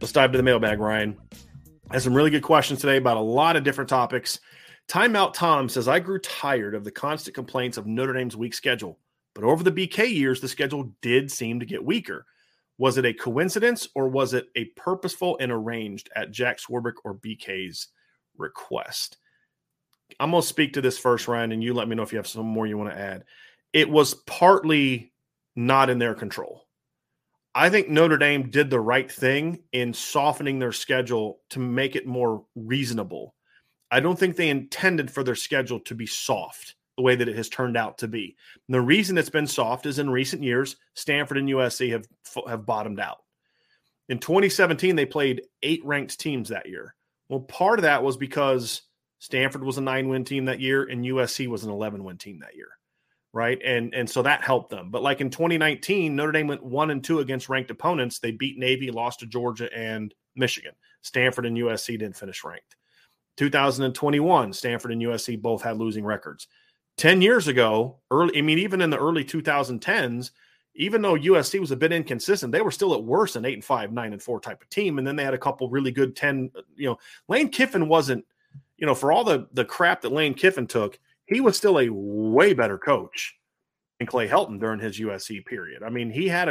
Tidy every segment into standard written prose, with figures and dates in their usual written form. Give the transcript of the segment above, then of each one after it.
Let's dive to the mailbag, Ryan. I have some really good questions today about a lot of different topics. Timeout Tom says, I grew tired of the constant complaints of Notre Dame's weak schedule, but over the BK years, the schedule did seem to get weaker. Was it a coincidence or was it a purposeful and arranged at Jack Swarbrick or BK's request? I'm going to speak to this first, Ryan, and you let me know if you have some more you want to add. It was partly not in their control. I think Notre Dame did the right thing in softening their schedule to make it more reasonable. I don't think they intended for their schedule to be soft the way that it has turned out to be. And the reason it's been soft is in recent years, Stanford and USC have bottomed out. In 2017, they played 8 ranked teams that year. Well, part of that was because Stanford was a 9-win team that year and USC was an 11-win team that year. Right. And so that helped them. But like in 2019, Notre Dame went 1-2 against ranked opponents. They beat Navy, lost to Georgia and Michigan. Stanford and USC didn't finish ranked. 2021, Stanford and USC both had losing records. 10 years ago, even in the early 2010s, even though USC was a bit inconsistent, they were still at worst an 8-5, 9-4 type of team. And then they had a couple really good 10, Lane Kiffin wasn't, for all the crap that Lane Kiffin took, he was still a way better coach than Clay Helton during his USC period. I mean, he had,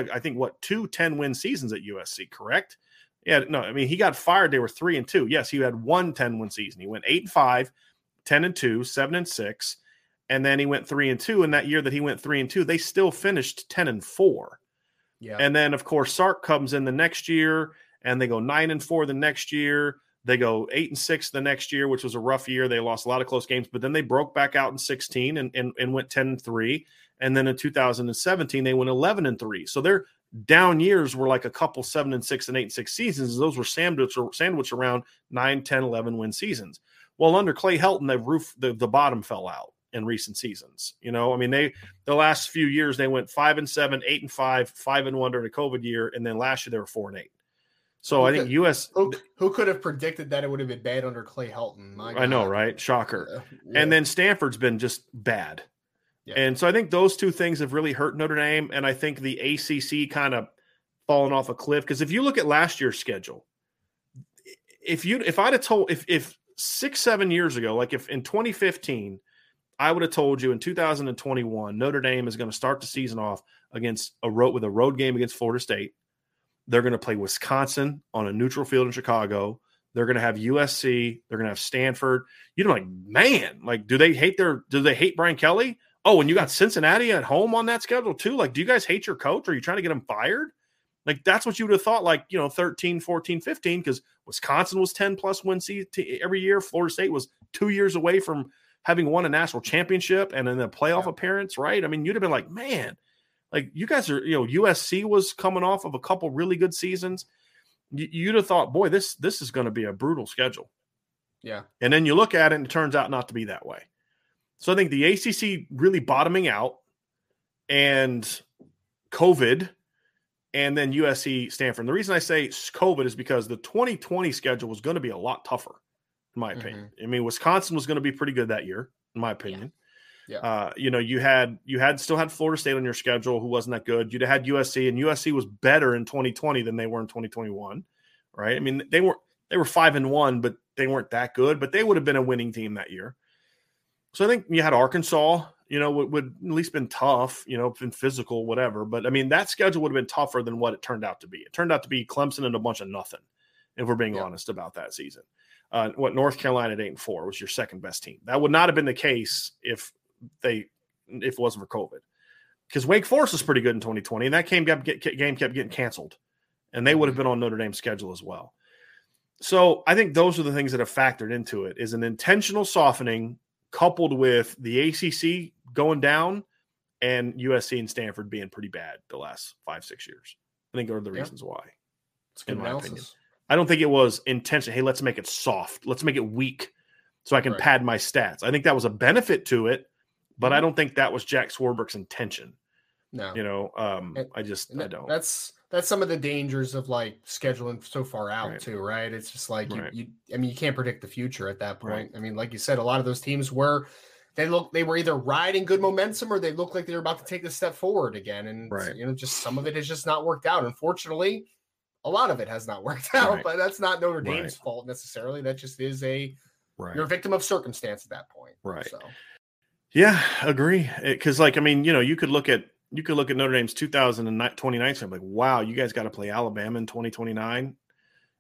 two 10-win seasons at USC, correct? Yeah, no, he got fired. They were 3-2. Yes, he had one 10-win season. He went 8-5, 10-2, 7-6, and then he went 3-2. And that year that he went 3-2, they still finished 10-4. Yeah. And then, of course, Sark comes in the next year, and they go 9-4 the next year. They go 8-6 the next year, which was a rough year. They lost a lot of close games, but then they broke back out in 2016 and went 10-3. And then in 2017, they went 11-3. So their down years were like a couple 7-6 and 8-6 seasons. Those were sandwiched around 9, 10, 11 win seasons. Well, under Clay Helton, the bottom fell out in recent seasons. The last few years they went 5-7, 8-5, 5-1 during the COVID year, and then last year they were 4-8. So I think who could have predicted that it would have been bad under Clay Helton? My God. I know, right? Shocker. Yeah. And then Stanford's been just bad. Yeah. And so I think those two things have really hurt Notre Dame. And I think the ACC kind of fallen off a cliff. Because if you look at last year's schedule, if 6-7 years ago, like if in 2015, I would have told you in 2021, Notre Dame is going to start the season off with a road game against Florida State. They're going to play Wisconsin on a neutral field in Chicago. They're going to have USC. They're going to have Stanford. You're like, man, like, do they hate Brian Kelly? Oh, and you got Cincinnati at home on that schedule too. Like, do you guys hate your coach? Are you trying to get him fired? Like, that's what you would have thought, 13, 14, 15, because Wisconsin was 10+ win every year. Florida State was 2 years away from having won a national championship and then a playoff appearance, right? You'd have been like, man, like you guys are, USC was coming off of a couple really good seasons. You'd have thought, boy, this is going to be a brutal schedule. Yeah. And then you look at it and it turns out not to be that way. So I think the ACC really bottoming out and COVID and then USC, Stanford. And the reason I say COVID is because the 2020 schedule was going to be a lot tougher, in my opinion. Mm-hmm. I mean, Wisconsin was going to be pretty good that year, in my opinion. Yeah. You know, you still had Florida State on your schedule, who wasn't that good. You'd had USC, and USC was better in 2020 than they were in 2021, right? I mean, they were 5-1, but they weren't that good. But they would have been a winning team that year. So I think you had Arkansas, you know, would at least been tough, you know, been physical, whatever. But, I mean, that schedule would have been tougher than what it turned out to be. It turned out to be Clemson and a bunch of nothing, if we're being honest about that season. North Carolina at 8-4 was your second best team. That would not have been the case if it wasn't for COVID. Because Wake Forest was pretty good in 2020, and that game kept getting canceled. And they would have been on Notre Dame's schedule as well. So I think those are the things that have factored into it, is an intentional softening coupled with the ACC going down and USC and Stanford being pretty bad the last 5-6 years. I think are the reasons why. It's good in my opinion. I don't think it was intentional. Hey, let's make it soft. Let's make it weak so I can pad my stats. I think that was a benefit to it, but I don't think that was Jack Swarbrick's intention. No, you know, I don't. That's some of the dangers of like scheduling so far out too, right? It's just like you can't predict the future at that point. Right. I mean, like you said, a lot of those teams were either riding good momentum or they looked like they were about to take a step forward again. And you know, just some of it has just not worked out. Unfortunately, a lot of it has not worked out, but that's not Notre Dame's fault necessarily. That just is you're a victim of circumstance at that point. Right. So yeah, agree. Because like, I mean, you know, you could look at Notre Dame's 2029. I'm like, wow, you guys got to play Alabama in 2029.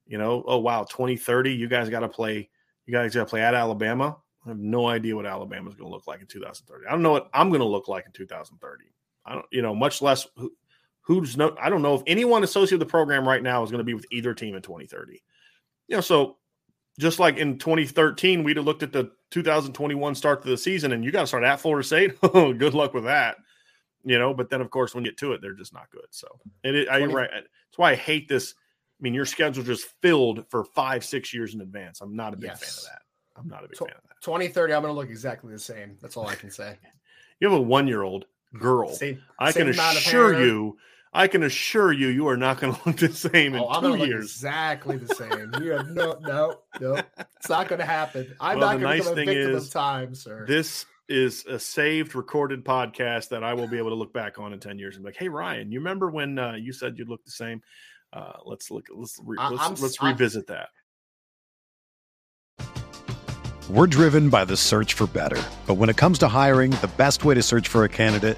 You know, oh wow, 2030, you guys got to play at Alabama. I have no idea what Alabama's going to look like in 2030. I don't know what I'm going to look like in 2030. I don't, you know, much less I don't know if anyone associated with the program right now is going to be with either team in 2030. You know, so just like in 2013, we'd have looked at the 2021 start to the season, and you got to start at Florida State. Good luck with that. You know, but then, of course, when you get to it, they're just not good. So, that's why I hate this. I mean, your schedule just filled for 5-6 years in advance. I'm not a big fan of that. I'm not a big fan of that. 2030, I'm going to look exactly the same. That's all I can say. You have a 1-year-old girl. I can assure you, you are not going to look the same in 2 years. Look exactly the same. You have no. It's not going to happen. I'm not going to become a victim of time, sir. This is a saved, recorded podcast that I will be able to look back on in 10 years and be like, hey, Ryan, you remember when you said you'd look the same? Let's revisit that. We're driven by the search for better. But when it comes to hiring, the best way to search for a candidate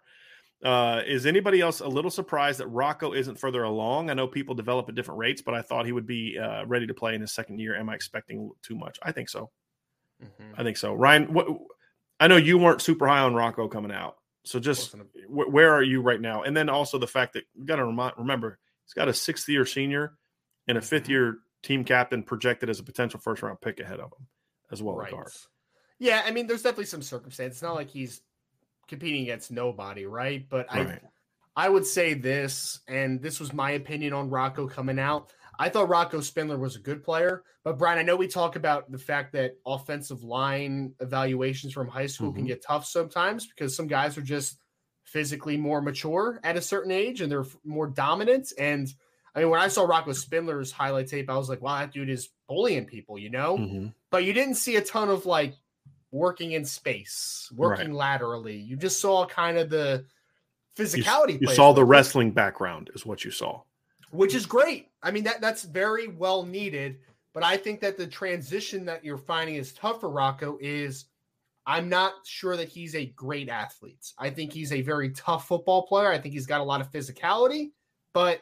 Is anybody else a little surprised that Rocco isn't further along? I know people develop at different rates, but I thought he would be ready to play in his second year. Am I expecting too much? I think so. Mm-hmm. I think so. Ryan, I know you weren't super high on Rocco coming out. So just where are you right now? And then also the fact that you got to remember he's got a 6th-year senior and a 5th-year team captain projected as a potential first-round pick ahead of him. as well. Right. Yeah, I mean, there's definitely some circumstance. It's not like he's competing against nobody, right? But right. I would say this, and this was my opinion on Rocco coming out. I thought Rocco Spindler was a good player, but Brian, I know we talk about the fact that offensive line evaluations from high school can get tough sometimes because some guys are just physically more mature at a certain age and they're more dominant. And I mean, when I saw Rocco Spindler's highlight tape, I was like, wow, that dude is bullying people, you know, but you didn't see a ton of like working in space, working laterally. You just saw kind of the physicality. You saw the wrestling background is what you saw. Which is great. I mean, that's very well needed. But I think that the transition that you're finding is tough for Rocco is I'm not sure that he's a great athlete. I think he's a very tough football player. I think he's got a lot of physicality, but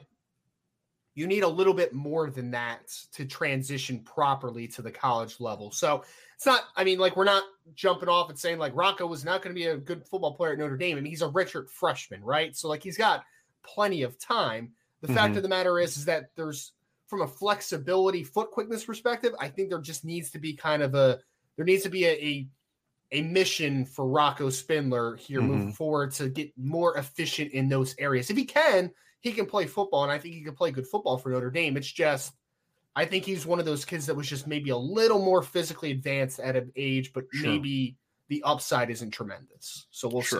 you need a little bit more than that to transition properly to the college level. So it's not, I mean, like we're not jumping off and saying like Rocco was not going to be a good football player at Notre Dame. I mean, he's a redshirt freshman, right? So like he's got plenty of time. The fact of the matter is that there's, from a flexibility, foot quickness perspective, I think there just needs to be kind of a – there needs to be a mission for Rocco Spindler here moving forward to get more efficient in those areas. If he can play football, and I think he can play good football for Notre Dame. It's just – I think he's one of those kids that was just maybe a little more physically advanced at an age, but maybe the upside isn't tremendous. So we'll see.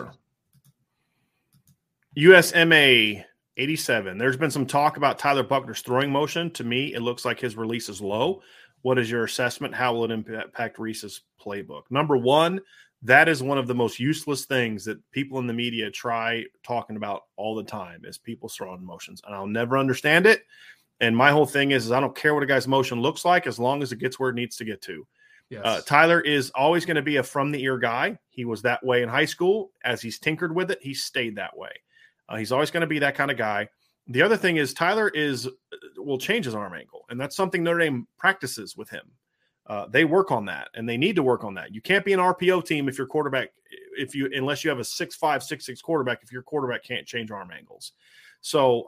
USMA – 87. There's been some talk about Tyler Buckner's throwing motion. To me, it looks like his release is low. What is your assessment? How will it impact Reese's playbook? Number one, that is one of the most useless things that people in the media try talking about all the time is people throwing motions, and I'll never understand it. And my whole thing is I don't care what a guy's motion looks like as long as it gets where it needs to get to. Yes. Tyler is always going to be a from-the-ear guy. He was that way in high school. As he's tinkered with it, he stayed that way. He's always going to be that kind of guy. The other thing is Tyler will change his arm angle, and that's something Notre Dame practices with him. They work on that, and they need to work on that. You can't be an RPO team if your quarterback, unless you have a 6'5", 6'6" quarterback, if your quarterback can't change arm angles. So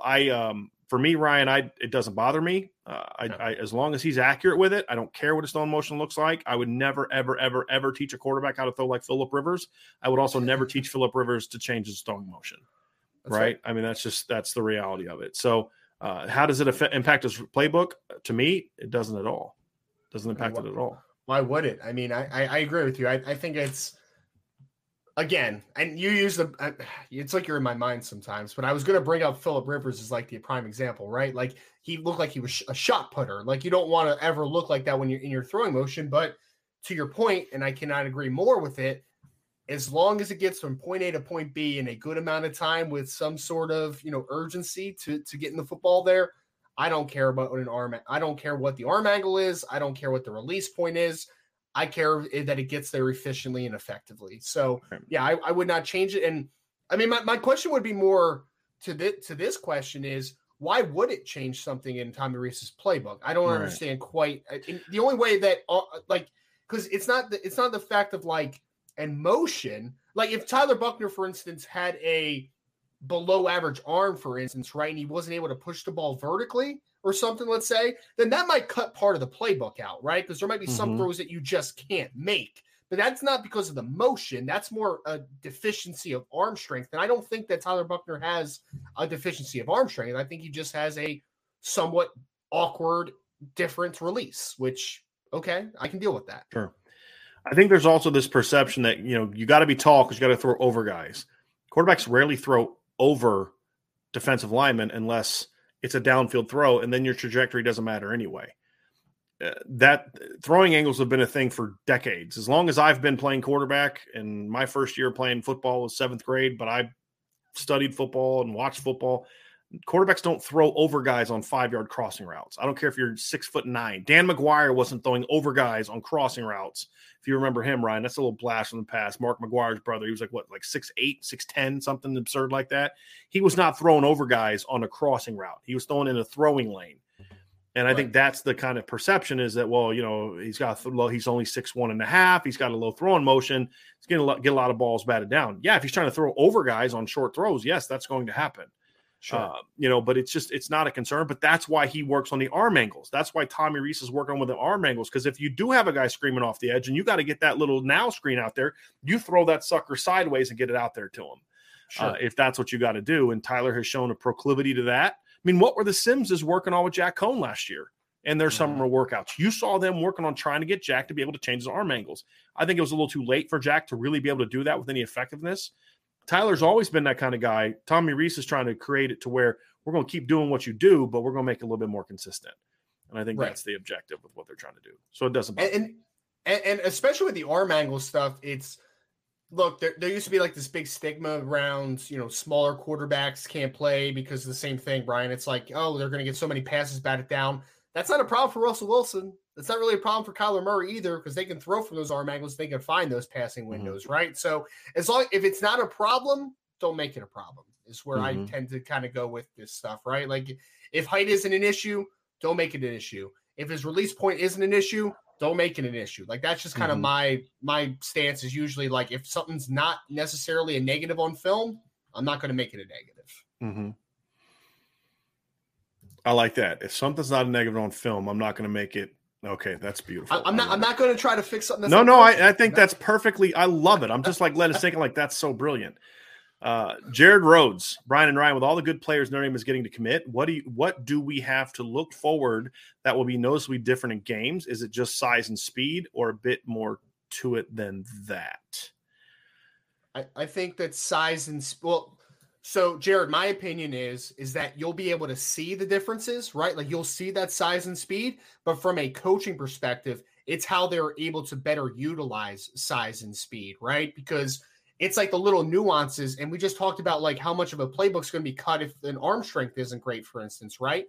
for me, Ryan, it doesn't bother me. As long as he's accurate with it, I don't care what his throw motion looks like. I would never, ever, ever, ever teach a quarterback how to throw like Philip Rivers. I would also never teach Philip Rivers to change his throwing motion. Right? I mean, that's the reality of it. So how does it impact his playbook? To me, it doesn't at all. Doesn't impact it at all. Why would it? I mean, I agree with you. I think it's, again, and you use it's like you're in my mind sometimes, but I was going to bring up Philip Rivers as like the prime example, right? Like he looked like he was a shot putter. Like you don't want to ever look like that when you're in your throwing motion, but to your point, and I cannot agree more with it, as long as it gets from point A to point B in a good amount of time with some sort of, urgency to get in the football there, I don't care about I don't care what the arm angle is. I don't care what the release point is. I care that it gets there efficiently and effectively. So yeah, I would not change it. And I mean, my question would be more to this question is, why would it change something in Tommy Reese's playbook? I don't understand quite. The only way that because it's not the fact of like, and motion, like if Tyler Buckner, for instance, had a below average arm, for instance, right, and he wasn't able to push the ball vertically or something, let's say, then that might cut part of the playbook out, right? Because there might be some throws that you just can't make, but that's not because of the motion. That's more a deficiency of arm strength. And I don't think that Tyler Buckner has a deficiency of arm strength. I think he just has a somewhat awkward, different release, which, okay, I can deal with that. Sure. I think there's also this perception that, you got to be tall because you got to throw over guys. Quarterbacks rarely throw over defensive linemen unless it's a downfield throw, and then your trajectory doesn't matter anyway. That throwing angles have been a thing for decades. As long as I've been playing quarterback, and my first year playing football was 7th grade, but I studied football and watched football. Quarterbacks don't throw over guys on 5-yard crossing routes. I don't care if you're 6'9". Dan McGuire wasn't throwing over guys on crossing routes. If you remember him, Ryan, that's a little blast from the past. Mark McGuire's brother, he was like 6'8", 6'10", something absurd like that. He was not throwing over guys on a crossing route. He was throwing in a throwing lane. And I think that's the kind of perception is that, well, he's only 6'1.5". He's got a low throwing motion. He's going to get a lot of balls batted down. Yeah, if he's trying to throw over guys on short throws, yes, that's going to happen. Sure. But it's not a concern, but that's why he works on the arm angles. That's why Tommy Reese is working with the arm angles. Cause if you do have a guy screaming off the edge and you got to get that little now screen out there, you throw that sucker sideways and get it out there to him. Sure. If that's what you got to do. And Tyler has shown a proclivity to that. I mean, what were the Simses working on with Jack Cohn last year and their summer workouts? You saw them working on trying to get Jack to be able to change his arm angles. I think it was a little too late for Jack to really be able to do that with any effectiveness. Tyler's always been that kind of guy. Tommy Reese is trying to create it to where we're going to keep doing what you do, but we're going to make it a little bit more consistent. And I think that's the objective of what they're trying to do. So it doesn't matter. And especially with the arm angle stuff, it's look, there used to be like this big stigma around, smaller quarterbacks can't play because of the same thing, Brian. It's like, oh, they're going to get so many passes batted down. That's not a problem for Russell Wilson. That's not really a problem for Kyler Murray either, because they can throw from those arm angles. They can find those passing windows, right? So as long if it's not a problem, don't make it a problem is where I tend to kind of go with this stuff, right? Like if height isn't an issue, don't make it an issue. If his release point isn't an issue, don't make it an issue. Like that's just kind of my stance is usually like if something's not necessarily a negative on film, I'm not going to make it a negative. Mm-hmm. I like that. If something's not a negative on film, I'm not going to make it. Okay, that's beautiful. I'm not going to try to fix something. I think that's perfectly. I love it. I'm just like let us think like that's so brilliant. Jared Rhodes, Brian and Ryan, with all the good players Notre Dame is getting to commit, what do we have to look forward that will be noticeably different in games? Is it just size and speed, or a bit more to it than that? I think that size and So, Jared, my opinion is that you'll be able to see the differences, right? Like you'll see that size and speed, but from a coaching perspective, it's how they're able to better utilize size and speed, right? Because it's like the little nuances. And we just talked about like how much of a playbook's going to be cut if an arm strength isn't great, for instance, right?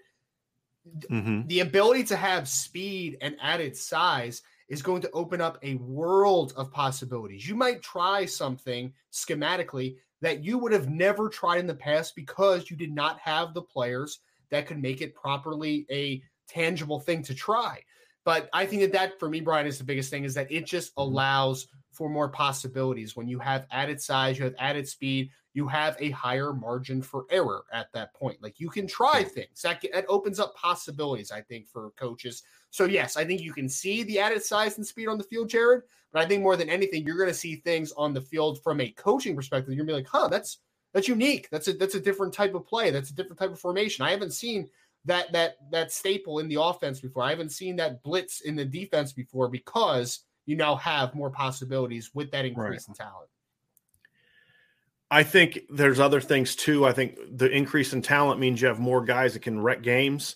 The ability to have speed and added size is going to open up a world of possibilities. You might try something schematically that you would have never tried in the past because you did not have the players that could make it properly a tangible thing to try. But I think that for me, Brian, is the biggest thing is that it just allows for more possibilities. When you have added size, you have added speed, you have a higher margin for error at that point. Like you can try things. That opens up possibilities, I think, for coaches. So yes, I think you can see the added size and speed on the field, Jared. But I think more than anything, you're going to see things on the field from a coaching perspective. You're going to be like, huh, that's unique. That's a different type of play. That's a different type of formation. I haven't seen that staple in the offense before. I haven't seen that blitz in the defense before because you now have more possibilities with that increase in talent. I think there's other things too. I think the increase in talent means you have more guys that can wreck games.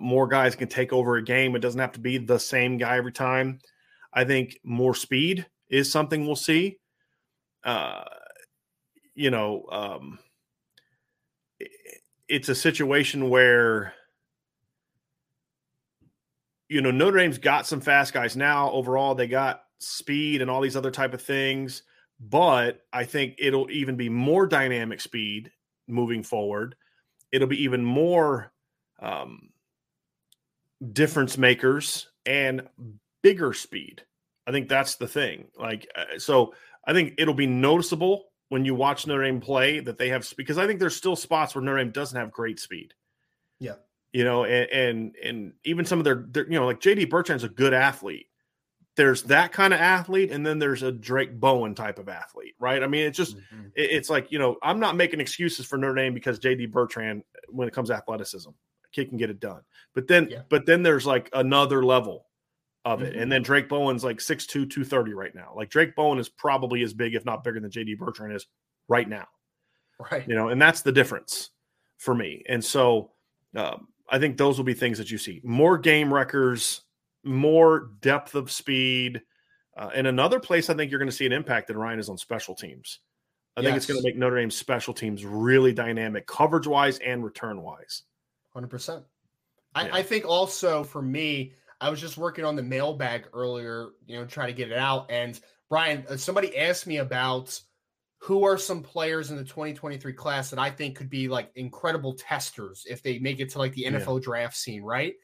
More guys can take over a game. It doesn't have to be the same guy every time. I think more speed is something we'll see. It's a situation where, Notre Dame's got some fast guys now. Overall, they got speed and all these other type of things. But I think it'll even be more dynamic speed moving forward. It'll be even more difference makers and bigger speed. I think that's the thing. So I think it'll be noticeable when you watch Notre Dame play that they have speed, because I think there's still spots where Notre Dame doesn't have great speed. Yeah. And even some of their like J.D. Bertrand's a good athlete. There's that kind of athlete, and then there's a Drake Bowen type of athlete, right? I mean, it's just it's like, I'm not making excuses for Notre Dame because J.D. Bertrand, when it comes to athleticism, kid can get it done. But then there's like another level of it. And then Drake Bowen's like 6'2", 230 right now. Like Drake Bowen is probably as big, if not bigger, than J.D. Bertrand is right now. Right. And that's the difference for me. And so I think those will be things that you see. More game wreckers, more depth of speed. And another place I think you're going to see an impact that Ryan is on special teams. I think it's going to make Notre Dame's special teams really dynamic, coverage-wise and return-wise. 100%. I think also for me, I was just working on the mailbag earlier, trying to get it out. And Brian, somebody asked me about who are some players in the 2023 class that I think could be like incredible testers if they make it to like the NFL draft scene, right?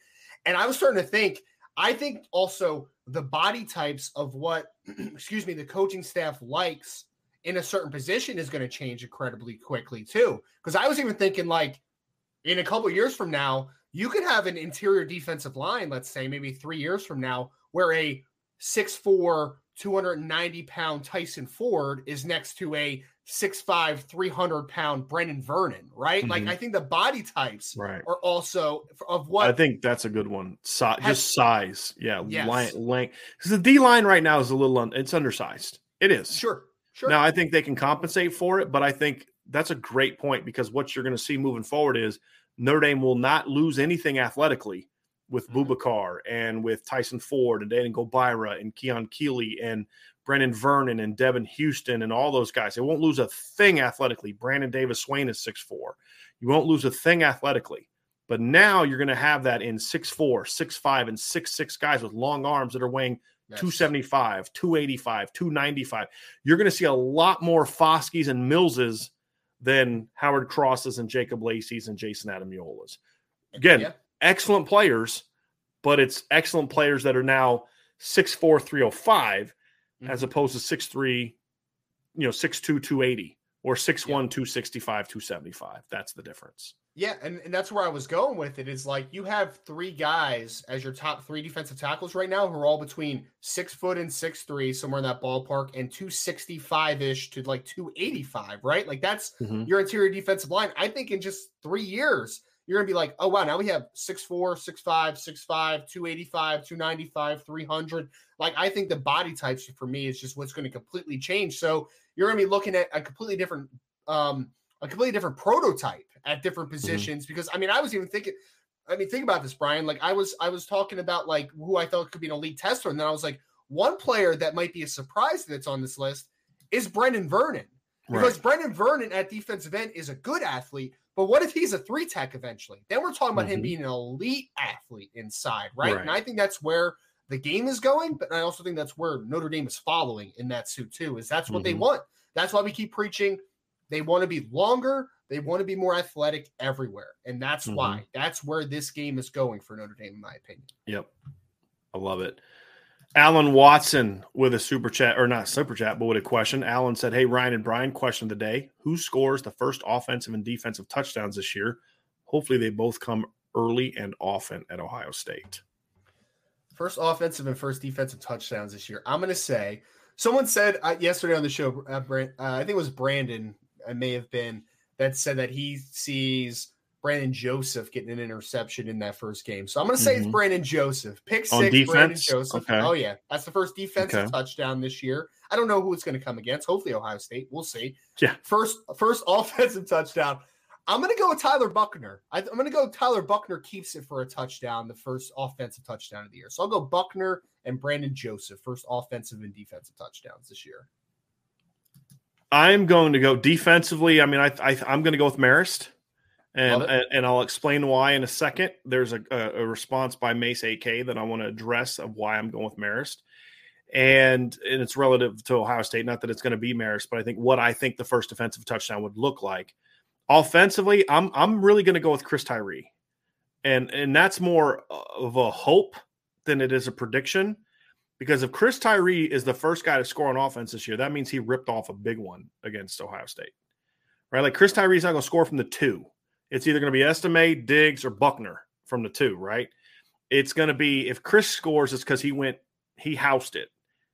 And I was starting to think, I think also the body types of what, the coaching staff likes in a certain position is going to change incredibly quickly too. Because I was even thinking, like, in a couple of years from now, you could have an interior defensive line, let's say maybe 3 years from now, where a 6'4", 290-pound Tyson Ford is next to a 6'5", 300-pound Brennan Vernon, right? Mm-hmm. Like, I think the body types are also of what... I think that's a good one. Just size. Yeah, yes. Length. Because the D-line right now is a little... it's undersized. It is. Sure. Now, I think they can compensate for it, but I think that's a great point, because what you're going to see moving forward is Notre Dame will not lose anything athletically with Boubacar and with Tyson Ford and Dan Gobira and Keon Keeley and Brennan Vernon and Devin Houston and all those guys. They won't lose a thing athletically. Brandon Davis-Swain is 6'4". You won't lose a thing athletically. But now you're going to have that in 6'4", 6'5", and 6'6" guys with long arms that are weighing 275, 285, 295. You're going to see a lot more Foskes and Millses than Howard Crosses and Jacob Lacey's and Jason Adamiolas. Again, excellent players, but it's excellent players that are now 6'4", 305 as opposed to 6'3", 6'2", 280 or 6'1", 265, 275. That's the difference. Yeah, and that's where I was going with it. It's like you have three guys as your top three defensive tackles right now who are all between 6 foot and 6'3", somewhere in that ballpark, and 265-ish to like 285, right? Like that's your interior defensive line. I think in just 3 years, you're going to be like, oh, wow, now we have 6'4", 6'5", 6'5", 285, 295, 300. Like I think the body types for me is just what's going to completely change. So you're going to be looking at a completely different prototype at different positions, because I was even thinking, think about this, Brian. Like I was talking about like who I thought could be an elite tester, and then I was like, one player that might be a surprise that it's on this list is Brendan Vernon, because Brendan Vernon at defensive end is a good athlete, but what if he's a three tech eventually? Then we're talking about him being an elite athlete inside, right? And I think that's where the game is going, but I also think that's where Notre Dame is following in that suit too, is that's what they want. That's why we keep preaching. They want to be longer. They want to be more athletic everywhere. And that's why. That's where this game is going for Notre Dame, in my opinion. Yep. I love it. Alan Watson with a super chat, or not super chat, but with a question. Alan said, hey, Ryan and Brian, question of the day. Who scores the first offensive and defensive touchdowns this year? Hopefully they both come early and often at Ohio State. First offensive and first defensive touchdowns this year. I'm going to say, someone said yesterday on the show, I think it was Brandon, it may have been, that said that he sees Brandon Joseph getting an interception in that first game. So I'm going to say it's Brandon Joseph. Pick six, Brandon Joseph. Okay. Oh, yeah. That's the first defensive touchdown this year. I don't know who it's going to come against. Hopefully Ohio State. We'll see. Yeah. First offensive touchdown. I'm going to go with Tyler Buckner. I'm going to go Tyler Buckner keeps it for a touchdown, the first offensive touchdown of the year. So I'll go Buckner and Brandon Joseph, first offensive and defensive touchdowns this year. I'm going to go defensively. I'm going to go with Marist, and I'll explain why in a second. There's a response by Mace AK that I want to address of why I'm going with Marist, and it's relative to Ohio State. Not that it's going to be Marist, but I think the first defensive touchdown would look like. Offensively, I'm really going to go with Chris Tyree, and that's more of a hope than it is a prediction. Because if Chris Tyree is the first guy to score on offense this year, that means he ripped off a big one against Ohio State, right? Like Chris Tyree's not going to score from the two. It's either going to be Estime, Diggs, or Buckner from the two, right? It's going to be, if Chris scores, it's because he housed it.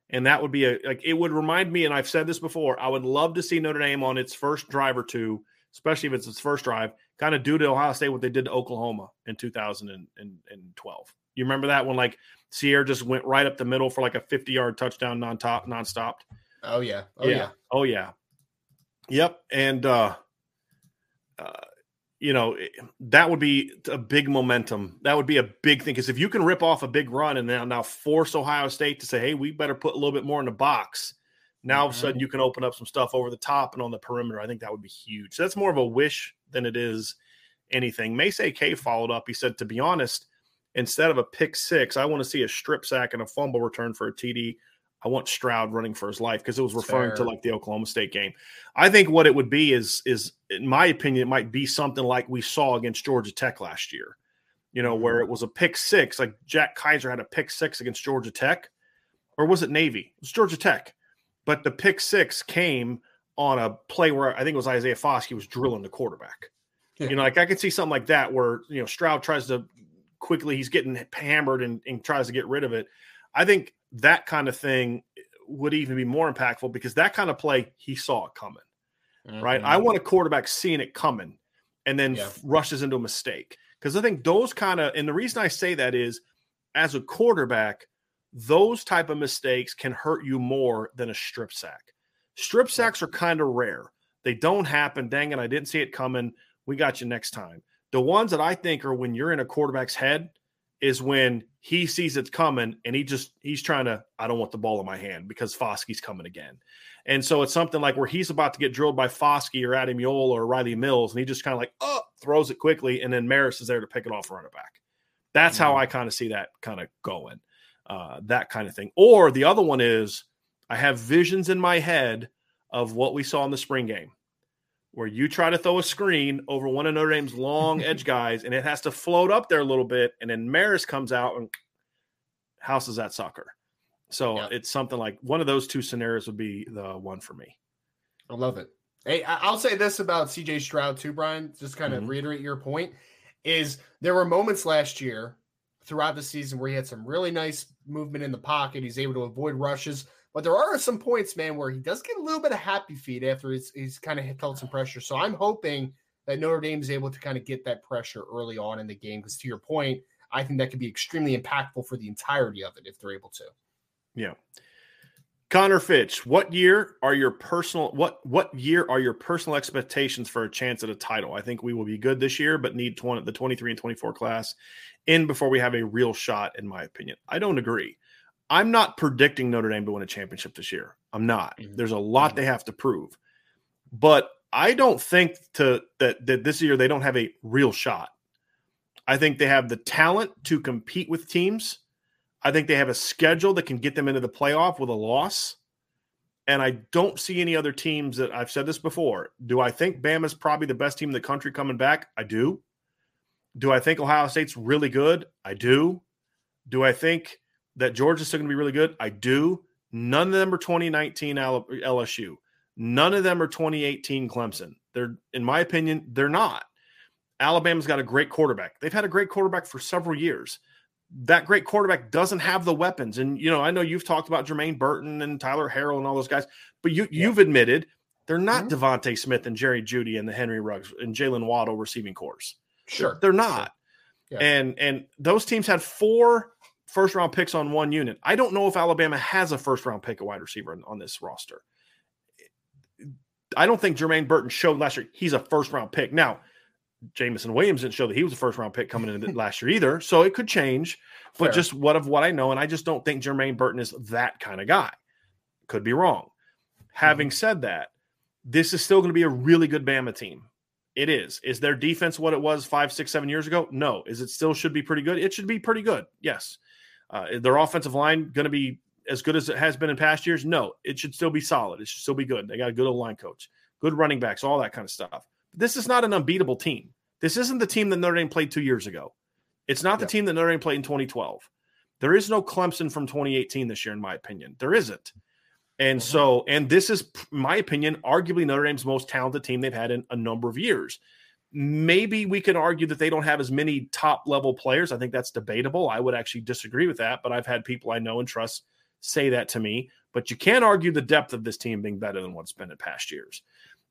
And that would be it would remind me, and I've said this before, I would love to see Notre Dame on its first drive or two, especially if it's its first drive, kind of do to Ohio State what they did to Oklahoma in 2012. You remember that one, like Sierra just went right up the middle for like a 50-yard touchdown, non-stopped. Oh yeah, oh yeah, yep. And that would be a big momentum. That would be a big thing, because if you can rip off a big run and now force Ohio State to say, hey, we better put a little bit more in the box. Now all of a sudden you can open up some stuff over the top and on the perimeter. I think that would be huge. So that's more of a wish than it is anything. Mace AK followed up. He said, to be honest, instead of a pick six, I want to see a strip sack and a fumble return for a TD. I want Stroud running for his life, because it was referring to like the Oklahoma State game. I think what it would be is, in my opinion, it might be something like we saw against Georgia Tech last year, where it was a pick six, like Jack Kaiser had a pick six against Georgia Tech, or was it Navy? It was Georgia Tech. But the pick six came on a play where I think it was Isaiah Foskey was drilling the quarterback. Yeah. You know, like I could see something like that where, you know, Stroud tries to quickly, he's getting hammered and tries to get rid of it. I think that kind of thing would even be more impactful because that kind of play, he saw it coming, mm-hmm. right? I want a quarterback seeing it coming and then rushes into a mistake. Because I think those kind of, and the reason I say that is as a quarterback, those type of mistakes can hurt you more than a strip sack. Strip sacks are kind of rare. They don't happen. Dang it, I didn't see it coming. We got you next time. The ones that I think are when you're in a quarterback's head is when he sees it's coming and he's trying to, I don't want the ball in my hand because Foskey's coming again. And so it's something like where he's about to get drilled by Foskey or Addy Mule or Riley Mills, and he just kind of like, oh, throws it quickly, and then Maris is there to pick it off and run it back. That's how I kind of see that kind of going, that kind of thing. Or the other one is I have visions in my head of what we saw in the spring game where you try to throw a screen over one of Notre Dame's long edge guys, and it has to float up there a little bit, and then Maris comes out and houses that sucker. So it's something like one of those two scenarios would be the one for me. I love it. Hey, I'll say this about C.J. Stroud too, Brian, just kind of reiterate your point, is there were moments last year throughout the season where he had some really nice movement in the pocket. He's able to avoid rushes. But there are some points, man, where he does get a little bit of happy feet after he's kind of felt some pressure. So I'm hoping that Notre Dame is able to kind of get that pressure early on in the game because, to your point, I think that could be extremely impactful for the entirety of it if they're able to. Yeah. Connor Fitch, what year are your personal expectations for a chance at a title? I think we will be good this year, but need the 23 and 24 class in before we have a real shot, in my opinion. I don't agree. I'm not predicting Notre Dame to win a championship this year. I'm not. There's a lot they have to prove. But I don't think that this year they don't have a real shot. I think they have the talent to compete with teams. I think they have a schedule that can get them into the playoff with a loss. And I don't see any other teams that I've said this before. Do I think Bama's probably the best team in the country coming back? I do. Do I think Ohio State's really good? I do. Do I think that Georgia's still going to be really good? I do. None of them are 2019 LSU. None of them are 2018 Clemson. They're, in my opinion, they're not. Alabama's got a great quarterback. They've had a great quarterback for several years. That great quarterback doesn't have the weapons. And, you know, I know you've talked about Jermaine Burton and Tyler Harrell and all those guys, but you've admitted they're not Devontae Smith and Jerry Jeudy and the Henry Ruggs and Jalen Waddle receiving corps. Sure. They're not. Sure. Yeah. And those teams had 4 first-round picks on one unit. I don't know if Alabama has a first-round pick at wide receiver on this roster. I don't think Jermaine Burton showed last year he's a first-round pick. Now, Jamison Williams didn't show that he was a first-round pick coming in last year either, so it could change. But just what I know, and I just don't think Jermaine Burton is that kind of guy. Could be wrong. Having said that, this is still going to be a really good Bama team. It is. Is their defense what it was 5, 6, 7 years ago? No. Is it still should be pretty good? It should be pretty good, yes. Their offensive line going to be as good as it has been in past years? No, it should still be solid. It should still be good. They got a good old line coach, good running backs, all that kind of stuff. This is not an unbeatable team. This isn't the team that Notre Dame played 2 years ago. It's not the team that Notre Dame played in 2012. There is no Clemson from 2018 this year, in my opinion. There isn't. And so, and this is, in my opinion, arguably Notre Dame's most talented team they've had in a number of years. Maybe we can argue that they don't have as many top-level players. I think that's debatable. I would actually disagree with that, but I've had people I know and trust say that to me. But you can't argue the depth of this team being better than what's been in past years.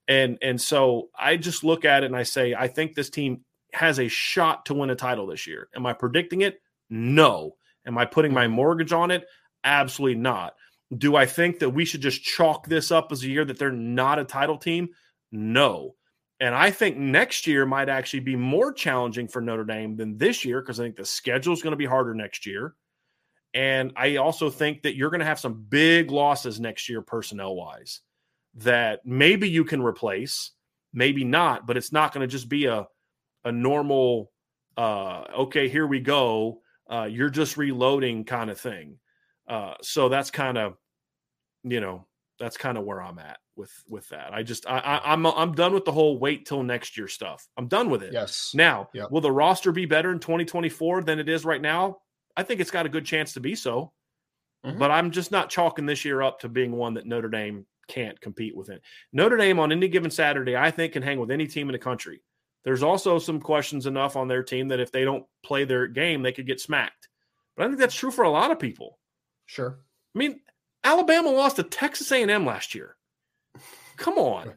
And so I just look at it and I say, I think this team has a shot to win a title this year. Am I predicting it? No. Am I putting my mortgage on it? Absolutely not. Do I think that we should just chalk this up as a year that they're not a title team? No. And I think next year might actually be more challenging for Notre Dame than this year because I think the schedule is going to be harder next year. And I also think that you're going to have some big losses next year personnel-wise that maybe you can replace, maybe not, but it's not going to just be a normal, okay, here we go, you're just reloading kind of thing. So that's kind of, you know, that's kind of where I'm at with that. I just, I'm done with the whole wait till next year stuff. I'm done with it. Yes. Now, will the roster be better in 2024 than it is right now? I think it's got a good chance to be so, but I'm just not chalking this year up to being one that Notre Dame can't compete with it. Notre Dame on any given Saturday, I think, can hang with any team in the country. There's also some questions enough on their team that if they don't play their game, they could get smacked. But I think that's true for a lot of people. Sure. I mean, Alabama lost to Texas A&M last year. Come on.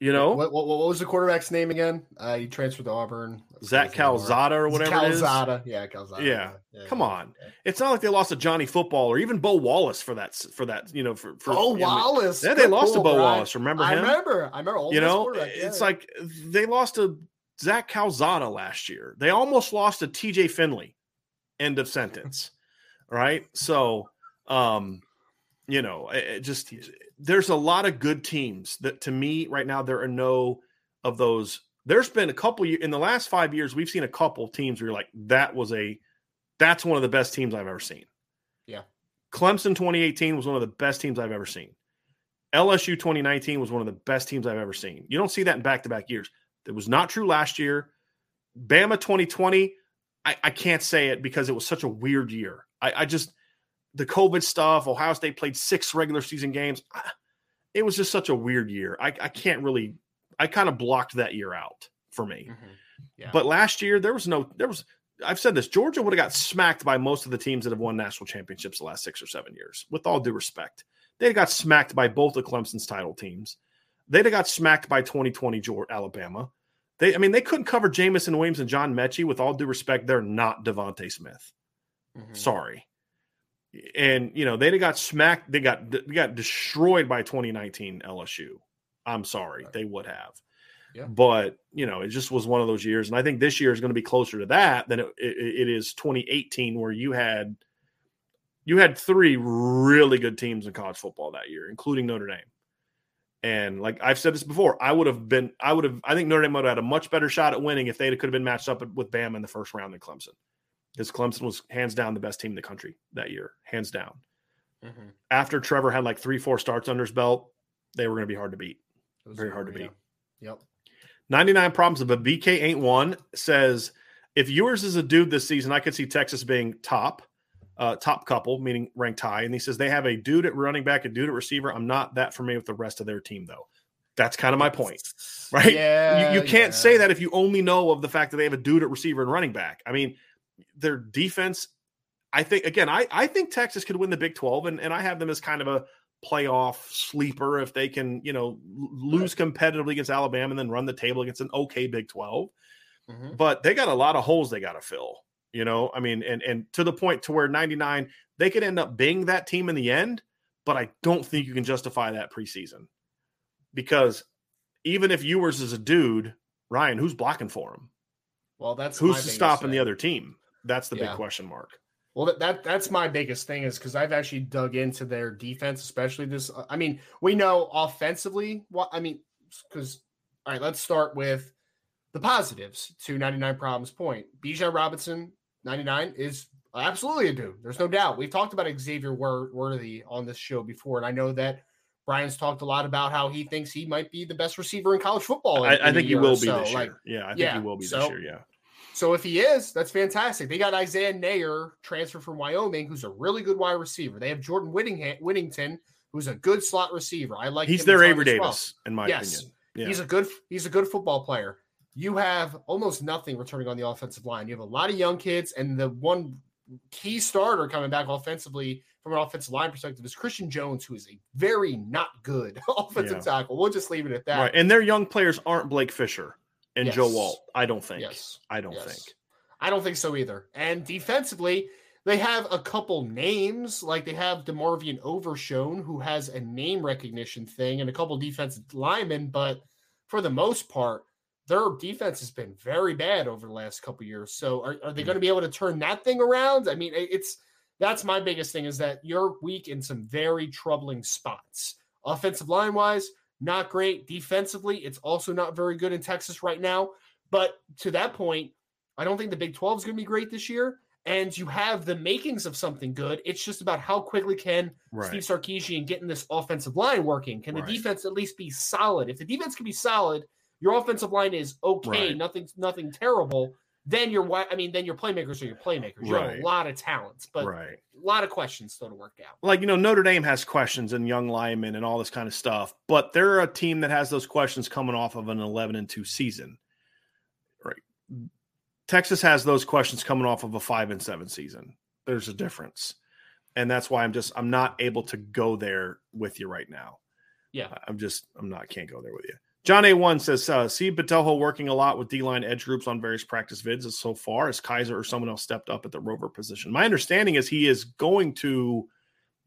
You know? What was the quarterback's name again? He transferred to Auburn. Zach Calzada or whatever it is. Calzada. Yeah, Calzada. Yeah. Come on. Yeah. It's not like they lost to Johnny Football or even Bo Wallace for that, you know, for Bo Wallace. Yeah, they lost to Bo Wallace. Remember him? I remember. You know, it's like they lost to Zach Calzada last year. They almost lost to TJ Finley. End of sentence. Right? So, you know, it just there's a lot of good teams that, to me, right now, there are no of those. There's been a couple in the last 5 years, we've seen a couple teams where you're like, that's one of the best teams I've ever seen. Yeah. Clemson 2018 was one of the best teams I've ever seen. LSU 2019 was one of the best teams I've ever seen. You don't see that in back-to-back years. That was not true last year. Bama 2020, I can't say it because it was such a weird year. I just – the COVID stuff, Ohio State played 6 regular season games. It was just such a weird year. I can't really – I kind of blocked that year out for me. Mm-hmm. Yeah. But last year, I've said this, Georgia would have got smacked by most of the teams that have won national championships the last 6 or 7 years, with all due respect. They got smacked by both of Clemson's title teams. They'd have got smacked by 2020 Alabama. They couldn't cover Jamison Williams and John Mechie. With all due respect, they're not Devontae Smith. Mm-hmm. Sorry. And, you know, they'd have got smacked. They got destroyed by 2019 LSU. I'm sorry. Right. They would have. Yeah. But, you know, it just was one of those years. And I think this year is going to be closer to that than it is 2018, where you had 3 really good teams in college football that year, including Notre Dame. And like I've said this before, I think Notre Dame would have had a much better shot at winning if they could have been matched up with Bama in the first round than Clemson, because Clemson was hands down the best team in the country that year, hands down. Mm-hmm. After Trevor had like 3-4 starts under his belt, they were going to be hard to beat, very hard to beat. Yep. 99 problems of a BK ain't one says, if yours is a dude this season, I could see Texas being top couple, meaning ranked high. And he says they have a dude at running back, a dude at receiver. I'm not that familiar with the rest of their team, though. That's kind of my point, right? Yeah, you can't say that if you only know of the fact that they have a dude at receiver and running back. I mean, their defense, I think, again, I think Texas could win the Big 12, and I have them as kind of a playoff sleeper if they can, you know, lose competitively against Alabama and then run the table against an okay Big 12. Mm-hmm. But they got a lot of holes they got to fill. You know, I mean, and to the point to where 99, they could end up being that team in the end, but I don't think you can justify that preseason, because even if yours is a dude, Ryan, who's blocking for him? Well, that's who's stopping the other team. That's the big question mark. Well, that's my biggest thing, is because I've actually dug into their defense, especially this. I mean, we know offensively. Well, I mean, because all right, let's start with the positives to 99 problems point. Bijan Robinson. 99 is absolutely a dude. There's no doubt. We've talked about Xavier Worthy on this show before, and I know that Brian's talked a lot about how he thinks he might be the best receiver in college football. I think he will be this year. Yeah, I think he will be this year, yeah. So if he is, that's fantastic. They got Isaiah Nayer, transfer from Wyoming, who's a really good wide receiver. They have Jordan Whittington, who's a good slot receiver. I like him. He's their Avery Davis, in my opinion. Yeah. He's a good football player. You have almost nothing returning on the offensive line. You have a lot of young kids, and the one key starter coming back offensively from an offensive line perspective is Christian Jones, who is a very not good offensive tackle. We'll just leave it at that. Right. And their young players aren't Blake Fisher and Joe Walt, I don't think. Yes. I don't think so either. And defensively, they have a couple names. Like they have DeMarvian Overshone, who has a name recognition thing, and a couple defensive linemen, but for the most part, their defense has been very bad over the last couple of years. So are they going to be able to turn that thing around? I mean, that's my biggest thing, is that you're weak in some very troubling spots. Offensive line-wise, not great. Defensively, it's also not very good in Texas right now. But to that point, I don't think the Big 12 is going to be great this year. And you have the makings of something good. It's just about how quickly can Steve Sarkisian get in this offensive line working. Can the defense at least be solid? If the defense can be solid, your offensive line is okay, nothing terrible. then your playmakers are your playmakers. You have a lot of talents, but a lot of questions still to work out. Like, you know, Notre Dame has questions and young linemen and all this kind of stuff, but they're a team that has those questions coming off of an 11-2 season. Right. Texas has those questions coming off of a 5-7 season. There's a difference. And that's why I'm not able to go there with you right now. Yeah. Can't go there with you. John A1 says, see Patelho working a lot with D-line edge groups on various practice vids as so far. Has Kaiser or someone else stepped up at the rover position? My understanding is he is going to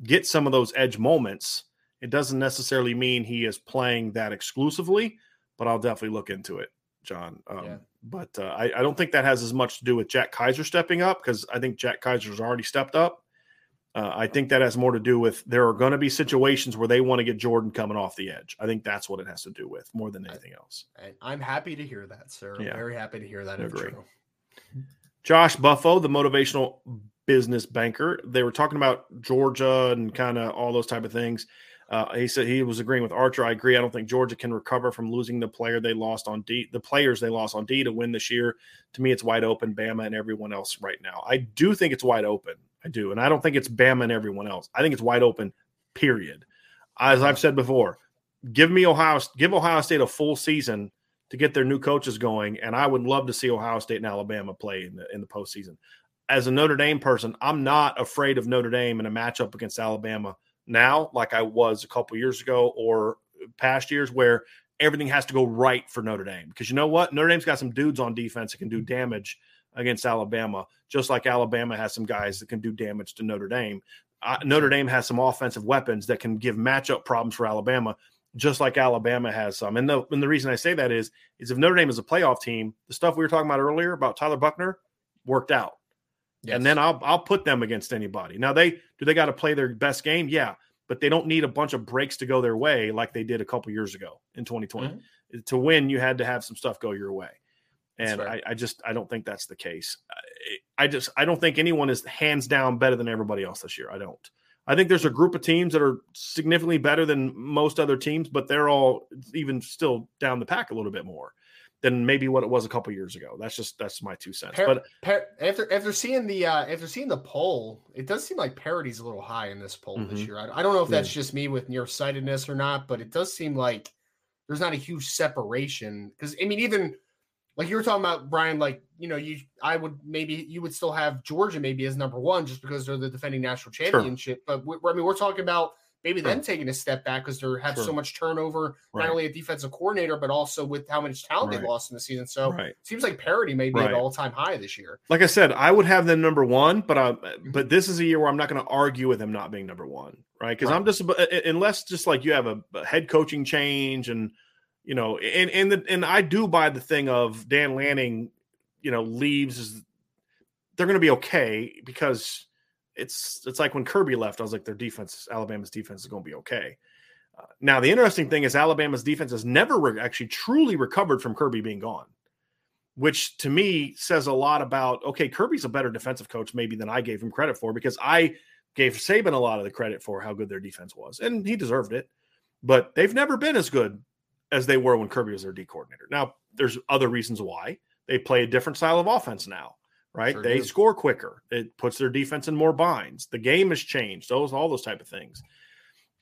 get some of those edge moments. It doesn't necessarily mean he is playing that exclusively, but I'll definitely look into it, John. But I don't think that has as much to do with Jack Kaiser stepping up, because I think Jack Kaiser has already stepped up. I think that has more to do with there are going to be situations where they want to get Jordan coming off the edge. I think that's what it has to do with more than anything else. I'm happy to hear that, sir. Yeah. Very happy to hear that. Intro. Josh Buffo, the motivational business banker. They were talking about Georgia and kind of all those type of things. He said he was agreeing with Archer. I agree. I don't think Georgia can recover from losing the players they lost on D to win this year. To me, it's wide open, Bama and everyone else right now. I do think it's wide open. I do. And I don't think it's Bama and everyone else. I think it's wide open, period. As I've said before, give Ohio State a full season to get their new coaches going, and I would love to see Ohio State and Alabama play in the postseason. As a Notre Dame person, I'm not afraid of Notre Dame in a matchup against Alabama now like I was a couple years ago or past years where everything has to go right for Notre Dame. Because you know what? Notre Dame's got some dudes on defense that can do damage against Alabama, just like Alabama has some guys that can do damage to Notre Dame. Notre Dame has some offensive weapons that can give matchup problems for Alabama, just like Alabama has some. And the reason I say that is if Notre Dame is a playoff team, the stuff we were talking about earlier about Tyler Buckner worked out. Yes. And then I'll put them against anybody. Now, they got to play their best game? Yeah, but they don't need a bunch of breaks to go their way like they did a couple years ago in 2020. Mm-hmm. To win, you had to have some stuff go your way. And right. I don't think that's the case. I don't think anyone is hands down better than everybody else this year. I don't. I think there's a group of teams that are significantly better than most other teams, but they're all even still down the pack a little bit more than maybe what it was a couple years ago. That's my 2 cents. After seeing the poll, it does seem like parity's a little high in this poll this year. I don't know if that's just me with nearsightedness or not, but it does seem like there's not a huge separation. Because I mean, even like you were talking about, Brian, like, you know, you would still have Georgia maybe as number one just because they're the defending national championship. Sure. But we're talking about maybe them taking a step back because they have so much turnover, not only a defensive coordinator, but also with how much talent they lost in the season. So it seems like parity may be at an all-time high this year. Like I said, I would have them number one, but this is a year where I'm not going to argue with them not being number one, right? Because I'm just – unless just like you have a head coaching change and – you know, and I do buy the thing of Dan Lanning, you know, leaves. They're going to be okay because it's like when Kirby left, I was like, Alabama's defense is going to be okay. Now, the interesting thing is Alabama's defense has never actually truly recovered from Kirby being gone, which to me says a lot about, okay, Kirby's a better defensive coach maybe than I gave him credit for, because I gave Saban a lot of the credit for how good their defense was, and he deserved it, but they've never been as good as they were when Kirby was their D coordinator. Now, there's other reasons why. They play a different style of offense now, right? Sure they do. Score quicker. It puts their defense in more binds. The game has changed. All those type of things.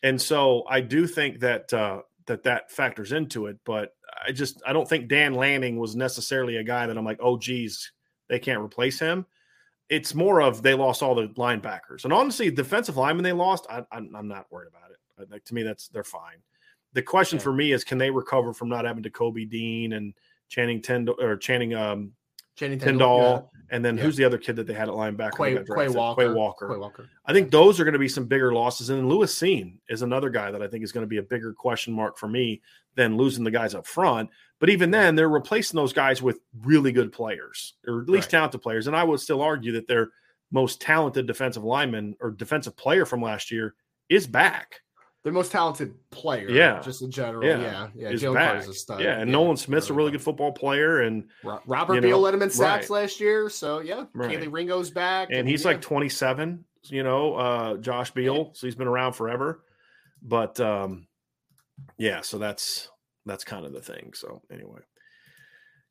And so I do think that that factors into it, but I don't think Dan Lanning was necessarily a guy that I'm like, oh, geez, they can't replace him. It's more of they lost all the linebackers. And honestly, defensive linemen they lost, I'm not worried about it. Like, to me, they're fine. The question for me is, can they recover from not having to Kobe Dean and Channing Tindall, and then who's the other kid that they had at linebacker? Quay Walker. I think those are going to be some bigger losses. And then Lewis Seen is another guy that I think is going to be a bigger question mark for me than losing the guys up front. But even then, they're replacing those guys with really good players, or at least talented players. And I would still argue that their most talented defensive lineman or defensive player from last year is back. The most talented player, just in general. Yeah. Jalen Carter's a stud. Yeah, and Nolan Smith's a really good football player. And Robert Beal led him in sacks last year. So, Kaylee Ringo's back. And he's like 27, Josh Beal. Yeah. So he's been around forever. But, so that's kind of the thing. So, anyway.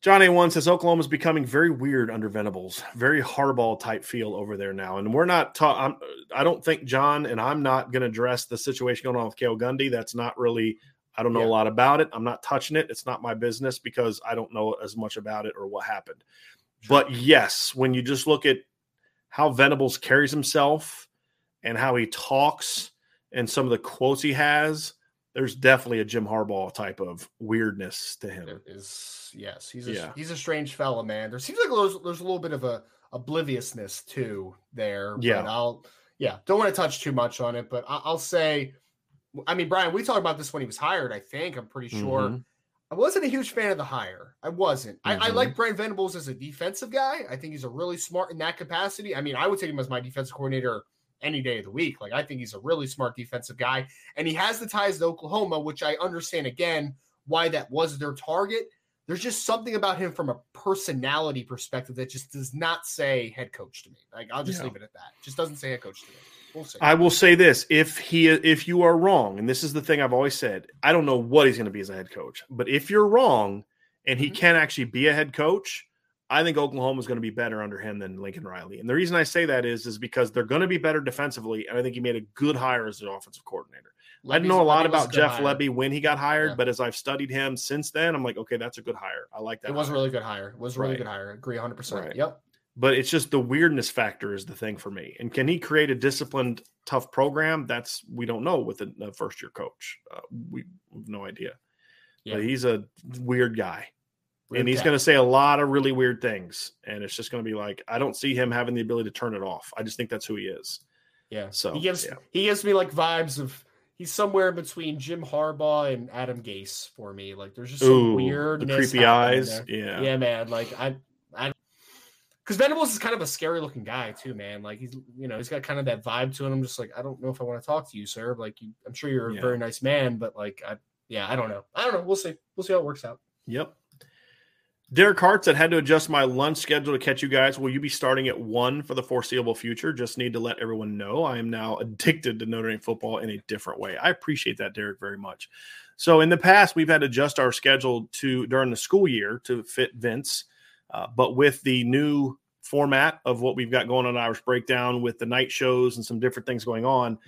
John A1 says, Oklahoma's becoming very weird under Venables. Very Harbaugh-type feel over there now. And we're not I don't think John and I'm not going to address the situation going on with Cale Gundy. That's not really – I don't know a lot about it. I'm not touching it. It's not my business because I don't know as much about it or what happened. Sure. But, yes, when you just look at how Venables carries himself and how he talks and some of the quotes he has, there's definitely a Jim Harbaugh type of weirdness to him. It is, yes, he's a strange fella, man. There seems like there's a little bit of a obliviousness too there. Yeah, but don't want to touch too much on it, but I'll say, I mean, Brian, we talked about this when he was hired. I think I'm pretty sure. Mm-hmm. I wasn't a huge fan of the hire. I wasn't. Mm-hmm. I like Brent Venables as a defensive guy. I think he's a really smart in that capacity. I mean, I would take him as my defensive coordinator any day of the week. Like, I think he's a really smart defensive guy, and he has the ties to Oklahoma, which I understand again why that was their target. There's just something about him from a personality perspective that just does not say head coach to me. Like, I'll just leave it at that. Just doesn't say head coach to me. We'll see. I will say this. If you are wrong, and this is the thing I've always said, I don't know what he's going to be as a head coach, but if you're wrong and he can actually be a head coach, I think Oklahoma is going to be better under him than Lincoln Riley. And the reason I say that is because they're going to be better defensively, and I think he made a good hire as an offensive coordinator. I didn't know a lot about Jeff Lebby when he got hired, but as I've studied him since then, I'm like, okay, that's a good hire. I like that. It was a really good hire. It was a really good hire. Agree 100%. Right. Yep. But it's just the weirdness factor is the thing for me. And can he create a disciplined, tough program? We don't know with a first-year coach. We have no idea. Yeah. But he's a weird guy. And he's going to say a lot of really weird things. And it's just going to be like, I don't see him having the ability to turn it off. I just think that's who he is. Yeah. So he gives me like vibes of he's somewhere between Jim Harbaugh and Adam Gase for me. Like, there's just some weirdness. The creepy eyes. Yeah. Yeah, man. Like, because Venables is kind of a scary looking guy too, man. Like, he's, he's got kind of that vibe to him. I'm just like, I don't know if I want to talk to you, sir. Like, I'm sure you're a very nice man, but like, I don't know. I don't know. We'll see. We'll see how it works out. Yep. Derek Hart said, had to adjust my lunch schedule to catch you guys. Will you be starting at 1 for the foreseeable future? Just need to let everyone know I am now addicted to Notre Dame football in a different way. I appreciate that, Derek, very much. So in the past, we've had to adjust our schedule during the school year to fit Vince. But with the new format of what we've got going on Irish Breakdown with the night shows and some different things going on,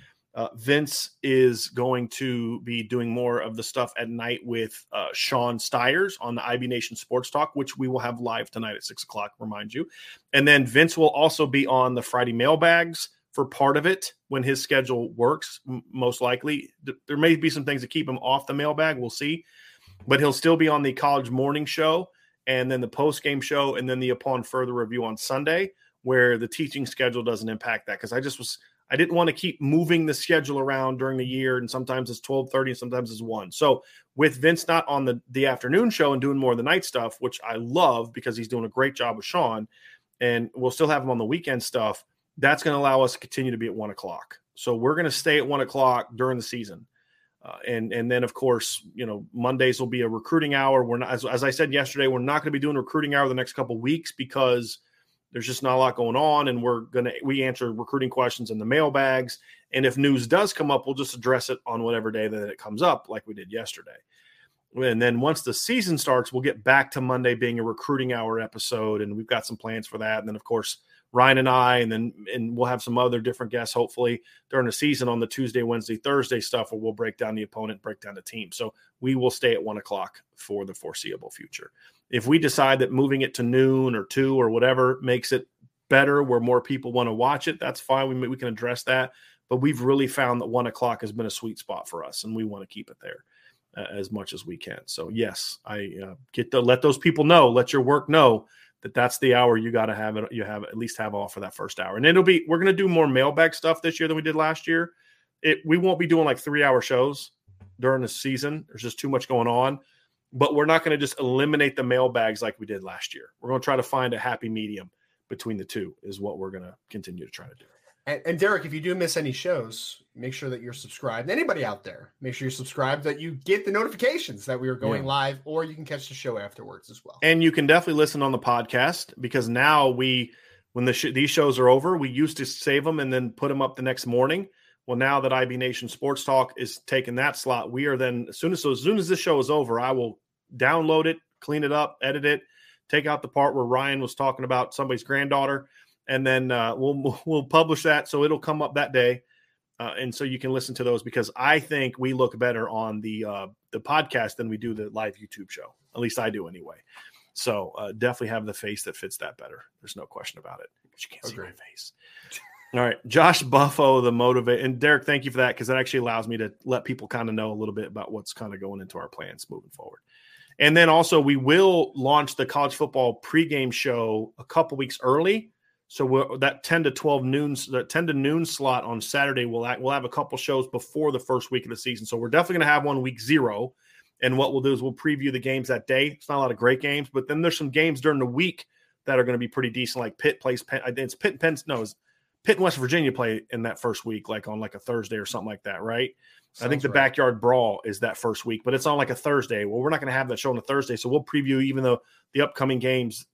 Vince is going to be doing more of the stuff at night with Sean Stiers on the IB Nation Sports Talk, which we will have live tonight at 6 o'clock, remind you. And then Vince will also be on the Friday mailbags for part of it when his schedule works, most likely. There may be some things that keep him off the mailbag. We'll see. But he'll still be on the college morning show and then the post-game show and then the Upon Further Review on Sunday, where the teaching schedule doesn't impact that because I didn't want to keep moving the schedule around during the year, and sometimes it's 12:30 and sometimes it's 1. So with Vince not on the afternoon show and doing more of the night stuff, which I love because he's doing a great job with Sean, and we'll still have him on the weekend stuff, that's going to allow us to continue to be at 1 o'clock. So we're going to stay at 1 o'clock during the season. And then, of course, Mondays will be a recruiting hour. We're not, as I said yesterday, we're not going to be doing recruiting hour the next couple of weeks because – there's just not a lot going on, and we answer recruiting questions in the mailbags. And if news does come up, we'll just address it on whatever day that it comes up, like we did yesterday. And then once the season starts, we'll get back to Monday being a recruiting hour episode, and we've got some plans for that. And then, of course, Ryan and I, and we'll have some other different guests, hopefully, during the season on the Tuesday, Wednesday, Thursday stuff, where we'll break down the opponent, break down the team. So we will stay at 1 o'clock for the foreseeable future. If we decide that moving it to noon or 2 or whatever makes it better where more people want to watch it, that's fine. We can address that. But we've really found that 1 o'clock has been a sweet spot for us, and we want to keep it there as much as we can. So, yes, I get to let those people know, let your work know that that's the hour you got to have it. You have at least have off for that first hour. And we're going to do more mailbag stuff this year than we did last year. We won't be doing like 3-hour shows during the season. There's just too much going on. But we're not going to just eliminate the mailbags like we did last year. We're going to try to find a happy medium between the two is what we're going to continue to try to do. And Derek, if you do miss any shows, make sure that you're subscribed. Anybody out there, make sure you're subscribed that you get the notifications that we are going live, or you can catch the show afterwards as well. And you can definitely listen on the podcast because now when these shows are over, we used to save them and then put them up the next morning. Well, now that IB Nation Sports Talk is taking that slot, we are then, as soon as this show is over, I will download it, clean it up, edit it, take out the part where Ryan was talking about somebody's granddaughter, and then we'll publish that. So it'll come up that day. And so you can listen to those, because I think we look better on the podcast than we do the live YouTube show. At least I do anyway. So definitely have the face that fits that better. There's no question about it. But you can't see my face. All right. Josh Buffo, the motivator. And Derek, thank you for that, because that actually allows me to let people kind of know a little bit about what's kind of going into our plans moving forward. And then also we will launch the college football pregame show a couple weeks early. So that 10 to noon slot on Saturday, we'll have a couple shows before the first week of the season. So we're definitely going to have one week 0. And what we'll do is we'll preview the games that day. It's not a lot of great games, but then there's some games during the week that are going to be pretty decent, like Pitt and West Virginia play in that first week, like on like a Thursday or something like that, right? Sounds I think the right. Backyard Brawl is that first week, but it's on like a Thursday. Well, we're not going to have that show on a Thursday, so we'll preview even though the upcoming games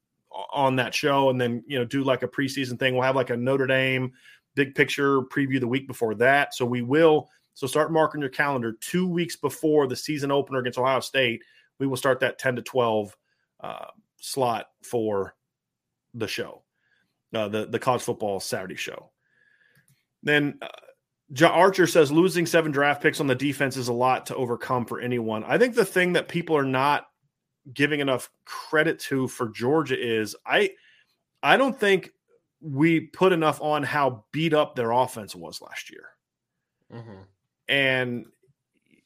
on that show, and then, you know, do like a preseason thing. We'll have like a Notre Dame big picture preview the week before that. So we will – so start marking your calendar 2 weeks before the season opener against Ohio State. We will start that 10 to 12 slot for the show, the college football Saturday show. Then Archer says losing 7 draft picks on the defense is a lot to overcome for anyone. I think the thing that people are not giving enough credit to for Georgia is I don't think we put enough on how beat up their offense was last year. Mm-hmm. And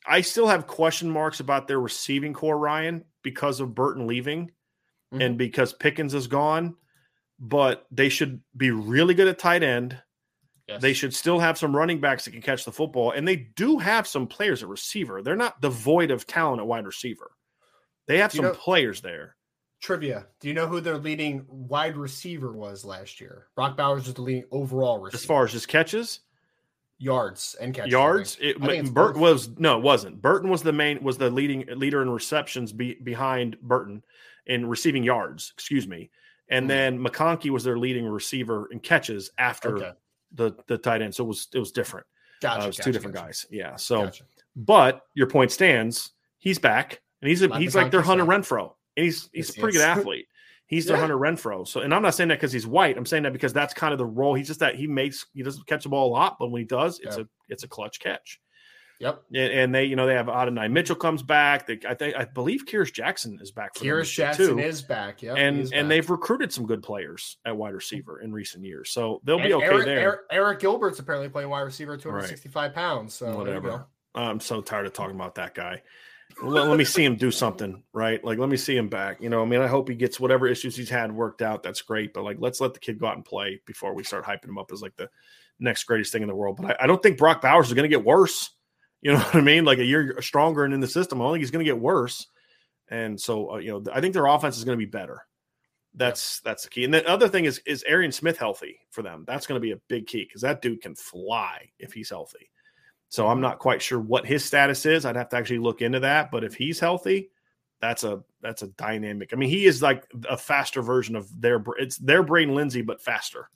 I still have question marks about their receiving core, Ryan, because of Burton leaving and because Pickens is gone. But they should be really good at tight end. Yes. They should still have some running backs that can catch the football. And they do have some players at receiver. They're not devoid of talent at wide receiver. They have some players there. Trivia. Do you know who their leading wide receiver was last year? Brock Bowers was the leading overall receiver. As far as his catches? Yards and catches. Yards. It wasn't. Burton was the leader in receptions behind Burton in receiving yards. Excuse me. And then McConkey was their leading receiver in catches after the tight end. So it was different. Gotcha. It was two different guys. Yeah. So, but your point stands. He's back, and he's like their Hunter Renfrow, and he's a pretty good athlete. He's the Hunter Renfrow. So, and I'm not saying that because he's white. I'm saying that because that's kind of the role. He's just that he doesn't catch the ball a lot, but when he does, it's a clutch catch. Yep. And they, you know, they have Adonai Mitchell comes back. I believe Kearse Jackson is back. Kearse Jackson too. Is back. Yeah. And they've recruited some good players at wide receiver in recent years. So they'll be okay there. Eric Gilbert's apparently playing wide receiver at 265 pounds. So whatever. I'm so tired of talking about that guy. Let me see him do something, right? Like, let me see him back. You know, I mean, I hope he gets whatever issues he's had worked out. That's great. But, like, let's let the kid go out and play before we start hyping him up as, like, the next greatest thing in the world. But I don't think Brock Bowers is going to get worse. You know what I mean? Like, a year stronger and in the system. I don't think he's going to get worse. And so, you know, I think their offense is going to be better. That's the key. And the other thing is Arian Smith healthy for them? That's going to be a big key because that dude can fly if he's healthy. So I'm not quite sure what his status is. I'd have to actually look into that. But if he's healthy, that's a dynamic. I mean, he is like a faster version of their Braden Lindsey, but faster.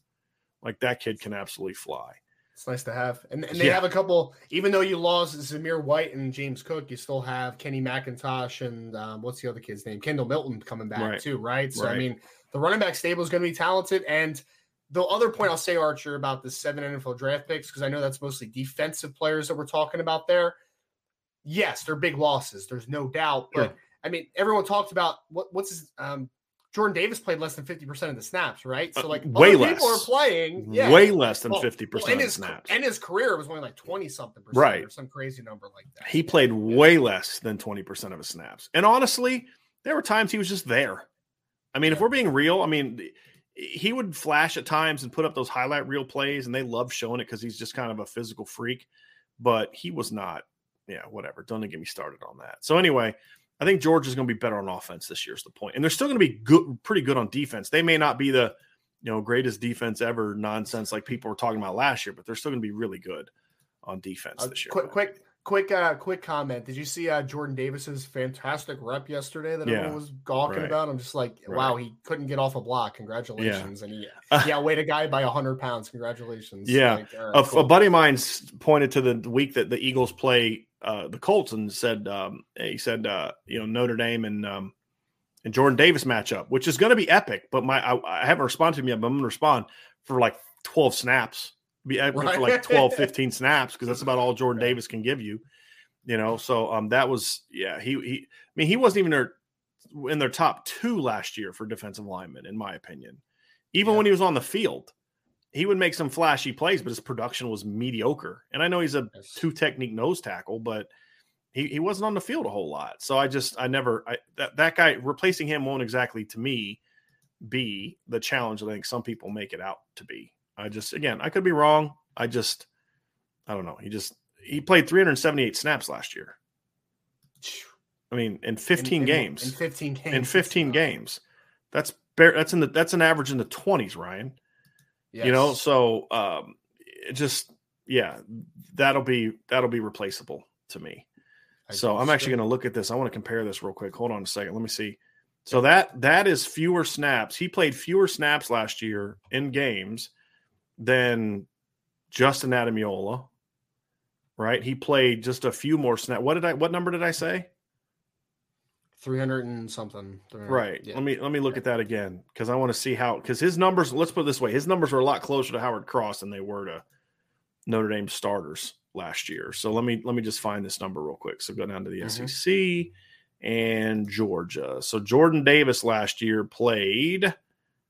Like that kid can absolutely fly. It's nice to have. And they have a couple, even though you lost Zamir White and James Cook, you still have Kenny McIntosh and what's the other kid's name? Kendall Milton coming back too, right? So, I mean, the running back stable is going to be talented. And the other point I'll say, Archer, about the 7 NFL draft picks, because I know that's mostly defensive players that we're talking about there. Yes, they're big losses. There's no doubt. But, I mean, everyone talked about what's his Jordan Davis played less than 50% of the snaps, right? So, like, way less. People are playing. Yeah, way less than 50% of the snaps. And his career was only like 20-something%, right? Or some crazy number like that. He played way less than 20% of his snaps. And, honestly, there were times he was just there. I mean, if we're being real, I mean – he would flash at times and put up those highlight reel plays, and they love showing it because he's just kind of a physical freak. But he was not, whatever. Don't get me started on that. So anyway, I think Georgia's going to be better on offense this year is the point. And they're still going to be good, pretty good on defense. They may not be the, greatest defense ever nonsense like people were talking about last year, but they're still going to be really good on defense this year. Quick comment. Did you see Jordan Davis's fantastic rep yesterday that everyone was gawking about? I'm just like, wow, he couldn't get off a block. Congratulations. And he outweighed a guy by 100 pounds. Congratulations. Yeah. Like, a buddy of mine pointed to the week that the Eagles play the Colts and said, Notre Dame and and Jordan Davis matchup, which is going to be epic. But I haven't responded to him yet, but I'm going to respond for like 12 snaps. Be right. For like 12, 15 snaps, because that's about all Jordan Davis can give you. You know, so that was he wasn't even in their top two last year for defensive linemen, in my opinion. Even when he was on the field, he would make some flashy plays, but his production was mediocre. And I know he's a two-technique nose tackle, but he wasn't on the field a whole lot. So that guy, replacing him won't exactly, to me, be the challenge that I think some people make it out to be. I could be wrong. I don't know. He played 378 snaps last year. I mean, in 15 games. That's an average in the 20s, Ryan. Yes. You know, so that'll be replaceable to me. I'm actually going to look at this. I want to compare this real quick. Hold on a second. Let me see. So that is fewer snaps. He played fewer snaps last year in games than Justin Adamiola, right? He played just a few more snaps. What number did I say? 300 and something. 300. Right. Yeah. Let me look at that again, because I want to see because his numbers, let's put it this way, his numbers were a lot closer to Howard Cross than they were to Notre Dame starters last year. So let me just find this number real quick. So go down to the SEC and Georgia. So Jordan Davis last year played,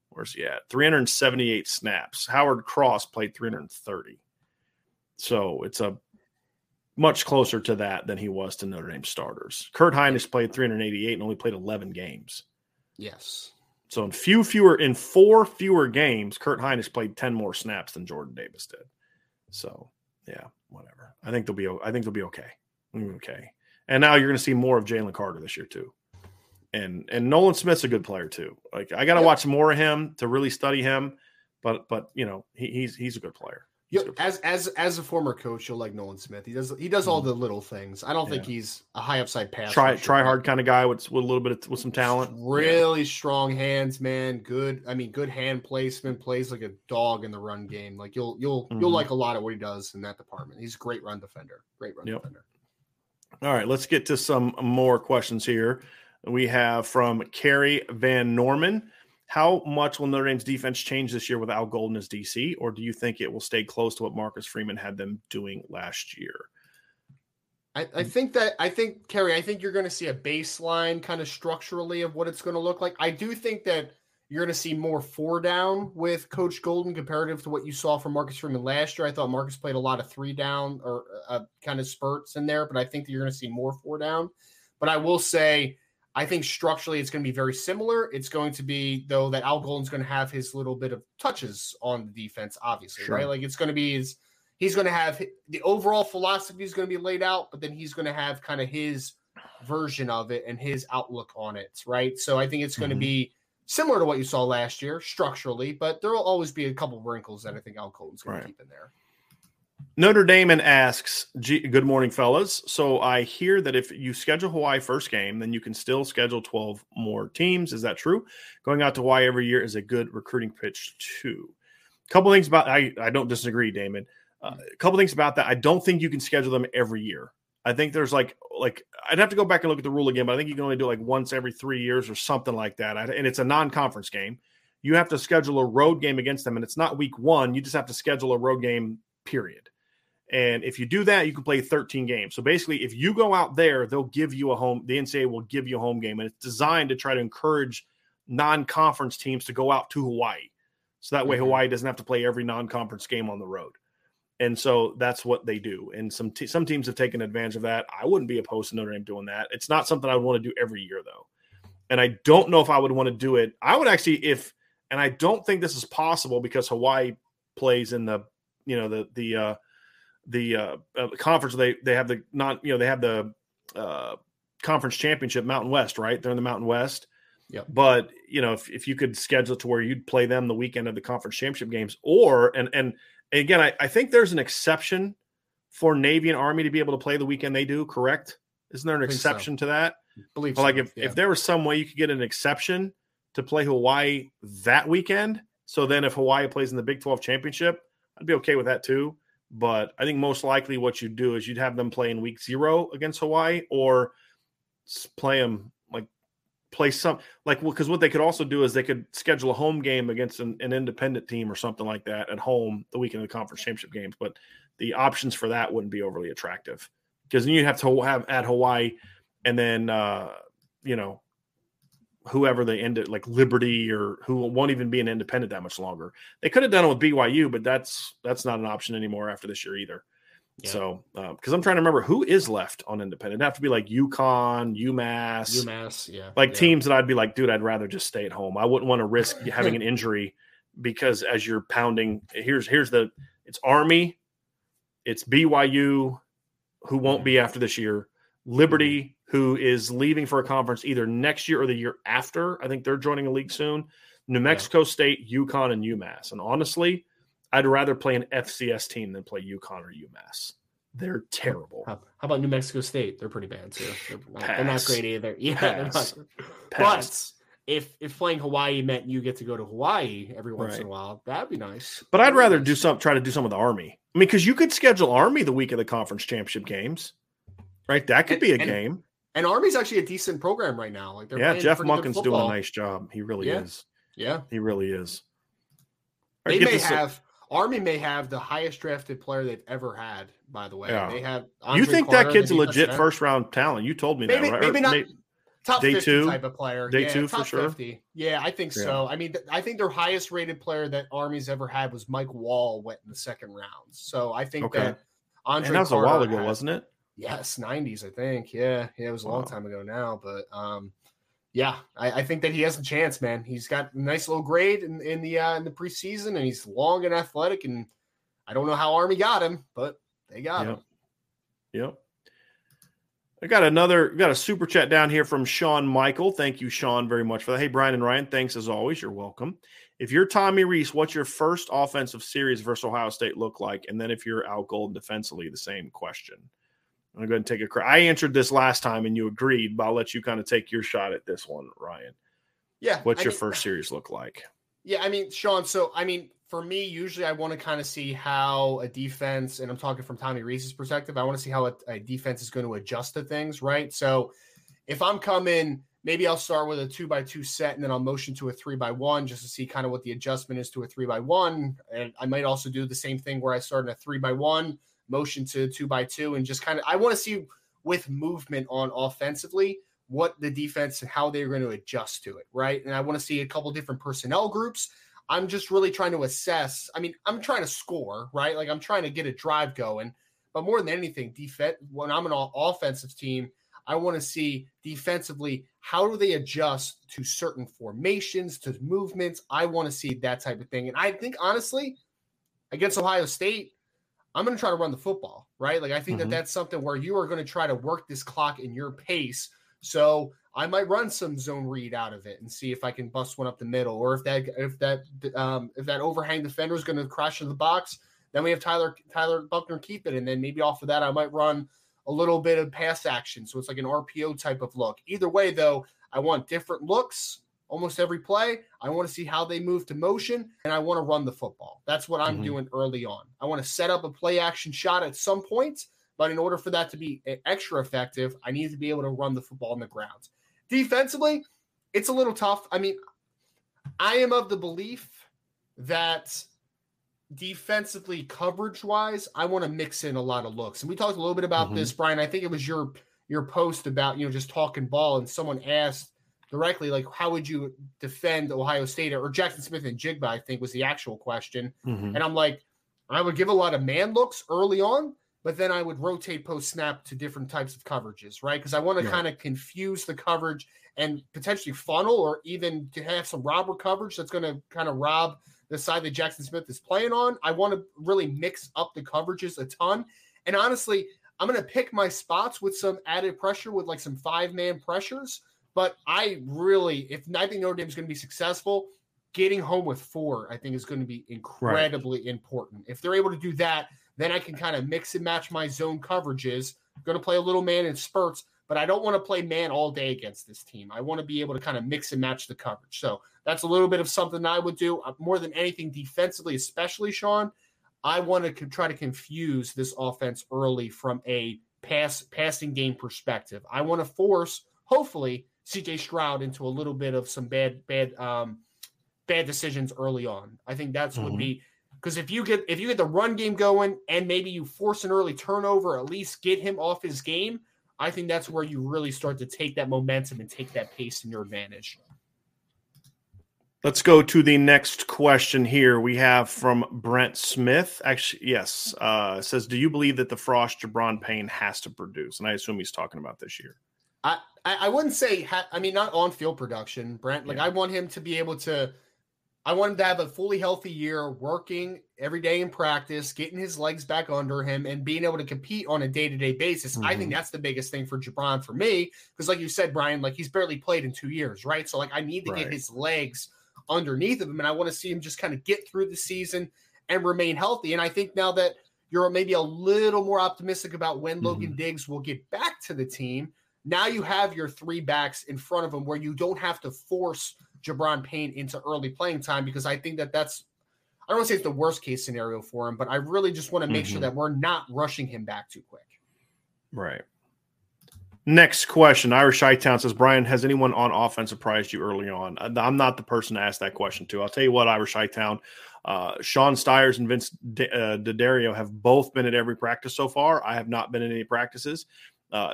where's he at? 378 snaps. Howard Cross played 330. So it's a much closer to that than he was to Notre Dame starters. Kurt Heinrich played 388 and only played 11 games. Yes. So in four fewer games, Kurt Heinrich played 10 more snaps than Jordan Davis did. So yeah, whatever. I think they'll be okay. Okay. And now you're going to see more of Jalen Carter this year too. And Nolan Smith's a good player too. Like, I got to watch more of him to really study him, but you know, he's a good player. As a former coach, you'll like Nolan Smith. He does all the little things. I don't think he's a high upside passer. Try hard kind of guy with a little bit with some talent. Really strong hands, man. Good hand placement. Plays like a dog in the run game. Like you'll like a lot of what he does in that department. He's a great run defender. All right, let's get to some more questions here. We have from Carrie Van Norman. How much will Notre Dame's defense change this year with Al Golden as DC, or do you think it will stay close to what Marcus Freeman had them doing last year? I think, Kerry, I think you're going to see a baseline kind of structurally of what it's going to look like. I do think that you're going to see more 4-down with Coach Golden comparative to what you saw from Marcus Freeman last year. I thought Marcus played a lot of 3-down or kind of spurts in there, but I think that you're going to see more 4-down. But I will say, I think structurally it's going to be very similar. It's going to be, though, that Al Golden's going to have his little bit of touches on the defense, obviously, right? Like, it's going to be he's going to have the overall philosophy is going to be laid out, but then he's going to have kind of his version of it and his outlook on it, right? So I think it's going to be similar to what you saw last year structurally, but there will always be a couple of wrinkles that I think Al Golden's going to keep in there. Notre Dame asks, good morning, fellas. So I hear that if you schedule Hawaii first game, then you can still schedule 12 more teams. Is that true? Going out to Hawaii every year is a good recruiting pitch too. Couple things about I don't disagree, Damon. A couple things about that. I don't think you can schedule them every year. I think there's like I'd have to go back and look at the rule again, but I think you can only do like once every 3 years or something like that. And it's a non-conference game. You have to schedule a road game against them, and it's not week one. You just have to schedule a road game, period. And if you do that, you can play 13 games. So basically, if you go out there, they'll give you a home. The NCAA will give you a home game, and it's designed to try to encourage non-conference teams to go out to Hawaii. So that way, Hawaii doesn't have to play every non-conference game on the road. And so that's what they do. And some teams have taken advantage of that. I wouldn't be opposed to Notre Dame doing that. It's not something I would want to do every year, though. And I don't know if I would want to do it. I would actually, and I don't think this is possible because Hawaii plays in the conference. They have the conference championship, Mountain West, right? They're in the Mountain West. Yeah. But you know, if you could schedule it to where you'd play them the weekend of the conference championship games, or, and again, I think there's an exception for Navy and Army to be able to play the weekend they do. Correct. Isn't there an exception to that? I believe so. Like if there was some way you could get an exception to play Hawaii that weekend. So then if Hawaii plays in the Big 12 championship, I'd be okay with that too. But I think most likely what you'd do is you'd have them play in week 0 against Hawaii, or play them like play some like because what they could also do is they could schedule a home game against an independent team or something like that at home the weekend of the conference championship games. But the options for that wouldn't be overly attractive because then you'd have to have at Hawaii and then you know whoever they end it like Liberty or who won't even be an independent that much longer. They could have done it with BYU, but that's not an option anymore after this year either. Yeah. So, because I'm trying to remember who is left on independent. It'd have to be like UConn, UMass, yeah, like teams that I'd be like, dude, I'd rather just stay at home. I wouldn't want to risk having an injury because as you're pounding, here's the it's Army, it's BYU, who won't be after this year, Liberty, who is leaving for a conference either next year or the year after. I think they're joining a league soon. New Mexico State, UConn, and UMass, and honestly, I'd rather play an FCS team than play UConn or UMass. They're terrible. How about New Mexico State? They're pretty bad too. They're not great either. Yeah, they're not. But if playing Hawaii meant you get to go to Hawaii every once in a while, that'd be nice. But I'd rather try to do some with the Army. I mean, because you could schedule Army the week of the conference championship games, right? That could be a game. And Army's actually a decent program right now. Like Jeff Munkin's doing a nice job. He really is. Yeah, he really is. Right, they may have. Army may have the highest drafted player they've ever had, by the way. Yeah. They have you think Carter, that kid's a legit first-round talent. You told me maybe, that, right? Maybe not top day 50 two, type of player. Day two for sure? 50. Yeah, I think so. I mean, I think their highest-rated player that Army's ever had was Mike Wall went in the second round. So I think that Andre and that was Carter a while ago, wasn't it? Yes, 90s, I think. Yeah, it was a long time ago now. But, yeah, I think that he has a chance, man. He's got a nice little grade in the preseason, and he's long and athletic. And I don't know how Army got him, but they got him. Yep. I got a super chat down here from Sean Michael. Thank you, Sean, very much for that. Hey, Brian and Ryan, thanks as always. You're welcome. If you're Tommy Reese, what's your first offensive series versus Ohio State look like? And then if you're Al Golden defensively, the same question. I'm going to go ahead and take a crack. I answered this last time, and you agreed, but I'll let you kind of take your shot at this one, Ryan. Yeah. What's your first series look like? Yeah, I mean, Sean, so, I mean, for me, usually I want to kind of see how a defense, and I'm talking from Tommy Reese's perspective, I want to see how a defense is going to adjust to things, right? So if I'm coming, maybe I'll start with a 2x2 set, and then I'll motion to a 3x1 just to see kind of what the adjustment is to a 3x1. And I might also do the same thing where I start in a 3x1. Motion to 2x2 and just kind of I want to see with movement on offensively what the defense and how they're going to adjust to it, right? And I want to see a couple different personnel groups. I'm just really trying to assess. I mean, I'm trying to score, right? Like I'm trying to get a drive going, but more than anything, defense. When I'm an offensive team, I want to see defensively how do they adjust to certain formations, to movements. I want to see that type of thing. And I think honestly, against Ohio State, I'm going to try to run the football, right? Like I think that that's something where you are going to try to work this clock in your pace. So I might run some zone read out of it and see if I can bust one up the middle, or if that overhang defender is going to crash into the box, then we have Tyler Buckner keep it, and then maybe off of that I might run a little bit of pass action, so it's like an RPO type of look. Either way, though, I want different looks almost every play. I want to see how they move to motion, and I want to run the football. That's what I'm doing early on. I want to set up a play action shot at some point, but in order for that to be extra effective, I need to be able to run the football on the ground. Defensively, it's a little tough. I mean, I am of the belief that defensively, coverage-wise, I want to mix in a lot of looks. And we talked a little bit about this, Brian. I think it was your post about, you know, just talking ball, and someone asked directly, like, how would you defend Ohio State or Jackson Smith and Jigba, I think was the actual question. And I'm like, I would give a lot of man looks early on, but then I would rotate post snap to different types of coverages, right? Because I want to kind of confuse the coverage and potentially funnel, or even to have some robber coverage that's going to kind of rob the side that Jackson Smith is playing on. I want to really mix up the coverages a ton. And honestly, I'm going to pick my spots with some added pressure, with like some 5-man pressures. But I really, I think Notre Dame is going to be successful, getting home with 4, I think, is going to be incredibly important. If they're able to do that, then I can kind of mix and match my zone coverages. I'm going to play a little man in spurts, but I don't want to play man all day against this team. I want to be able to kind of mix and match the coverage. So that's a little bit of something I would do. More than anything defensively, especially, Sean, I want to try to confuse this offense early from a passing game perspective. I want to force, hopefully, C.J. Stroud into a little bit of some bad decisions early on. I think that's would be because if you get the run game going and maybe you force an early turnover, at least get him off his game. I think that's where you really start to take that momentum and take that pace in your advantage. Let's go to the next question here. We have from Brent Smith. Actually, yes. Says, do you believe that the Frost Jabron Payne has to produce? And I assume he's talking about this year. I wouldn't say, not on field production, Brent. Like, yeah. I want him to have a fully healthy year, working every day in practice, getting his legs back under him, and being able to compete on a day-to-day basis. Mm-hmm. I think that's the biggest thing for Jabron for me. Because like you said, Brian, like he's barely played in 2 years, right? So like I need to get his legs underneath of him, and I want to see him just kind of get through the season and remain healthy. And I think now that you're maybe a little more optimistic about when Logan Diggs will get back to the team, now you have your three backs in front of him where you don't have to force Jabron Payne into early playing time, because I think that's I don't want to say it's the worst case scenario for him, but I really just want to make sure that we're not rushing him back too quick. Right. Next question. Irish Hightown says, Brian, has anyone on offense surprised you early on? I'm not the person to ask that question to. I'll tell you what, Irish Hightown, Sean Styers and Vince D'Addario have both been at every practice so far. I have not been in any practices.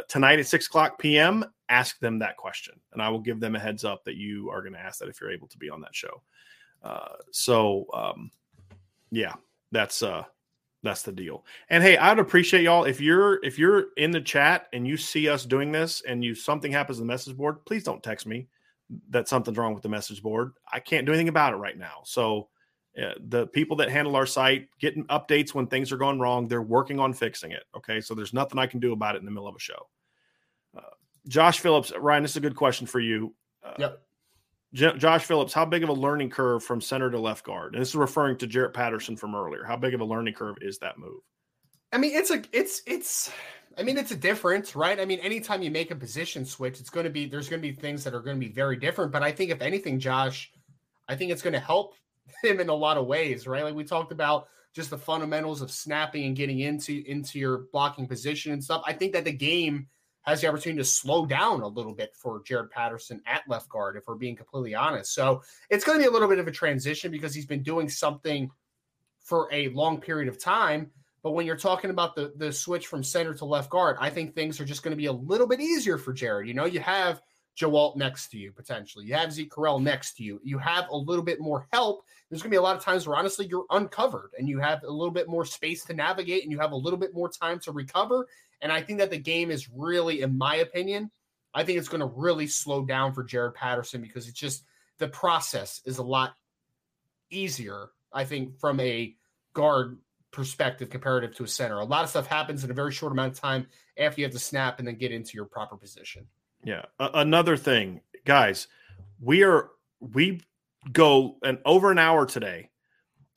Tonight at 6 o'clock p.m., ask them that question, and I will give them a heads up that you are going to ask that if you're able to be on that show. That's the deal. And hey, I'd appreciate y'all if you're in the chat and you see us doing this and something happens to the message board, please don't text me that something's wrong with the message board. I can't do anything about it right now. So the people that handle our site getting updates when things are going wrong, they're working on fixing it. Okay, so there's nothing I can do about it in the middle of a show. Josh Phillips, Ryan, this is a good question for you. Yep. Josh Phillips, how big of a learning curve from center to left guard? And this is referring to Jarrett Patterson from earlier. How big of a learning curve is that move? I mean, it's a difference, right? I mean, anytime you make a position switch, there's going to be things that are going to be very different. But I think if anything, Josh, I think it's going to help him in a lot of ways, right? Like we talked about just the fundamentals of snapping and getting into your blocking position and stuff. I think that the game has the opportunity to slow down a little bit for Jarrett Patterson at left guard, if we're being completely honest. So it's going to be a little bit of a transition because he's been doing something for a long period of time. But when you're talking about the switch from center to left guard, I think things are just going to be a little bit easier for Jared. You know, you have Jawalt next to you, potentially. You have Zeke Correll next to you. You have a little bit more help. There's going to be a lot of times where, honestly, you're uncovered and you have a little bit more space to navigate and you have a little bit more time to recover. And I think that the game is really, in my opinion, I think it's going to really slow down for Jarrett Patterson because it's just the process is a lot easier, I think, from a guard perspective comparative to a center. A lot of stuff happens in a very short amount of time after you have to snap and then get into your proper position. Yeah. Another thing, guys, we go over an hour today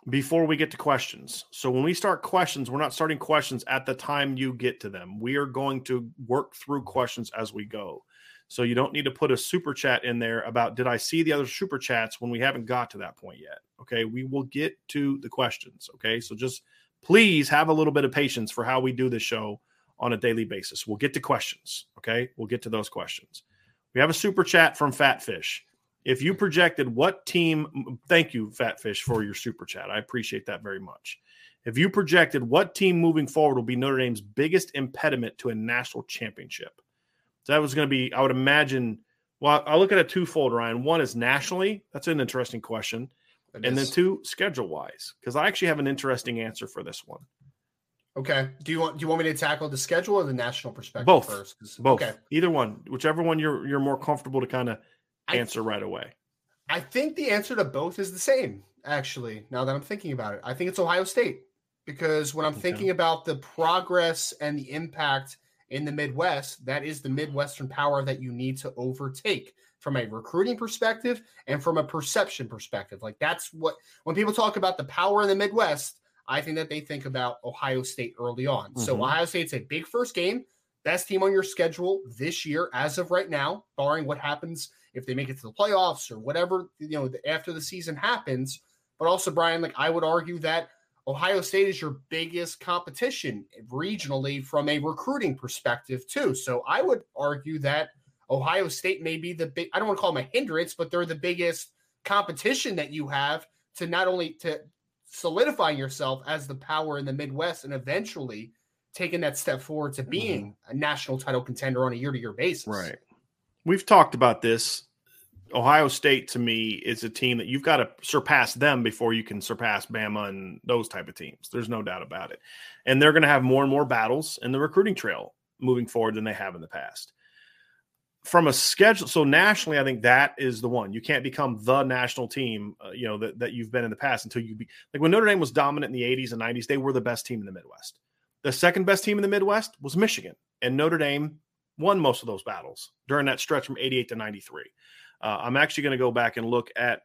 before we get to questions. So when we start questions, we're not starting questions at the time you get to them. We are going to work through questions as we go. So you don't need to put a super chat in there about, did I see the other super chats when we haven't got to that point yet? Okay. We will get to the questions. Okay. So just please have a little bit of patience for how we do this show on a daily basis. We'll get to questions. Okay. We'll get to those questions. We have a super chat from Fat Fish. If you projected what team – thank you, Fat Fish, for your super chat. I appreciate that very much. If you projected what team moving forward will be Notre Dame's biggest impediment to a national championship, so that was going to be – I would imagine – well, I look at it twofold, Ryan. One is nationally. That's an interesting question. And then two, schedule-wise, because I actually have an interesting answer for this one. Okay. Do you want me to tackle the schedule or the national perspective first? Both. Okay. Either one. Whichever one you're more comfortable to kind of – answer right away. I think the answer to both is the same, actually, now that I'm thinking about it. I think it's Ohio State, because when I'm thinking about the progress and the impact in the Midwest, that is the Midwestern power that you need to overtake from a recruiting perspective and from a perception perspective. Like that's what, when people talk about the power in the Midwest, I think that they think about Ohio State early on. Mm-hmm. So Ohio State's a big first game, best team on your schedule this year, as of right now, barring what happens if they make it to the playoffs or whatever, after the season happens. But also, Brian, like I would argue that Ohio State is your biggest competition regionally from a recruiting perspective too. So I would argue that Ohio State may be the big, I don't want to call them a hindrance, but they're the biggest competition that you have to not only to solidify yourself as the power in the Midwest and eventually taking that step forward to being a national title contender on a year-to-year basis. Right. We've talked about this. Ohio State, to me, is a team that you've got to surpass them before you can surpass Bama and those type of teams. There's no doubt about it. And they're going to have more and more battles in the recruiting trail moving forward than they have in the past. From a schedule, so nationally, I think that is the one. You can't become the national team, that you've been in the past until you like when Notre Dame was dominant in the 80s and 90s, they were the best team in the Midwest. The second best team in the Midwest was Michigan, and Notre Dame won most of those battles during that stretch from 88 to 93. I'm actually going to go back and look at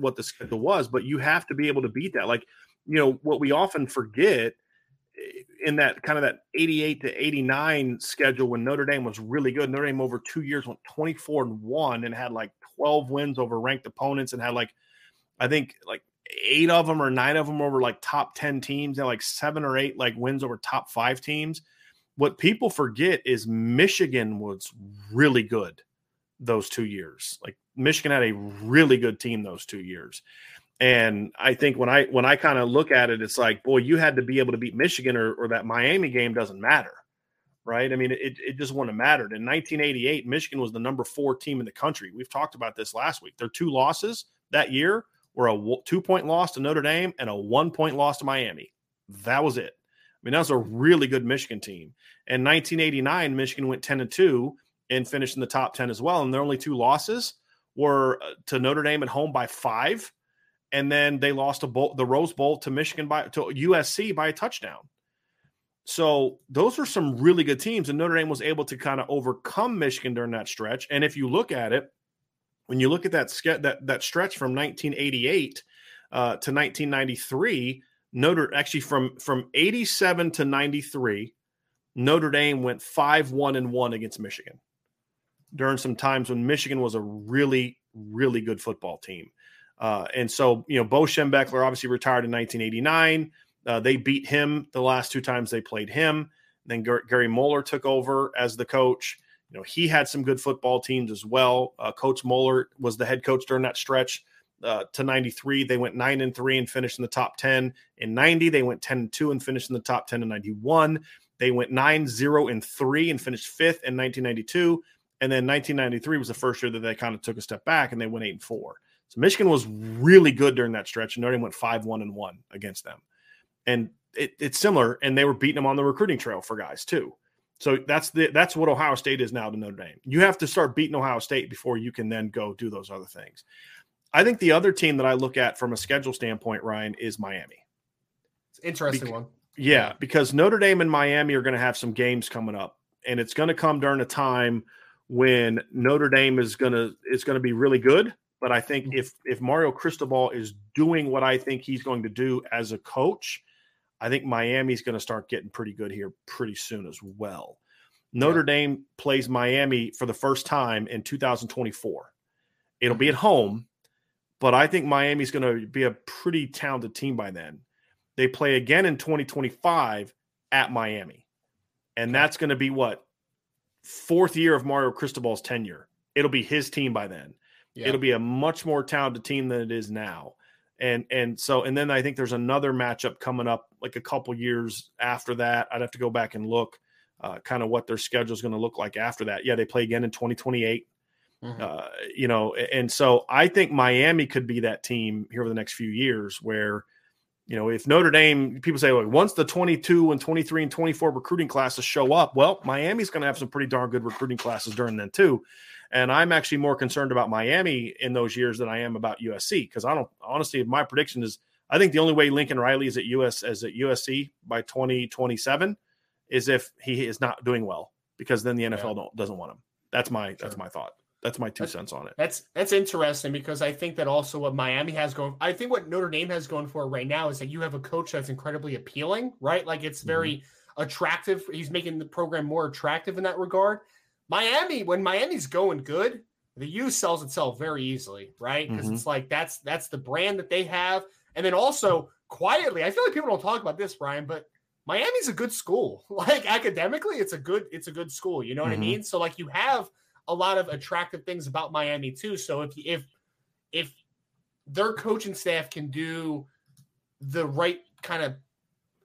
what the schedule was, but you have to be able to beat that. Like, what we often forget in that kind of that 88 to 89 schedule when Notre Dame was really good. Notre Dame over 2 years went 24-1 and had like 12 wins over ranked opponents and had like, I think like 8 of them or 9 of them over like top 10 teams and like 7 or 8 like wins over top 5 teams. What people forget is Michigan was really good those 2 years. Like Michigan had a really good team those 2 years. And I think when I kind of look at it, it's like, boy, you had to be able to beat Michigan or that Miami game doesn't matter, right? I mean, it just wouldn't have mattered. In 1988, Michigan was the number 4 team in the country. We've talked about this last week. Their 2 losses that year were a 2-point loss to Notre Dame and a 1-point loss to Miami. That was it. I mean, that was a really good Michigan team. In 1989, Michigan went 10-2 and finished in the top 10 as well. And their only 2 losses were to Notre Dame at home by 5. And then they lost the Rose Bowl to Michigan to USC by a touchdown. So those are some really good teams. And Notre Dame was able to kind of overcome Michigan during that stretch. And if you look at it, when you look at that stretch from 1988 to 1993, from 87 to 93, Notre Dame went 5-1-1 against Michigan during some times when Michigan was a really, really good football team. And so, Bo Schembechler obviously retired in 1989. They beat him the last 2 times they played him. Then Gary Moeller took over as the coach. He had some good football teams as well. Coach Moeller was the head coach during that stretch to 93. They went 9-3 and finished in the top 10 in 90. They went 10-2 and finished in the top 10 in 91. They went 9-0-3 and finished 5th in 1992. And then 1993 was the first year that they kind of took a step back and they went 8-4. So Michigan was really good during that stretch, and Notre Dame went 5-1-1 against them. And it's similar, and they were beating them on the recruiting trail for guys too. So that's what Ohio State is now to Notre Dame. You have to start beating Ohio State before you can then go do those other things. I think the other team that I look at from a schedule standpoint, Ryan, is Miami. It's an interesting one. Yeah, because Notre Dame and Miami are going to have some games coming up, and it's going to come during a time when Notre Dame is going to be really good. But I think if Mario Cristobal is doing what I think he's going to do as a coach, I think Miami's going to start getting pretty good here pretty soon as well. Notre Dame plays Miami for the first time in 2024. It'll be at home, but I think Miami's going to be a pretty talented team by then. They play again in 2025 at Miami. And that's going to be what? 4th year of Mario Cristobal's tenure. It'll be his team by then. Yeah. It'll be a much more talented team than it is now. And then I think there's another matchup coming up like a couple years after that. I'd have to go back and look kind of what their schedule is going to look like after that. Yeah, they play again in 2028. Mm-hmm. And so I think Miami could be that team here over the next few years where, if Notre Dame, people say, like, once the 22 and 23 and 24 recruiting classes show up, well, Miami's going to have some pretty darn good recruiting classes during then too. And I'm actually more concerned about Miami in those years than I am about USC because my prediction is I think the only way Lincoln Riley is at USC by 2027 is if he is not doing well because then the NFL doesn't want him. That's my thought. That's my 2 cents on it. That's interesting because I think that also what Miami has going, I think what Notre Dame has going for right now is that you have a coach that's incredibly appealing, right? Like it's very attractive. He's making the program more attractive in that regard. Miami, when Miami's going good, the U sells itself very easily, right? Because it's like that's the brand that they have. And then also quietly, I feel like people don't talk about this, Brian, but Miami's a good school. Like academically, it's a good school. You know what I mean? So like you have a lot of attractive things about Miami too. So if their coaching staff can do the right kind of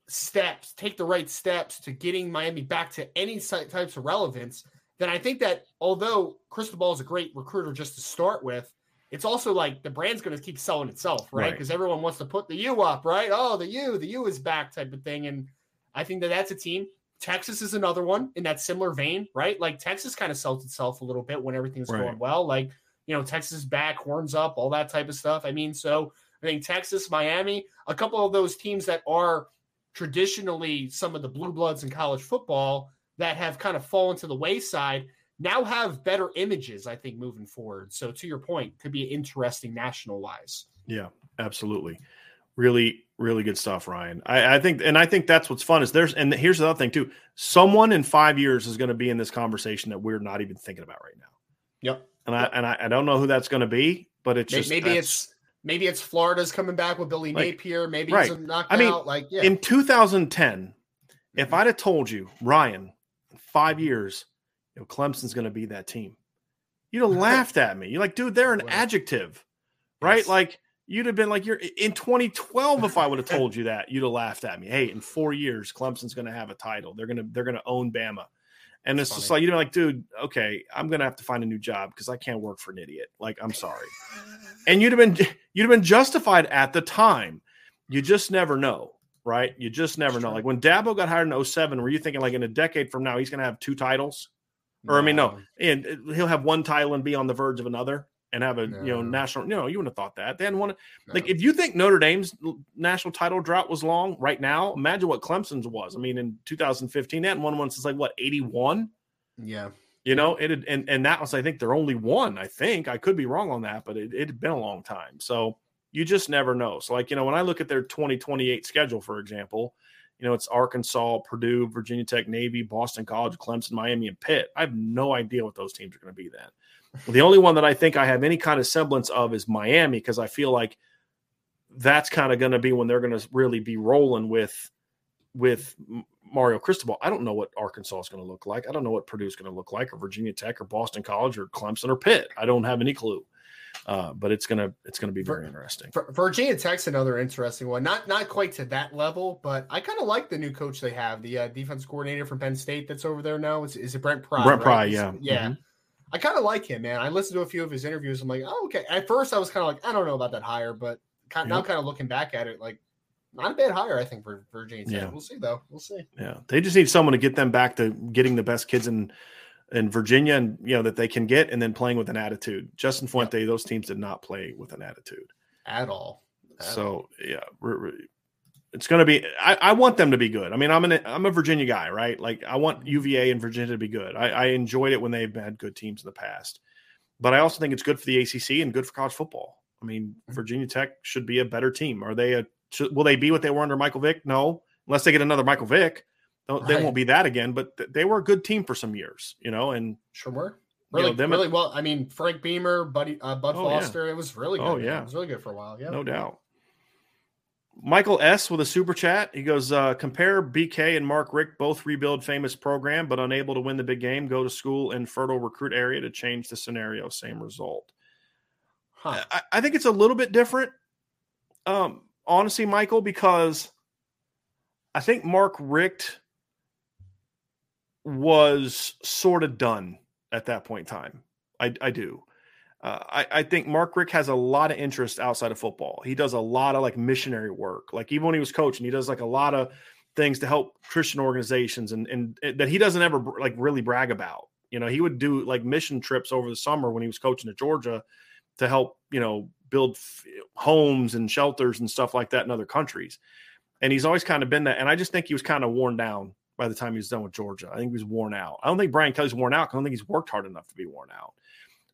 steps, take the right steps to getting Miami back to any types of relevance, then I think that although Cristobal is a great recruiter just to start with, it's also like the brand's going to keep selling itself, right? Because everyone wants to put the U up, right? Oh, the U is back type of thing. And I think that that's a team. Texas is another one in that similar vein, right? Like Texas kind of sells itself a little bit when everything's going well. Like, you know, Texas is back, horns up, all that type of stuff. I mean, so I think Texas, Miami, a couple of those teams that are traditionally some of the blue bloods in college football that have kind of fallen to the wayside now have better images, I think, moving forward. So to your point, could be interesting national-wise. Yeah, absolutely. Really, really good stuff, Ryan. I think that's what's fun is there's, and here's the other thing too, someone in 5 years is going to be in this conversation that we're not even thinking about right now. Yep. And I don't know who that's going to be, but it's just maybe it's Florida's coming back with Billy Napier. Maybe it's a knockout. I mean, in 2010, if I'd have told you, Ryan, in 5 years, you know, Clemson's going to be that team, you'd have laughed at me. You're like, dude, they're an adjective, right? Yes. Like you'd have been like, you're in 2012. If I would have told you that, you'd have laughed at me. Hey, in 4 years, Clemson's going to have a title. They're going to own Bama. And it's just like, you know, like, dude, okay, I'm going to have to find a new job because I can't work for an idiot. Like, I'm sorry. And you'd have been justified at the time. You just never know, right? You just never know. Like when Dabo got hired in 2007, were you thinking like in a decade from now, he's going to have 2 titles? Or, no. I mean, no, and he'll have 1 title and be on the verge of another and have a, you know, national, no, you wouldn't have thought that. They hadn't won it. No. Like, if you think Notre Dame's national title drought was long right now, imagine what Clemson's was. I mean, in 2015, they hadn't won one since like what, 81? Yeah. You know, it had, and that was, I think, their only one. I think I could be wrong on that, but it had been a long time. So you just never know. So like, you know, when I look at their 2028 schedule, for example, you know, it's Arkansas, Purdue, Virginia Tech, Navy, Boston College, Clemson, Miami, and Pitt. I have no idea what those teams are going to be then. Well, the only one that I think I have any kind of semblance of is Miami, because I feel like that's kind of going to be when they're going to really be rolling with Mario Cristobal. I don't know what Arkansas is going to look like. I don't know what Purdue is going to look like, or Virginia Tech, or Boston College, or Clemson, or Pitt. I don't have any clue. But it's gonna be very interesting. Virginia Tech's another interesting one. Not quite to that level, but I kind of like the new coach they have, the defense coordinator from Penn State that's over there now. Is it Brent Pry? Brent Pry, right? Yeah. Mm-hmm. I kind of like him, man. I listened to a few of his interviews. I'm like, oh, okay. At first, I was kind of like, I don't know about that hire, but now kind of looking back at it, like, not a bad hire, I think, for Virginia Tech. Yeah. We'll see, though. We'll see. Yeah, they just need someone to get them back to getting the best kids in Virginia, and you know that they can get, and then playing with an attitude. Justin Fuente, those teams did not play with an attitude at all. Yeah, it's going to be. I want them to be good. I mean, I'm a Virginia guy, right? Like I want UVA and Virginia to be good. I enjoyed it when they've had good teams in the past, but I also think it's good for the ACC and good for college football. I mean, Virginia Tech should be a better team. Will they be what they were under Michael Vick? No, unless they get another Michael Vick. They won't be that again, but they were a good team for some years, you know, and sure were really, you know, them really well. I mean, Frank Beamer, Bud Foster, it was really good. Oh, yeah. It was really good for a while. Yeah, no doubt. Michael S. with a super chat. He goes, compare BK and Mark Richt, both rebuild famous program, but unable to win the big game, go to school in fertile recruit area to change the scenario. Same result. Huh. I think it's a little bit different. Honestly, Michael, because I think Mark Richt was sort of done at that point in time. I do. I think Mark Richt has a lot of interest outside of football. He does a lot of like missionary work. Like even when he was coaching, he does like a lot of things to help Christian organizations and that he doesn't ever like really brag about. You know, he would do like mission trips over the summer when he was coaching at Georgia to help, you know, build homes and shelters and stuff like that in other countries. And he's always kind of been that. And I just think he was kind of worn down by the time he was done with Georgia. I think he was worn out. I don't think Brian Kelly's worn out. I don't think he's worked hard enough to be worn out.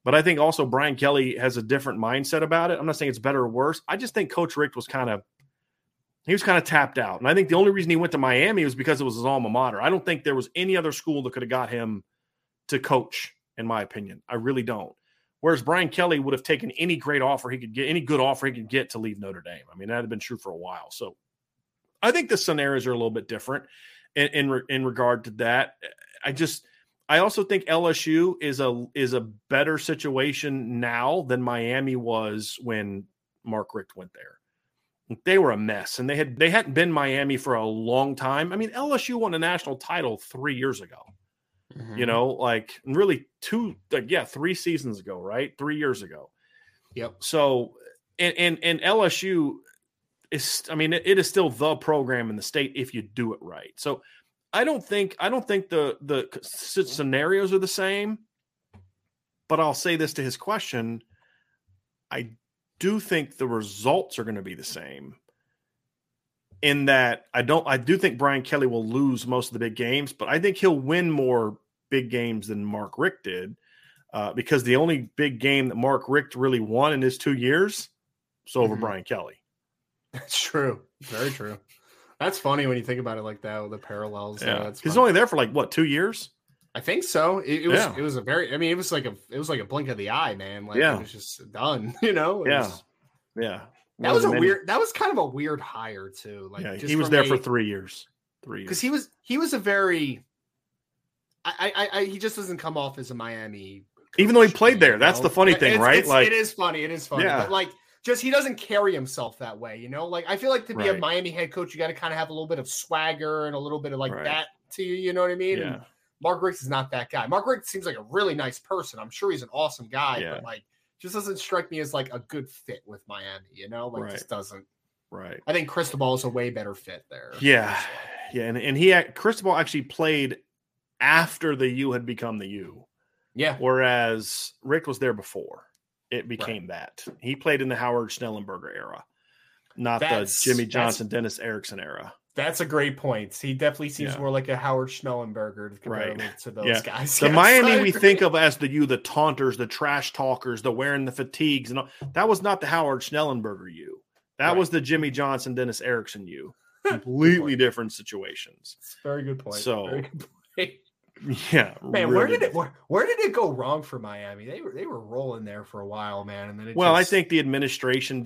But I think also Brian Kelly has a different mindset about it. I'm not saying it's better or worse. I just think Coach Richt was kind of tapped out. And I think the only reason he went to Miami was because it was his alma mater. I don't think there was any other school that could have got him to coach, in my opinion. I really don't. Whereas Brian Kelly would have taken any good offer he could get to leave Notre Dame. I mean, that had been true for a while. So I think the scenarios are a little bit different in regard to that. I just I also think LSU is a better situation now than Miami was when Mark Richt went there. They were a mess, and they hadn't been Miami for a long time. I mean, LSU won a national title 3 years ago, mm-hmm. Really 3 seasons ago, right? 3 years ago. Yep. So, and LSU is, it is still the program in the state if you do it right. So I don't think the scenarios are the same, but I'll say this to his question. I do think the results are going to be the same in that I do think Brian Kelly will lose most of the big games, but I think he'll win more big games than Mark Richt did because the only big game that Mark Richt really won in his 2 years was over mm-hmm. Brian Kelly. That's true. Very true. That's funny when you think about it like that with the parallels. Yeah. He's only there for 2 years? I think so. It was like a blink of the eye, man. It was just done, Yeah. That was kind of a weird hire too. He was there for 3 years. 3 years. Because he was a very he just doesn't come off as a Miami coach, even though he played there. That's the funny thing, right? It is funny. Yeah. But just he doesn't carry himself that way, I feel like to be a Miami head coach, you got to kind of have a little bit of swagger and a little bit of that to you. You know what I mean? Yeah. And Mark Richt is not that guy. Mark Richt seems like a really nice person. I'm sure he's an awesome guy, but just doesn't strike me as a good fit with Miami. Just doesn't. Right. I think Cristobal is a way better fit there. Yeah, yeah, and Cristobal actually played after the U had become the U. Yeah. Whereas Richt was there before. It became that. He played in the Howard Schnellenberger era, the Jimmy Johnson, Dennis Erickson era. That's a great point. He definitely seems more like a Howard Schnellenberger compared to those guys. The Miami we think of as the taunters, the trash talkers, the wearing the fatigues, and all, that was not the Howard Schnellenberger U. That was the Jimmy Johnson, Dennis Erickson U. Completely different situations. It's a very good point. So. Very good point. Yeah, man. Really. Where did it go wrong for Miami? They were rolling there for a while, man. And then I think the administration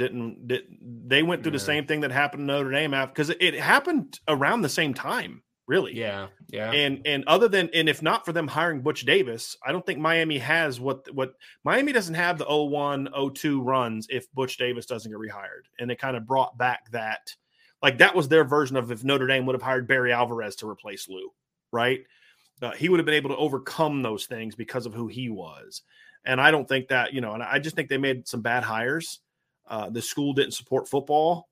they went through the same thing that happened to Notre Dame after, because it happened around the same time, really. Yeah, yeah. And other than if not for them hiring Butch Davis, I don't think Miami has what Miami doesn't have the 01, 02 runs if Butch Davis doesn't get rehired, and they kind of brought back that that was their version of if Notre Dame would have hired Barry Alvarez to replace Lou, right? He would have been able to overcome those things because of who he was. And I don't think that, and I just think they made some bad hires. The school didn't support football.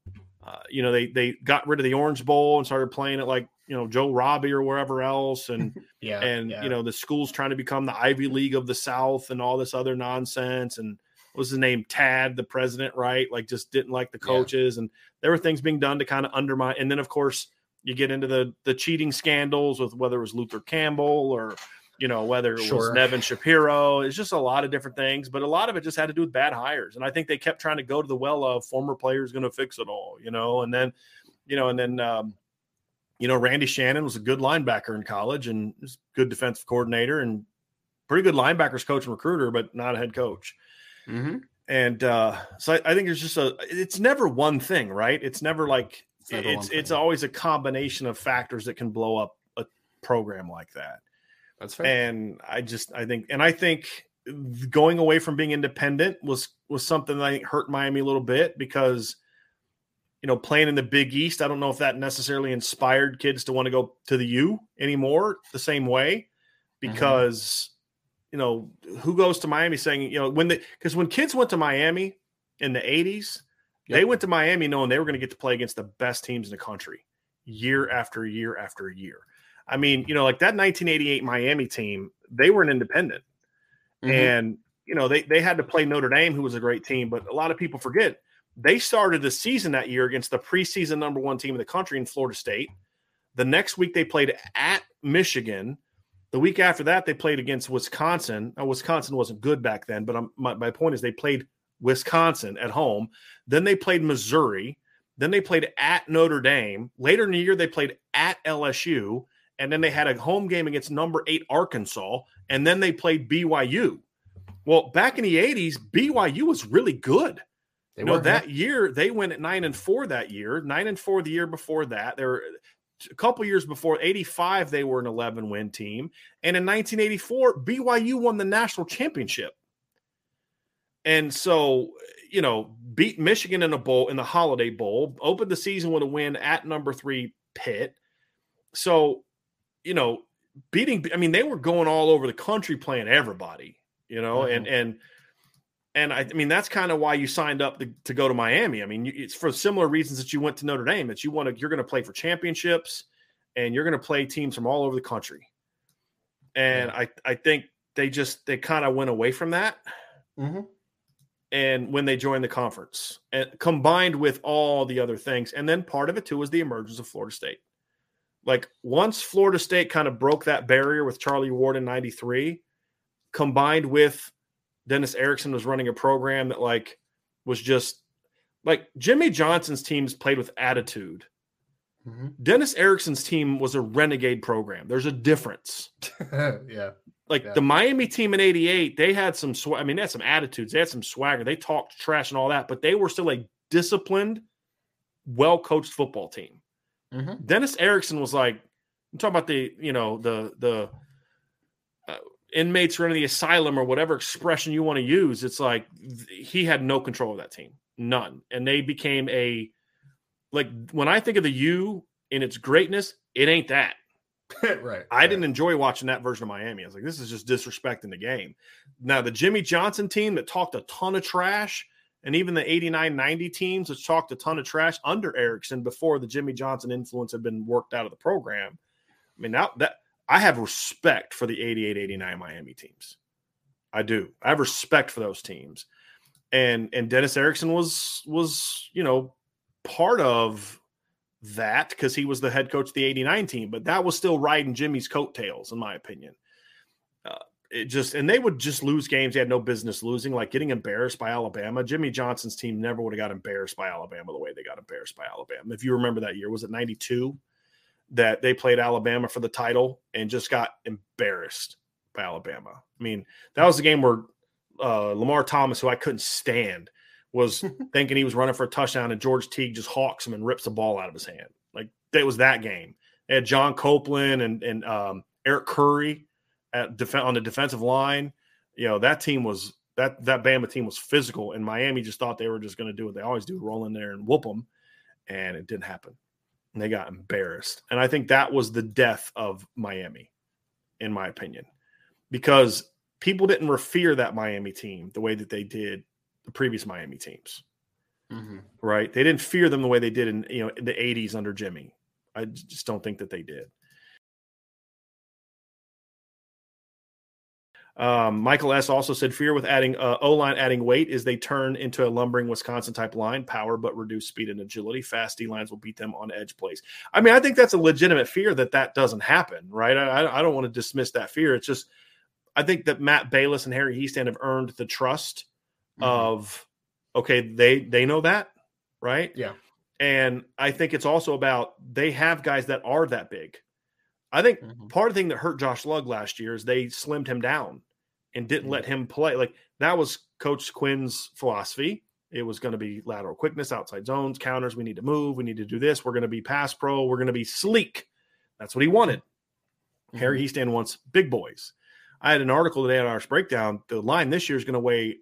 They got rid of the Orange Bowl and started playing it Joe Robbie or wherever else. And, the school's trying to become the Ivy League of the South and all this other nonsense. And what was his name? Tad, the president, right? Just didn't like the coaches. Yeah. And there were things being done to kind of undermine. And then, of course, you get into the cheating scandals with whether it was Luther Campbell or, whether it was Nevin Shapiro. It's just a lot of different things, but a lot of it just had to do with bad hires. And I think they kept trying to go to the well of former players going to fix it all, and then Randy Shannon was a good linebacker in college and was a good defensive coordinator and pretty good linebackers coach and recruiter, but not a head coach. Mm-hmm. And so I think it's just it's never one thing, right? It's never it's always a combination of factors that can blow up a program like that. That's fair. And I think going away from being independent was something that I think hurt Miami a little bit because, playing in the Big East, I don't know if that necessarily inspired kids to want to go to the U anymore the same way because, who goes to Miami saying, because when kids went to Miami in the 80s, they went to Miami knowing they were going to get to play against the best teams in the country year after year after year. I mean, that 1988 Miami team, they were an independent. Mm-hmm. And, they had to play Notre Dame, who was a great team. But a lot of people forget they started the season that year against the preseason number one team in the country in Florida State. The next week they played at Michigan. The week after that they played against Wisconsin. Now, Wisconsin wasn't good back then, but my point is they played Wisconsin at home. Then they played Missouri. Then they played at Notre Dame. Later in the year, they played at LSU. And then they had a home game against number 8 Arkansas. And then they played BYU. Well, back in the 80s, BYU was really good. That year, they went at 9-4 that year, 9-4 the year before that. They were a couple years before, 85, they were an 11-win team. And in 1984, BYU won the national championship. And so, you know, beat Michigan in a bowl, in the Holiday Bowl, opened the season with a win at number 3 Pitt. So, you know, beating, I mean, they were going all over the country playing everybody, you know, mm-hmm. And I mean, that's kind of why you signed up to go to Miami. I mean, it's for similar reasons that you went to Notre Dame, that you want to, you're going to play for championships and you're going to play teams from all over the country. And mm-hmm. I think they kind of went away from that. Mm-hmm. And when they joined the conference, and combined with all the other things. And then part of it too was the emergence of Florida State. Like once Florida State kind of broke that barrier with Charlie Ward in 93, combined with Dennis Erickson was running a program that like was just like Jimmy Johnson's teams played with attitude. Mm-hmm. Dennis Erickson's team was a renegade program. There's a difference. Yeah. Like the Miami team in 88, they had some I mean, they had some attitudes. They had some swagger. They talked trash and all that, but they were still a disciplined, well-coached football team. Mm-hmm. Dennis Erickson was like, I'm talking about the, you know, the inmates or in the asylum or whatever expression you want to use. It's like he had no control of that team, none. And they became a, like when I think of the U in its greatness, it ain't that. Right. I didn't enjoy watching that version of Miami. I was like, this is just disrespecting the game. Now, the Jimmy Johnson team that talked a ton of trash, and even the 89-90 teams that talked a ton of trash under Erickson before the Jimmy Johnson influence had been worked out of the program. I mean, now that I have respect for the 88-89 Miami teams. I do. I have respect for those teams. And Dennis Erickson was, you know, part of that because he was the head coach of the 89 team, but that was still riding Jimmy's coattails, in my opinion. It just, and they would just lose games they had no business losing, like getting embarrassed by Alabama. Jimmy Johnson's team never would have got embarrassed by Alabama the way they got embarrassed by Alabama. If you remember that year, was it 92 that they played Alabama for the title and just got embarrassed by Alabama? I mean, that was the game where Lamar Thomas, who I couldn't stand, was thinking he was running for a touchdown, and George Teague just hawks him and rips the ball out of his hand. Like, it was that game. They had John Copeland and Eric Curry on the defensive line. You know, that team was that Bama team was physical, and Miami just thought they were just going to do what they always do, roll in there and whoop them, and it didn't happen. And they got embarrassed. And I think that was the death of Miami, in my opinion, because people didn't revere that Miami team the way that they did the previous Miami teams. Mm-hmm. Right? They didn't fear them the way they did in, you know, in the 80s under Jimmy. I just don't think that they did. Michael S. also said fear with adding O-line adding weight is they turn into a lumbering Wisconsin-type line, power but reduced speed and agility. Fast D-lines will beat them on edge plays. I mean, I think that's a legitimate fear that doesn't happen, right? I don't want to dismiss that fear. It's just I think that Matt Bayless and Harry Heastand have earned the trust mm-hmm. of, okay, they know that, right? Yeah. And I think it's also about they have guys that are that big. I think mm-hmm. part of the thing that hurt Josh Lugg last year is they slimmed him down and didn't let him play. Like, that was Coach Quinn's philosophy. It was going to be lateral quickness, outside zones, counters. We need to move. We need to do this. We're going to be pass pro. We're going to be sleek. That's what he wanted. Mm-hmm. Harry Heastand wants big boys. I had an article today on Irish Breakdown. The line this year is going to weigh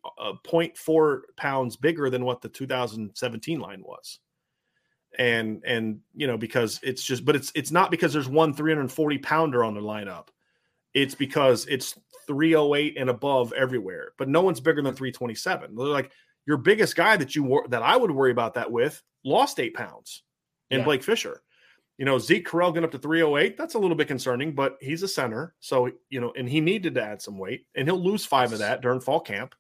0.4 pounds bigger than what the 2017 line was. And, you know, because it's just, but it's not because there's one 340 pounder on the lineup. It's because it's 308 and above everywhere, but no one's bigger than 327. They're like, your biggest guy that I would worry about that with lost 8 pounds in Blake Fisher. You know, Zeke Correll getting up to 308. That's a little bit concerning, but he's a center. So, you know, and he needed to add some weight, and he'll lose 5 of that during fall camp.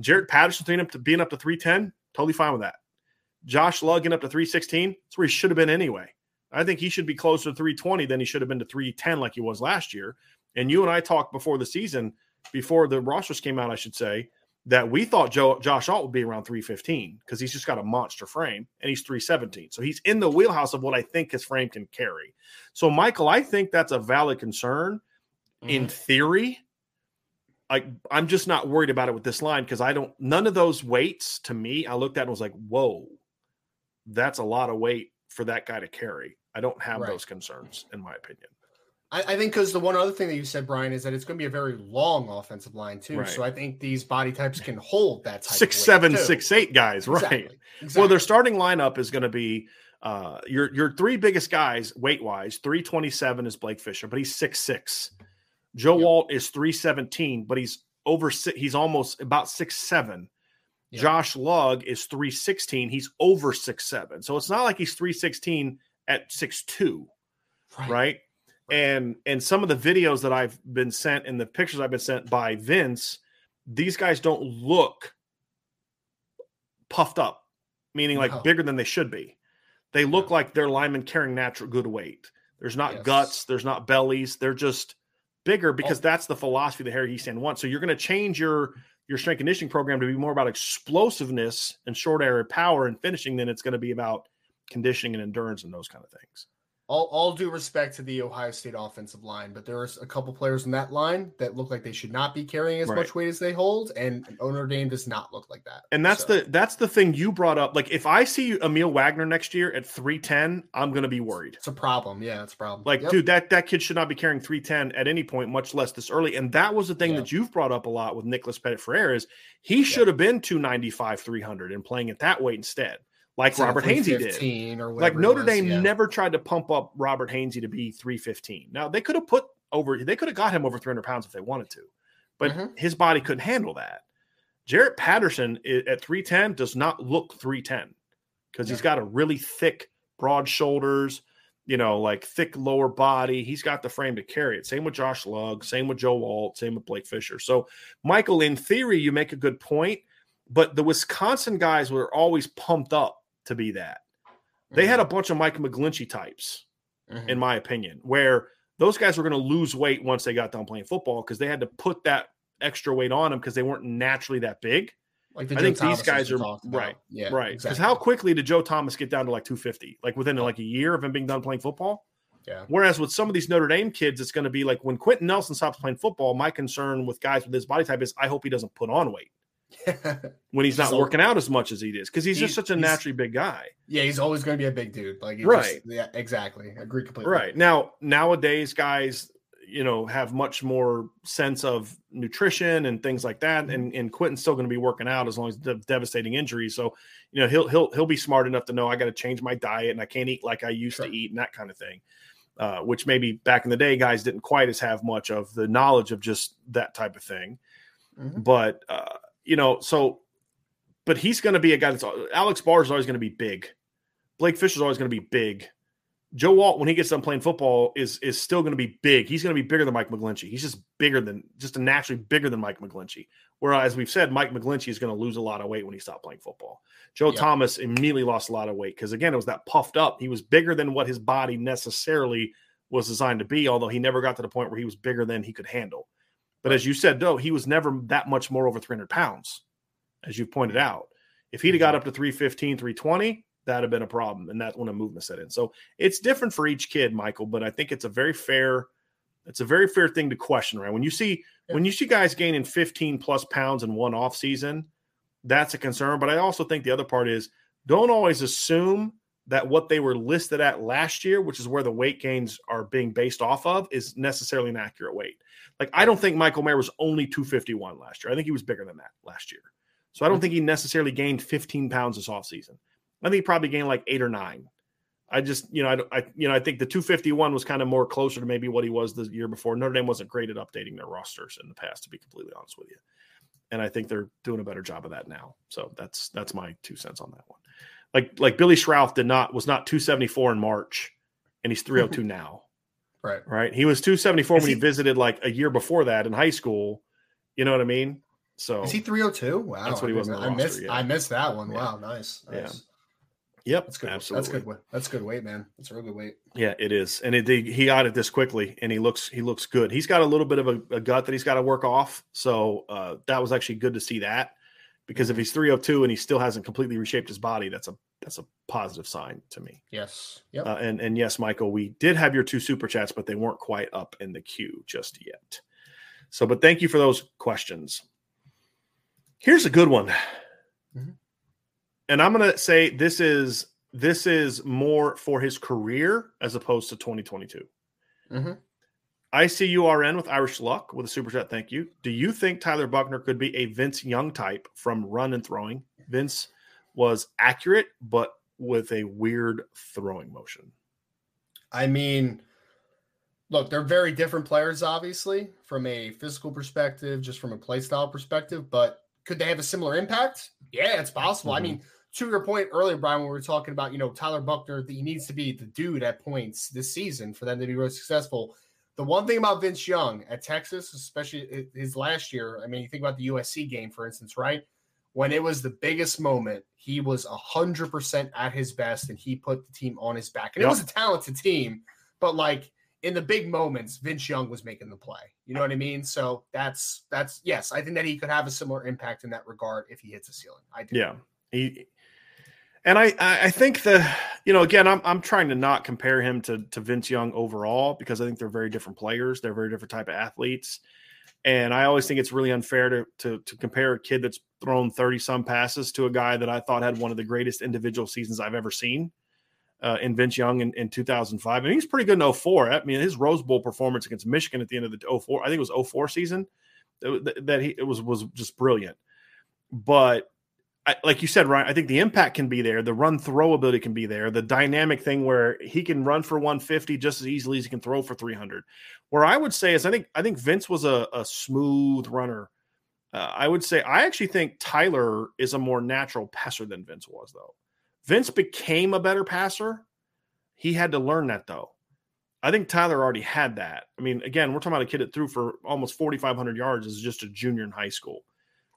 Jarrett Patterson being up to 310. Totally fine with that. Josh Lugg getting up to 316. That's where he should have been anyway. I think he should be closer to 320 than he should have been to 310 like he was last year. And you and I talked before the season, before the rosters came out, I should say, that we thought Josh Alt would be around 315 because he's just got a monster frame, and he's 317. So he's in the wheelhouse of what I think his frame can carry. So, Michael, I think that's a valid concern in theory. I'm just not worried about it with this line because none of those weights to me, I looked at and was like, whoa. That's a lot of weight for that guy to carry. I don't have those concerns, in my opinion. I think because the one other thing that you said, Brian, is that it's going to be a very long offensive line, too. Right. So I think these body types can hold that type 6'7", 6'8" guys, right? Exactly. Well, their starting lineup is going to be your three biggest guys, weight-wise. 327 is Blake Fisher, but he's 6'6". Joe Walt is 317, but he's over. He's almost about 6'7". Yep. Josh Lugg is 316. He's over 6'7". So it's not like he's 316 at 6'2", right? And some of the videos that I've been sent and the pictures I've been sent by Vince, these guys don't look puffed up, meaning like bigger than they should be. They look like they're linemen carrying natural good weight. There's not guts. There's not bellies. They're just bigger because that's the philosophy that Harry Easton wants. So you're going to change your strength conditioning program to be more about explosiveness and short area power and finishing than it's going to be about conditioning and endurance and those kind of things. All due respect to the Ohio State offensive line, but there are a couple players in that line that look like they should not be carrying as much weight as they hold, and Notre Dame does not look like that. And that's the thing you brought up. Like, if I see Emil Wagner next year at 310, I'm going to be worried. It's a problem. Yeah, it's a problem. Like, dude, that kid should not be carrying 310 at any point, much less this early. And that was the thing that you've brought up a lot with Nicholas Pettit-Ferrer is he should have been 295, 300 and playing at that weight instead. Like Robert Hainsey did. Or like Notre Dame never tried to pump up Robert Hainsey to be 315. Now, they could have got him over 300 pounds if they wanted to, but his body couldn't handle that. Jarrett Patterson at 310 does not look 310 because he's got a really thick, broad shoulders, like thick lower body. He's got the frame to carry it. Same with Josh Lugg, same with Joe Walt, same with Blake Fisher. So, Michael, in theory, you make a good point, but the Wisconsin guys were always pumped up to be that. They had a bunch of Mike McGlinchey types, in my opinion, where those guys were going to lose weight once they got done playing football because they had to put that extra weight on them because they weren't naturally that big. Like I think these guys are right. Because how quickly did Joe Thomas get down to like 250? Like within like a year of him being done playing football? Yeah. Whereas with some of these Notre Dame kids, it's going to be like when Quentin Nelson stops playing football, my concern with guys with his body type is I hope he doesn't put on weight. When he's not working out as much as he does because he's just such a naturally big guy. Yeah, he's always going to be a big dude. Like exactly. I agree completely. Right. Now, nowadays, guys, have much more sense of nutrition and things like that. And Quentin's still going to be working out as long as the devastating injury. So, he'll be smart enough to know I got to change my diet and I can't eat like I used to eat and that kind of thing. Which maybe back in the day, guys didn't quite as have much of the knowledge of just that type of thing. But but he's going to be a guy that's – Alex Barr is always going to be big. Blake Fisher is always going to be big. Joe Walt, when he gets done playing football, is still going to be big. He's going to be bigger than Mike McGlinchey. He's just bigger than – just naturally bigger than Mike McGlinchey. Whereas we've said, Mike McGlinchey is going to lose a lot of weight when he stopped playing football. Joe Thomas immediately lost a lot of weight because, again, it was that puffed up. He was bigger than what his body necessarily was designed to be, although he never got to the point where he was bigger than he could handle. But as you said, though, he was never that much more over 300 pounds, as you've pointed out. If he'd have got up to 315, 320, that would have been a problem, and that's when a movement set in. So it's different for each kid, Michael, but I think it's a very fair thing to question, right? When you see guys gaining 15-plus pounds in one off season, that's a concern. But I also think the other part is don't always assume that what they were listed at last year, which is where the weight gains are being based off of, is necessarily an accurate weight. Like, I don't think Michael Mayer was only 251 last year. I think he was bigger than that last year. So I don't think he necessarily gained 15 pounds this offseason. I think he probably gained like 8 or 9. I just, I think the 251 was kind of more closer to maybe what he was the year before. Notre Dame wasn't great at updating their rosters in the past, to be completely honest with you. And I think they're doing a better job of that now. So that's my 2 cents on that one. Like Billy Shrouth was not 274 in March, and he's 302 now. Right. He was 274 when he visited like a year before that in high school. You know what I mean? So is he 302? Wow, that's what he was. I missed that one. Yeah. Wow, nice. Yeah. Yep, that's good. Absolutely. That's good weight, man. That's a real good weight. Yeah, it is. And he got it this quickly, and he looks good. He's got a little bit of a gut that he's got to work off. So that was actually good to see that. Because if he's 302 and he still hasn't completely reshaped his body, that's a positive sign to me. Yes. Yep. And yes, Michael, we did have your 2 super chats, but they weren't quite up in the queue just yet. So, but thank you for those questions. Here's a good one. And I'm going to say this is this is more for his career as opposed to 2022. Mm-hmm. ICURN with Irish Luck with a super chat. Thank you. Do you think Tyler Buckner could be a Vince Young type from run and throwing? Vince was accurate, but with a weird throwing motion. I mean, look, they're very different players, obviously, from a physical perspective, just from a play style perspective. But could they have a similar impact? Yeah, it's possible. Mm-hmm. I mean, to your point earlier, Brian, when we were talking about, you know, Tyler Buckner, he needs to be the dude at points this season for them to be really successful. The one thing about Vince Young at Texas, especially his last year, I mean, you think about the USC game, for instance, right? When it was the biggest moment, he was 100% at his best, and he put the team on his back. And It was a talented team, but like in the big moments, Vince Young was making the play. You know what I mean? So that's yes, I think that he could have a similar impact in that regard if he hits a ceiling. I do. Yeah. I think the, you know, again, I'm trying to not compare him to Vince Young overall, because I think they're very different players. They're very different type of athletes. And I always think it's really unfair to compare a kid that's thrown 30-some passes to a guy that I thought had one of the greatest individual seasons I've ever seen in Vince Young in 2005. And he was pretty good in 2004. I mean, his Rose Bowl performance against Michigan at the end of the 2004, I think it was 2004 season, it was just brilliant. But like you said, Ryan, I think the impact can be there. The run throw ability can be there. The dynamic thing where he can run for 150 just as easily as he can throw for 300. Where I would say is I think Vince was a smooth runner. I would say I actually think Tyler is a more natural passer than Vince was, though. Vince became a better passer. He had to learn that, though. I think Tyler already had that. I mean, again, we're talking about a kid that threw for almost 4,500 yards as just a junior in high school.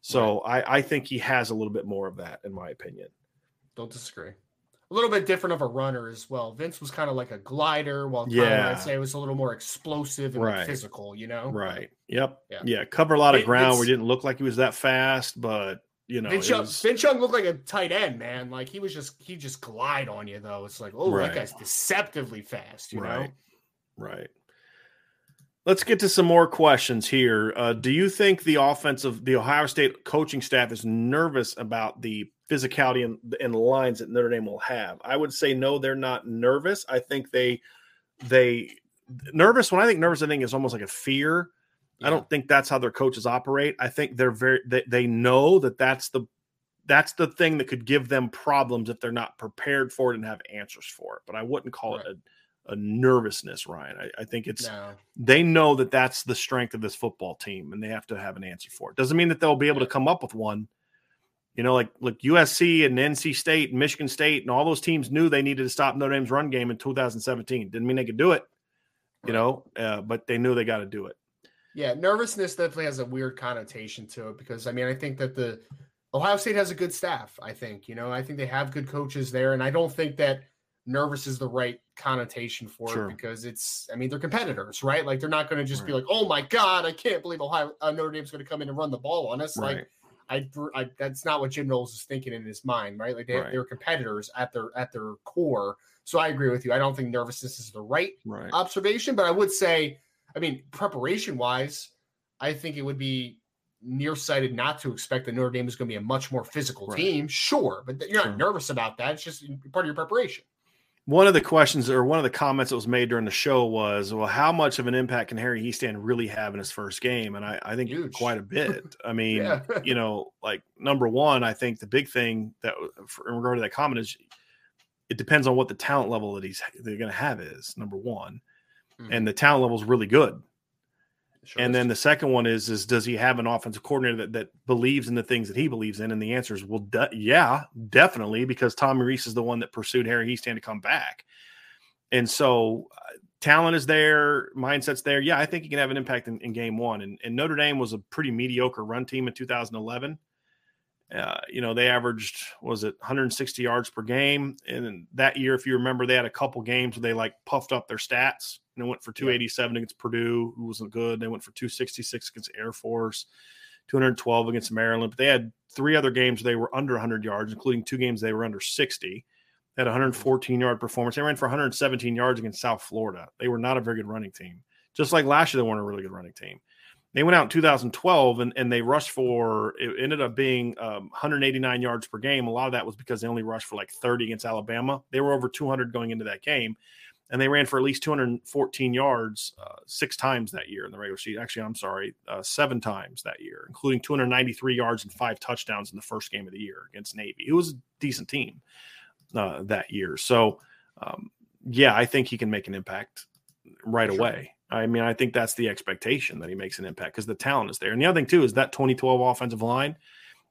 So right. I think he has a little bit more of that, in my opinion. Don't disagree. A little bit different of a runner as well. Vince was kind of like a glider, while Tyler, I'd say, was a little more explosive and physical, you know? Right. Yep. Yeah. Cover a lot of ground. We didn't look like he was that fast, but, you know. Vince Young looked like a tight end, man. Like, he just glide on you, though. It's like, oh, that guy's deceptively fast, you know? Right. Let's get to some more questions here. Do you think the Ohio State coaching staff is nervous about the physicality and lines that Notre Dame will have? I would say no, they're not nervous. I think they nervous. When I think nervous, I think it's almost like a fear. Yeah. I don't think that's how their coaches operate. I think they're they know that that's the thing that could give them problems if they're not prepared for it and have answers for it. But I wouldn't call it a nervousness, Ryan. I think it's they know that that's the strength of this football team, and they have to have an answer for it. Doesn't mean that they'll be able to come up with one. You know, like USC and NC State and Michigan State and all those teams knew they needed to stop Notre Dame's run game in 2017. Didn't mean they could do it, but they knew they got to do it. Yeah, nervousness definitely has a weird connotation to it because, I mean, I think that the Ohio State has a good staff, I think. You know, I think they have good coaches there, and I don't think that nervous is the right connotation for it because it's, I mean, they're competitors, right? Like, they're not going to just be like, oh my God, I can't believe Notre Dame's going to come in and run the ball on us. Right. Like, I that's not what Jim Knowles is thinking in his mind, right? Like, they're competitors at their core. So I agree with you. I don't think nervousness is the right observation, but I would say, I mean, preparation wise, I think it would be nearsighted not to expect that Notre Dame is going to be a much more physical team. Sure. But you're not nervous about that. It's just part of your preparation. One of the questions or one of the comments that was made during the show was, well, how much of an impact can Harry Heastand really have in his first game? And I think huge. Quite a bit. I mean, you know, like, number one, I think the big thing that in regard to that comment is it depends on what the talent level that they're going to have is, number one. Mm-hmm. And the talent level is really good. Sure and is. Then the second one is does he have an offensive coordinator that believes in the things that he believes in? And the answer is, well, definitely, because Tommy Reese is the one that pursued Harry Heastand to come back. And so talent is there, mindset's there. Yeah, I think he can have an impact in game one. And Notre Dame was a pretty mediocre run team in 2011. You know, they averaged, 160 yards per game. And then that year, if you remember, they had a couple games where they, like, puffed up their stats. And it went for 287 against Purdue, who wasn't good. They went for 266 against Air Force, 212 against Maryland. But they had three other games where they were under 100 yards, including two games they were under 60. They had a 114-yard performance. They ran for 117 yards against South Florida. They were not a very good running team. Just like last year, they weren't a really good running team. They went out in 2012 and they rushed for, it ended up being 189 yards per game. A lot of that was because they only rushed for like 30 against Alabama. They were over 200 going into that game, and they ran for at least 214 yards six times that year in the regular season. Actually, I'm sorry, seven times that year, including 293 yards and five touchdowns in the first game of the year against Navy. It was a decent team that year. So, yeah, I think he can make an impact right away. I mean, I think that's the expectation, that he makes an impact because the talent is there. And the other thing, too, is that 2012 offensive line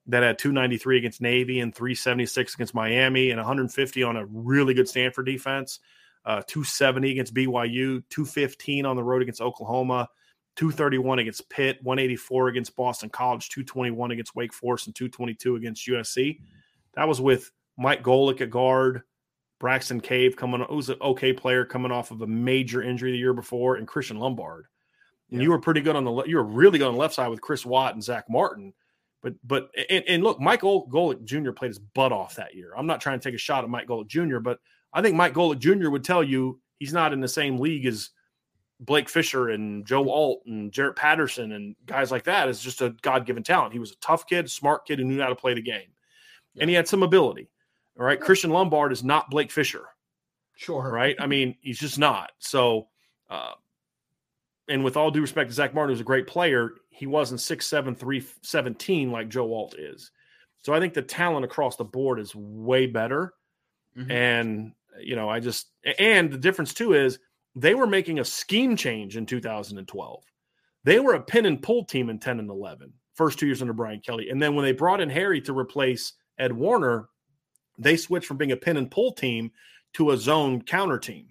that had 293 against Navy and 376 against Miami and 150 on a really good Stanford defense, 270 against BYU, 215 on the road against Oklahoma, 231 against Pitt, 184 against Boston College, 221 against Wake Forest, and 222 against USC. That was with Mike Golick at guard, Braxton Cave coming, who's an okay player coming off of a major injury the year before, and Christian Lombard. And you were pretty good on the, you were really good on the left side with Chris Watt and Zach Martin. But look, Mike Golick Jr. played his butt off that year. I'm not trying to take a shot at Mike Golick Jr., but I think Mike Golick Jr. would tell you he's not in the same league as Blake Fisher and Joe Alt and Jarrett Patterson and guys like that. It's just a God-given talent. He was a tough kid, smart kid who knew how to play the game. Yeah. And he had some ability. All right, Christian Lombard is not Blake Fisher. Sure. Right? I mean, he's just not. So, and with all due respect to Zach Martin, who's a great player, he wasn't 6'7", 317 like Joe Alt is. So I think the talent across the board is way better. Mm-hmm. And, you know, I just – and the difference, too, is they were making a scheme change in 2012. They were a pin and pull team in 10 and 11, first 2 years under Brian Kelly. And then when they brought in Harry to replace Ed Warner – they switch from being a pin and pull team to a zone counter team.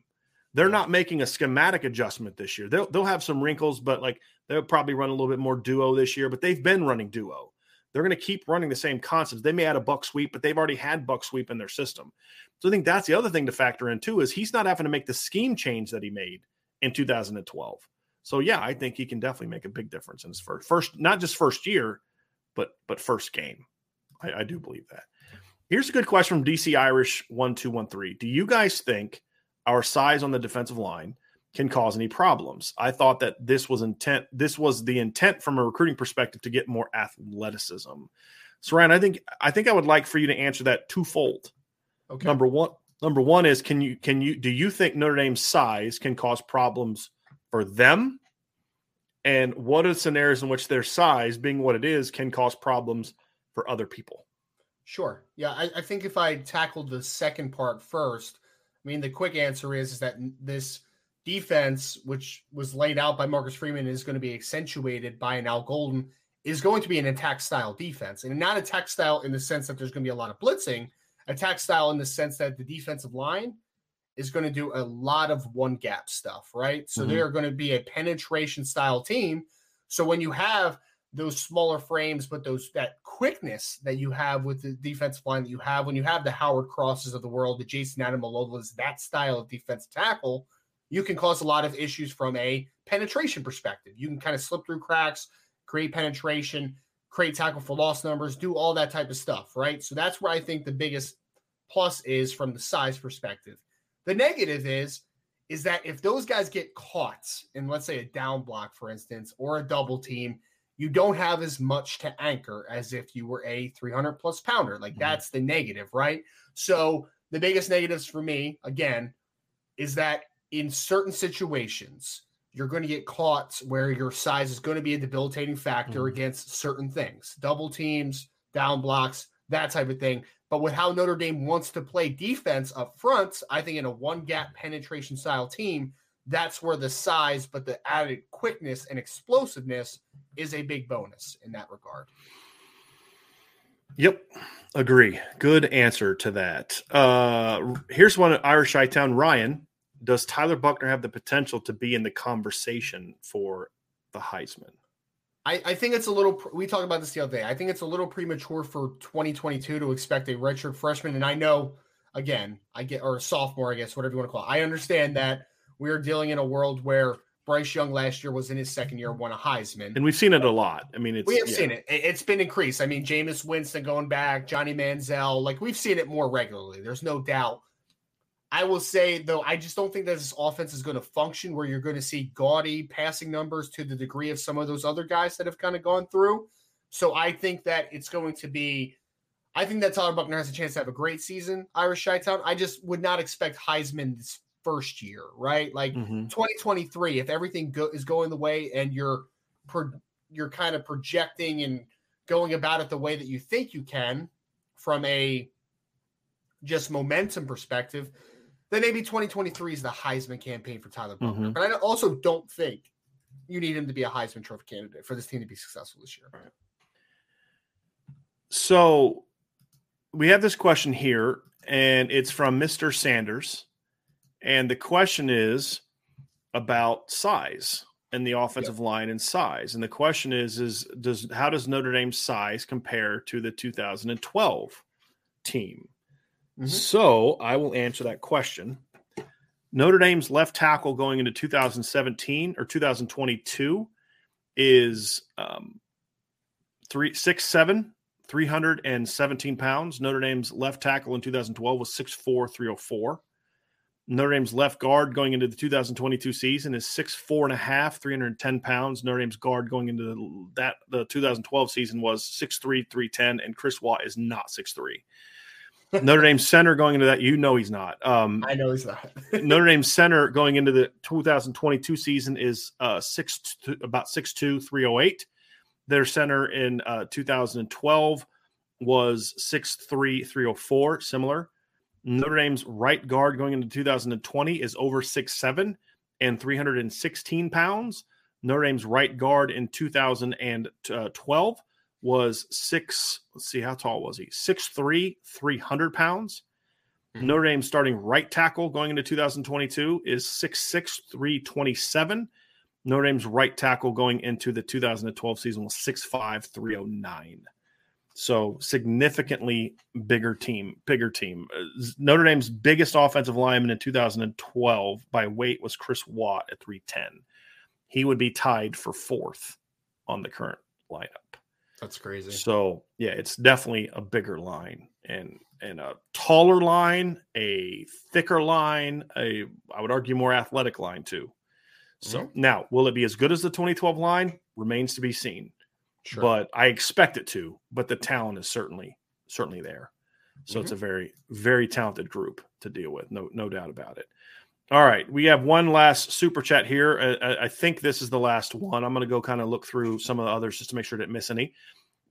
They're not making a schematic adjustment this year. They'll have some wrinkles, but like they'll probably run a little bit more duo this year, but they've been running duo. They're going to keep running the same concepts. They may add a buck sweep, but they've already had buck sweep in their system. So I think that's the other thing to factor in too, is he's not having to make the scheme change that he made in 2012. So yeah, I think he can definitely make a big difference in his first, not just first year, but first game. I do believe that. Here's a good question from DC Irish 1213. Do you guys think our size on the defensive line can cause any problems? I thought that this was the intent from a recruiting perspective to get more athleticism. So Ryan, I think I would like for you to answer that twofold. Okay. Number one is do you think Notre Dame's size can cause problems for them? And what are the scenarios in which their size, being what it is, can cause problems for other people? Sure. Yeah, I think if I tackled the second part first, I mean, the quick answer is that this defense, which was laid out by Marcus Freeman, is going to be accentuated by an Al Golden, is going to be an attack-style defense. And not attack-style in the sense that there's going to be a lot of blitzing, attack-style in the sense that the defensive line is going to do a lot of one-gap stuff, right? So they are going to be a penetration-style team. So when you have those smaller frames, but that quickness that you have with the defensive line that you have, when you have the Howard Crosses of the world, the Jason Adamolola's, that style of defensive tackle, you can cause a lot of issues from a penetration perspective. You can kind of slip through cracks, create penetration, create tackle for loss numbers, do all that type of stuff, right? So that's where I think the biggest plus is from the size perspective. The negative is that if those guys get caught in, let's say, a down block, for instance, or a double team, you don't have as much to anchor as if you were a 300-plus pounder. Like, that's the negative, right? So the biggest negatives for me, again, is that in certain situations, you're going to get caught where your size is going to be a debilitating factor against certain things, double teams, down blocks, that type of thing. But with how Notre Dame wants to play defense up front, I think in a one-gap penetration-style team, that's where the size, but the added quickness and explosiveness is a big bonus in that regard. Yep. Agree. Good answer to that. Here's one at Irish Hightown. Ryan, does Tyler Buckner have the potential to be in the conversation for the Heisman? I think it's a little, we talked about this the other day. I think it's a little premature for 2022 to expect a redshirt freshman. And I know, again, or sophomore, I guess, whatever you want to call it. I understand that we are dealing in a world where Bryce Young last year was in his second year, won a Heisman. And we've seen it a lot. I mean, we have seen it. It's been increased. I mean, Jameis Winston going back, Johnny Manziel, like we've seen it more regularly. There's no doubt. I will say, though, I just don't think that this offense is going to function where you're going to see gaudy passing numbers to the degree of some of those other guys that have kind of gone through. So I think that it's going to be – I think that Tyler Buckner has a chance to have a great season, Irish Chi-Town. I just would not expect Heisman this first year, right? Like 2023, if everything is going the way and you're kind of projecting and going about it the way that you think you can from a just momentum perspective – then maybe 2023 is the Heisman campaign for Tyler Buckner. But I also don't think you need him to be a Heisman Trophy candidate for this team to be successful this year. Right. So we have this question here, and it's from Mr. Sanders. And the question is about size and the offensive line and size. And the question is how does Notre Dame's size compare to the 2012 team? So I will answer that question. Notre Dame's left tackle going into 2017 or 2022 is 6'7", 317 pounds. Notre Dame's left tackle in 2012 was 6'4", 304. Notre Dame's left guard going into the 2022 season is 6'4.5", 310 pounds. Notre Dame's guard going into the 2012 season was 6'3", 310, and Chris Watt is not 6'3". Notre Dame center going into that, he's not. I know he's not. Notre Dame center going into the 2022 season is about 6'2", 308. Their center in 2012 was 6'3", 304, similar. Notre Dame's right guard going into 2020 is over 6'7", and 316 pounds. Notre Dame's right guard in 2012 was 6, let's see, how tall was he? 6'3", 300 pounds. Notre Dame's starting right tackle going into 2022 is 6'6", 327. Notre Dame's right tackle going into the 2012 season was 6'5", 309. So significantly bigger team. Notre Dame's biggest offensive lineman in 2012 by weight was Chris Watt at 310. He would be tied for fourth on the current lineup. That's crazy. So, yeah, it's definitely a bigger line and a taller line, a thicker line, I would argue more athletic line too. So now, will it be as good as the 2012 line? Remains to be seen. Sure. But I expect it to, but the talent is certainly there. So it's a very, very talented group to deal with, no doubt about it. All right, we have one last super chat here. I think this is the last one. I'm going to go kind of look through some of the others just to make sure I didn't miss any.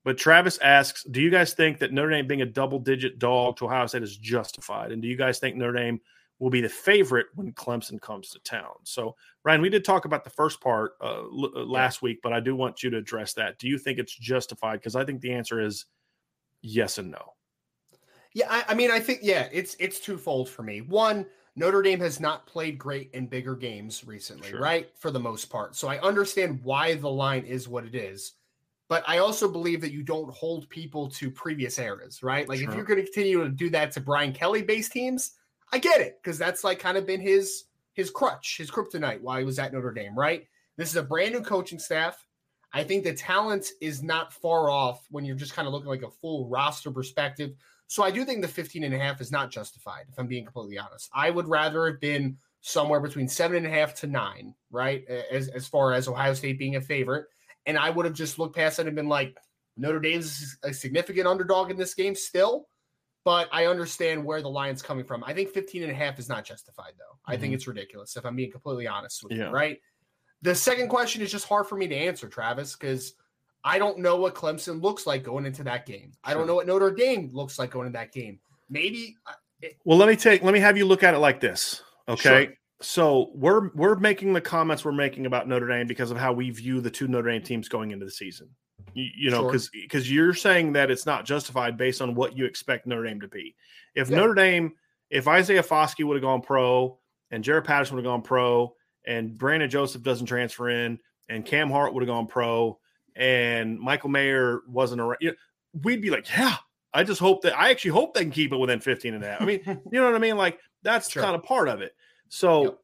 But Travis asks, do you guys think that Notre Dame being a double-digit dog to Ohio State is justified? And do you guys think Notre Dame will be the favorite when Clemson comes to town? So, Ryan, we did talk about the first part last week, but I do want you to address that. Do you think it's justified? Because I think the answer is yes and no. Yeah, I mean, I think, it's twofold for me. One, Notre Dame has not played great in bigger games recently, right? For the most part. So I understand why the line is what it is, but I also believe that you don't hold people to previous eras, right? Like if you're going to continue to do that to Brian Kelly based teams, I get it. Cause that's like kind of been his crutch, his kryptonite while he was at Notre Dame, right? This is a brand new coaching staff. I think the talent is not far off when you're just kind of looking like a full roster perspective. So I do think the 15.5 is not justified, if I'm being completely honest. I would rather have been somewhere between 7.5 to 9, right, as far as Ohio State being a favorite. And I would have just looked past that and been like, Notre Dame's a significant underdog in this game still, but I understand where the line's coming from. I think 15.5 is not justified, though. I think it's ridiculous, if I'm being completely honest with you, right? The second question is just hard for me to answer, Travis, because I don't know what Clemson looks like going into that game. I don't know what Notre Dame looks like going into that game. Let me have you look at it like this. Okay. Sure. So we're making the comments we're making about Notre Dame because of how we view the two Notre Dame teams going into the season, because you're saying that it's not justified based on what you expect Notre Dame to be. If Notre Dame, if Isaiah Foskey would have gone pro and Jarrett Patterson would have gone pro and Brandon Joseph doesn't transfer in and Cam Hart would have gone pro, and Michael Mayer wasn't around, we'd be like, I just hope that – I actually hope they can keep it within 15.5. I mean, you know what I mean? Like, that's kind of part of it. So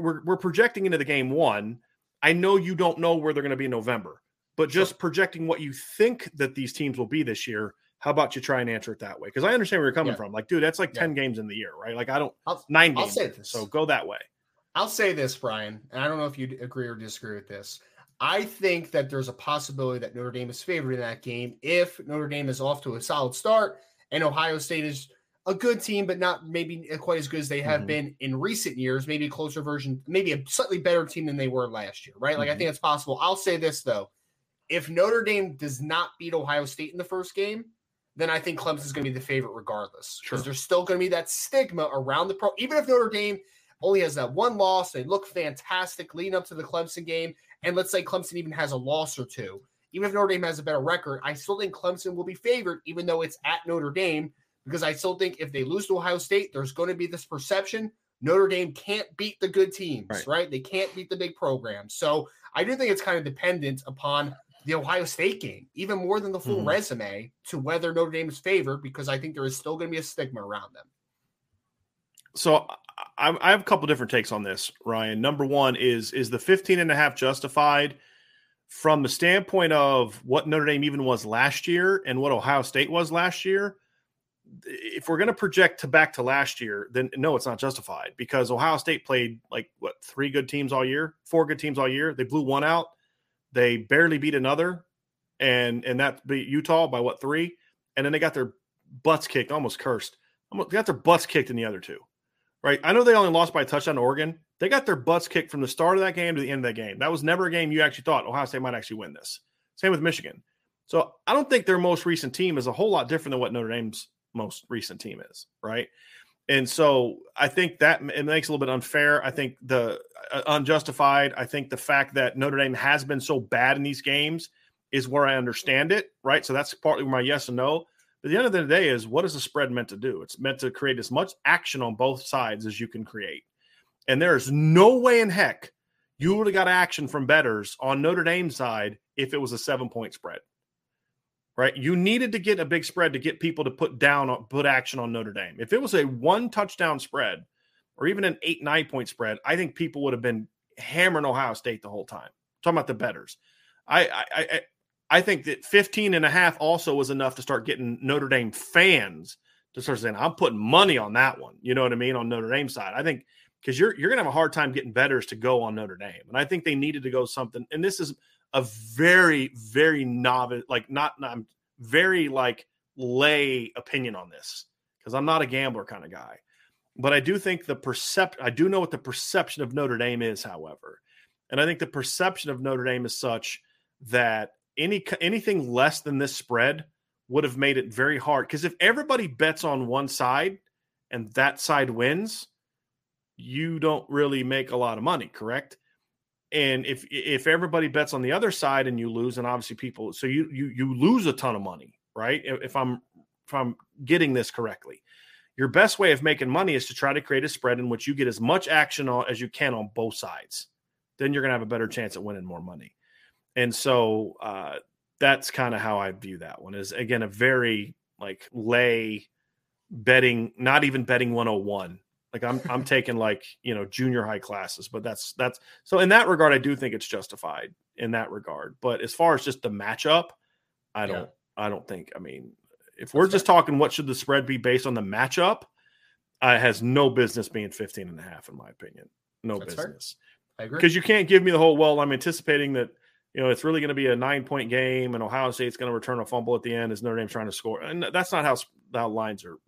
we're projecting into the game one. I know you don't know where they're going to be in November, but just projecting what you think that these teams will be this year How about you try and answer it that way? Because I understand where you're coming from. Like, dude, that's like 10 games in the year, right? Like, I don't – 9 games. I'll say this. So go that way. I'll say this, Brian, and I don't know if you agree or disagree with this. I think that there's a possibility that Notre Dame is favored in that game if Notre Dame is off to a solid start and Ohio State is a good team, but not maybe quite as good as they have been in recent years, maybe a closer version, maybe a slightly better team than they were last year, right? Like, I think it's possible. I'll say this, though. If Notre Dame does not beat Ohio State in the first game, then I think Clemson is going to be the favorite regardless. Because there's still going to be that stigma around the pro. Even if Notre Dame only has that one loss, they look fantastic leading up to the Clemson game, and let's say Clemson even has a loss or two. Even if Notre Dame has a better record, I still think Clemson will be favored, even though it's at Notre Dame, because I still think if they lose to Ohio State, there's going to be this perception Notre Dame can't beat the good teams, right? They can't beat the big programs. So I do think it's kind of dependent upon the Ohio State game, even more than the full resume, to whether Notre Dame is favored, because I think there is still going to be a stigma around them. So I have a couple different takes on this, Ryan. Number one is the 15.5 justified from the standpoint of what Notre Dame even was last year and what Ohio State was last year? If we're going to project to back to last year, then no, it's not justified, because Ohio State played like what, 4 good teams all year. They blew one out. They barely beat another, and that beat Utah by what, 3? And then they got their butts kicked, almost cursed. They got their butts kicked in the other two, right? I know they only lost by a touchdown to Oregon. They got their butts kicked from the start of that game to the end of that game. That was never a game you actually thought Ohio State might actually win this. Same with Michigan. So I don't think their most recent team is a whole lot different than what Notre Dame's most recent team is, right? And so I think that it makes it a little bit unfair. I think the unjustified, I think the fact that Notre Dame has been so bad in these games is where I understand it, right? So that's partly my yes and no. But at the end of the day is, what is the spread meant to do? It's meant to create as much action on both sides as you can create. And there is no way in heck you would have got action from bettors on Notre Dame's side if it was a 7-point spread, right? You needed to get a big spread to get people to put action on Notre Dame. If it was a 1-touchdown spread or even an 8-9-point spread, I think people would have been hammering Ohio State the whole time. I'm talking about the bettors. I think that 15.5 also was enough to start getting Notre Dame fans to start saying, I'm putting money on that one. You know what I mean? On Notre Dame's side. I think because you're going to have a hard time getting bettors to go on Notre Dame. And I think they needed to go something. And this is a very, very novice, like not very like lay opinion on this, because I'm not a gambler kind of guy. But I do think I do know what the perception of Notre Dame is, however. And I think the perception of Notre Dame is such that anything less than this spread would have made it very hard, because if everybody bets on one side and that side wins, you don't really make a lot of money, correct? And if everybody bets on the other side and you lose, and obviously people, so you lose a ton of money, right? If I'm getting this correctly, your best way of making money is to try to create a spread in which you get as much action as you can on both sides. Then you're going to have a better chance at winning more money. And so that's kind of how I view that one, is, again, a very like lay betting, not even betting 101. Like I'm taking like, junior high classes, but that's so in that regard, I do think it's justified in that regard. But as far as just the matchup, I don't think, I mean, if we're just talking, what should the spread be based on the matchup? It has no business being 15.5, in my opinion. No business. Fair. I agree. Because you can't give me the whole, well, I'm anticipating that, it's really going to be a 9-point game, and Ohio State's going to return a fumble at the end as Notre Dame's trying to score. And that's not how lines are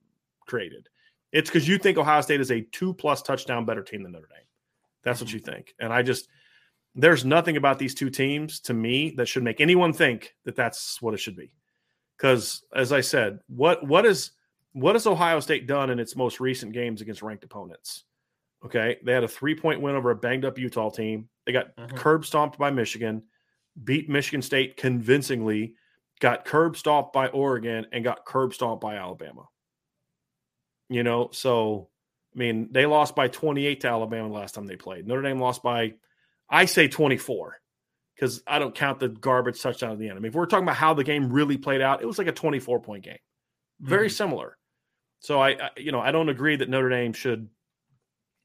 created. It's because you think Ohio State is a 2+ touchdown better team than Notre Dame. That's what you think. And there's nothing about these two teams to me that should make anyone think that that's what it should be. Because, as I said, what has Ohio State done in its most recent games against ranked opponents? Okay, they had a 3-point win over a banged-up Utah team. They got curb stomped by Michigan. Beat Michigan State convincingly, got curb stomped by Oregon, and got curb stomped by Alabama. So, I mean, they lost by 28 to Alabama the last time they played. Notre Dame lost by, I say 24, because I don't count the garbage touchdown at the end. I mean, if we're talking about how the game really played out, it was like a 24-point game. Very similar. So, I don't agree that Notre Dame should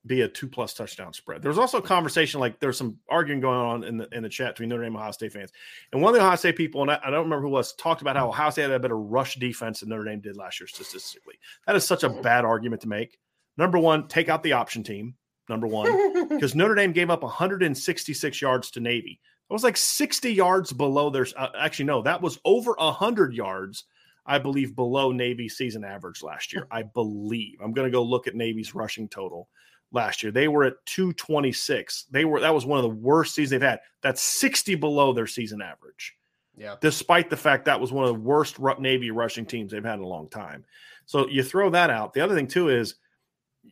be a 2+ touchdown spread. There was also a conversation, like there's some arguing going on in the chat between Notre Dame and Ohio State fans. And one of the Ohio State people, and I don't remember who it was, talked about how Ohio State had a better rush defense than Notre Dame did last year statistically. That is such a bad argument to make. Number one, take out the option team. Number one, because Notre Dame gave up 166 yards to Navy. It was like 60 yards below their actually, no, that was over 100 yards, I believe, below Navy's season average last year. I believe. I'm going to go look at Navy's rushing total last year. They were at 226. That was one of the worst seasons they've had. That's 60 below their season average. Yeah. Despite the fact that was one of the worst Navy rushing teams they've had in a long time. So you throw that out. The other thing, too, is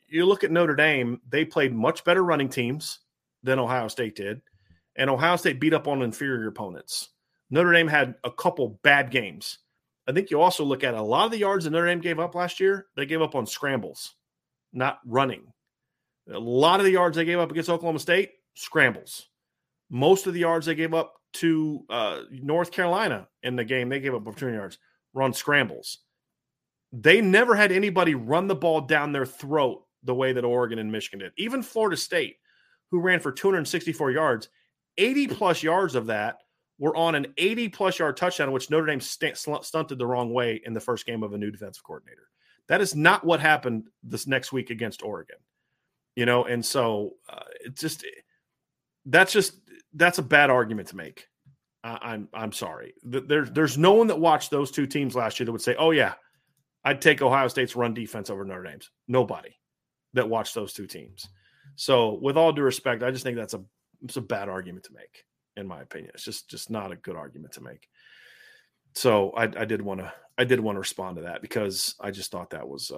you look at Notre Dame, they played much better running teams than Ohio State did, and Ohio State beat up on inferior opponents. Notre Dame had a couple bad games. I think you also look at a lot of the yards that Notre Dame gave up last year, they gave up on scrambles, not running. A lot of the yards they gave up against Oklahoma State, scrambles. Most of the yards they gave up to North Carolina in the game, they gave up opportunity yards, were on scrambles. They never had anybody run the ball down their throat the way that Oregon and Michigan did. Even Florida State, who ran for 264 yards, 80+ yards of that were on an 80+ yard touchdown, which Notre Dame stunted the wrong way in the first game of a new defensive coordinator. That is not what happened this next week against Oregon, you know? And so it's just, that's a bad argument to make. I'm sorry. There's no one that watched those two teams last year that would say, oh yeah, I'd take Ohio State's run defense over Notre Dame's. Nobody that watched those two teams. So with all due respect, I just think it's a bad argument to make, in my opinion. It's just not a good argument to make. So I did want to respond to that because I just thought that was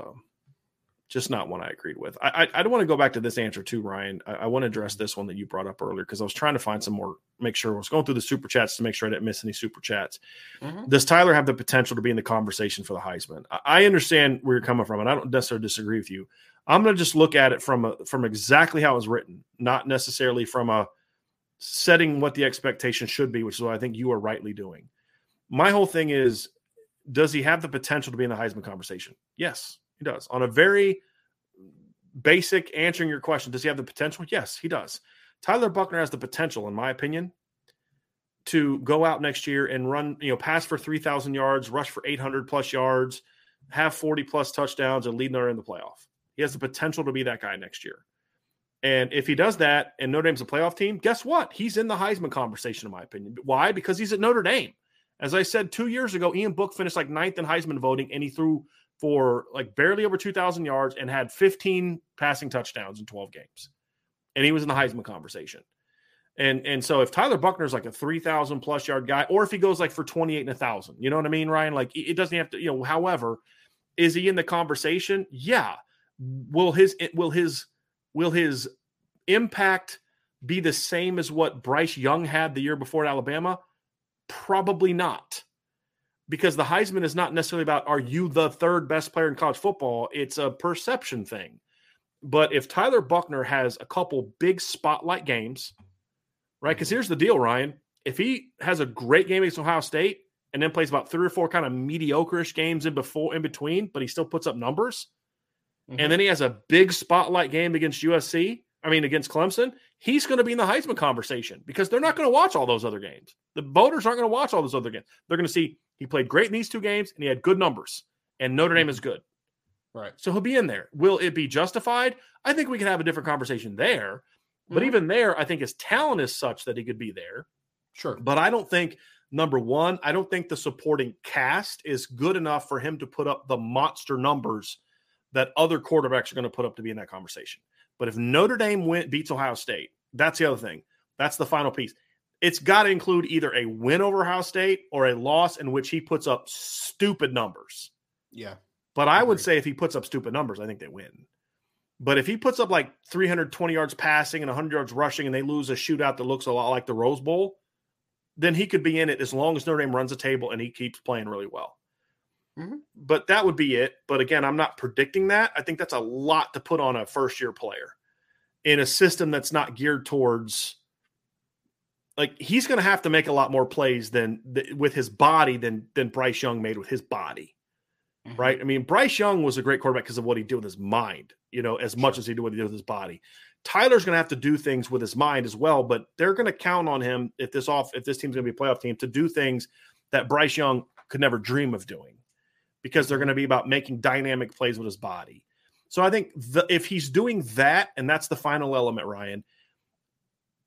just not one I agreed with. I don't want to go back to this answer too, Ryan. I want to address this one that you brought up earlier because I was trying to find some more, make sure I was going through the super chats to make sure I didn't miss any super chats. Mm-hmm. Does Tyler have the potential to be in the conversation for the Heisman? I understand where you're coming from, and I don't necessarily disagree with you. I'm going to just look at it from exactly how it's written, not necessarily from a setting what the expectation should be, which is what I think you are rightly doing. My whole thing is, does he have the potential to be in the Heisman conversation? Yes, he does. On a very basic answering your question, does he have the potential? Yes, he does. Tyler Buckner has the potential, in my opinion, to go out next year and run, pass for 3,000 yards, rush for 800+ yards, have 40+ touchdowns, and lead Notre Dame in the playoff. He has the potential to be that guy next year. And if he does that and Notre Dame's a playoff team, guess what? He's in the Heisman conversation, in my opinion. Why? Because he's at Notre Dame. As I said 2 years ago, Ian Book finished like 9th in Heisman voting, and he threw for like barely over 2,000 yards and had 15 passing touchdowns in 12 games. And he was in the Heisman conversation. And so if Tyler Buckner's like a 3,000+ yard guy, or if he goes like for 28 and 1,000, you know what I mean, Ryan? Like it doesn't have to, however, is he in the conversation? Yeah. Will his impact be the same as what Bryce Young had the year before at Alabama? Probably not, because the Heisman is not necessarily about, are you the third best player in college football? It's a perception thing. But if Tyler Buckner has a couple big spotlight games, right? Because here's the deal, Ryan. If he has a great game against Ohio State and then plays about three or four kind of mediocre-ish games in between, but he still puts up numbers, mm-hmm. and then he has a big spotlight game against Clemson, he's going to be in the Heisman conversation because they're not going to watch all those other games. The voters aren't going to watch all those other games. They're going to see he played great in these two games and he had good numbers, and Notre Dame is good. Right. So he'll be in there. Will it be justified? I think we could have a different conversation there. But mm-hmm. even there, I think his talent is such that he could be there. Sure. But I don't think, number one, I don't think the supporting cast is good enough for him to put up the monster numbers that other quarterbacks are going to put up to be in that conversation. But if Notre Dame beats Ohio State, that's the other thing. That's the final piece. It's got to include either a win over Ohio State or a loss in which he puts up stupid numbers. Yeah. But I would say if he puts up stupid numbers, I think they win. But if he puts up like 320 yards passing and 100 yards rushing and they lose a shootout that looks a lot like the Rose Bowl, then he could be in it as long as Notre Dame runs the table and he keeps playing really well. Mm-hmm. But that would be it. But again, I'm not predicting that. I think that's a lot to put on a first-year player in a system that's not geared towards – like he's going to have to make a lot more plays with his body than Bryce Young made with his body, mm-hmm. right? I mean, Bryce Young was a great quarterback because of what he did with his mind. you know, as much as he did what he did with his body. Tyler's going to have to do things with his mind as well, but they're going to count on him if this team's going to be a playoff team to do things that Bryce Young could never dream of doing, because they're going to be about making dynamic plays with his body. So I think if he's doing that, and that's the final element, Ryan,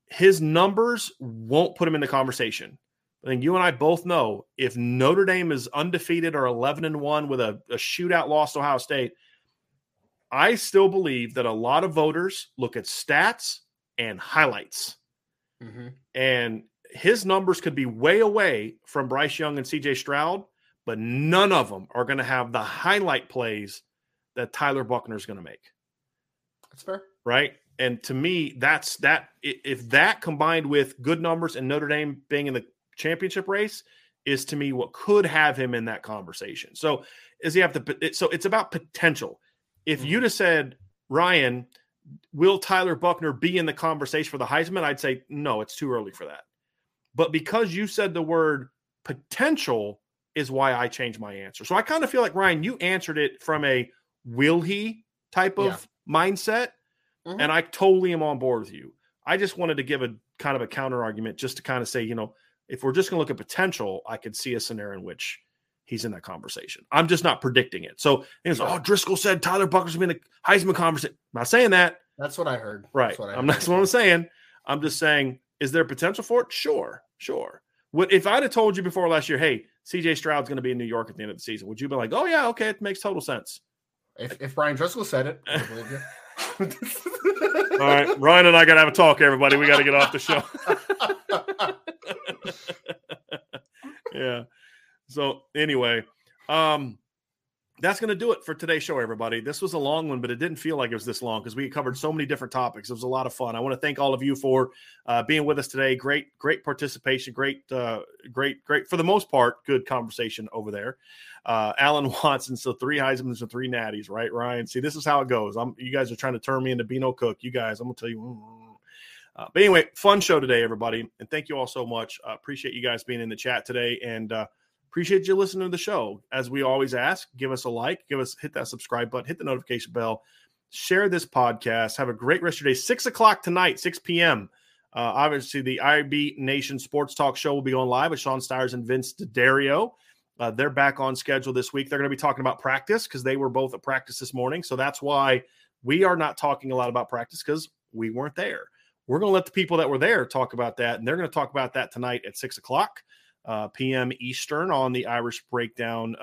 his numbers won't put him in the conversation. I think you and I both know if Notre Dame is undefeated or 11-1 with a shootout loss to Ohio State, I still believe that a lot of voters look at stats and highlights. Mm-hmm. And his numbers could be way away from Bryce Young and C.J. Stroud, but none of them are going to have the highlight plays that Tyler Buckner is going to make. That's fair. Right? And to me, that's that. If that combined with good numbers and Notre Dame being in the championship race is to me what could have him in that conversation. So it's about potential. If you'd have said, Ryan, will Tyler Buckner be in the conversation for the Heisman? I'd say, no, it's too early for that. But because you said the word potential is why I changed my answer. So I kind of feel like, Ryan, you answered it from a will he type of mindset. Mm-hmm. And I totally am on board with you. I just wanted to give a kind of a counter argument just to kind of say, you know, if we're just going to look at potential, I could see a scenario in which he's in that conversation. I'm just not predicting it. So it was, Driscoll said Tyler Buckner's been in the Heisman conversation. I'm not saying that. That's what I heard. Right. That's what I'm saying. I'm just saying, is there potential for it? Sure. If I'd have told you before last year, hey, C.J. Stroud's going to be in New York at the end of the season, would you be like, oh, yeah, okay, it makes total sense? If Brian Driscoll said it, I believe you. All right, Ryan and I got to have a talk, everybody. We got to get off the show. Yeah. So anyway, that's going to do it for today's show, everybody. This was a long one, but it didn't feel like it was this long because we covered so many different topics. It was a lot of fun. I want to thank all of you for being with us today. Great participation. Great, for the most part, good conversation over there. Alan Watson, so 3 Heismans and 3 natties, right, Ryan? See, this is how it goes. You guys are trying to turn me into Beano Cook. You guys, I'm going to tell you. But anyway, fun show today, everybody. And thank you all so much. Appreciate you guys being in the chat today. And appreciate you listening to the show. As we always ask, give us a like, hit that subscribe button, hit the notification bell, share this podcast. Have a great rest of your day. 6 o'clock tonight, 6 p.m. Obviously, the IB Nation Sports Talk Show will be on live with Sean Stiers and Vince D'Addario. They're back on schedule this week. They're going to be talking about practice because they were both at practice this morning. So that's why we are not talking a lot about practice because we weren't there. We're going to let the people that were there talk about that, and they're going to talk about that tonight at 6 o'clock p.m. Eastern on the Irish Breakdown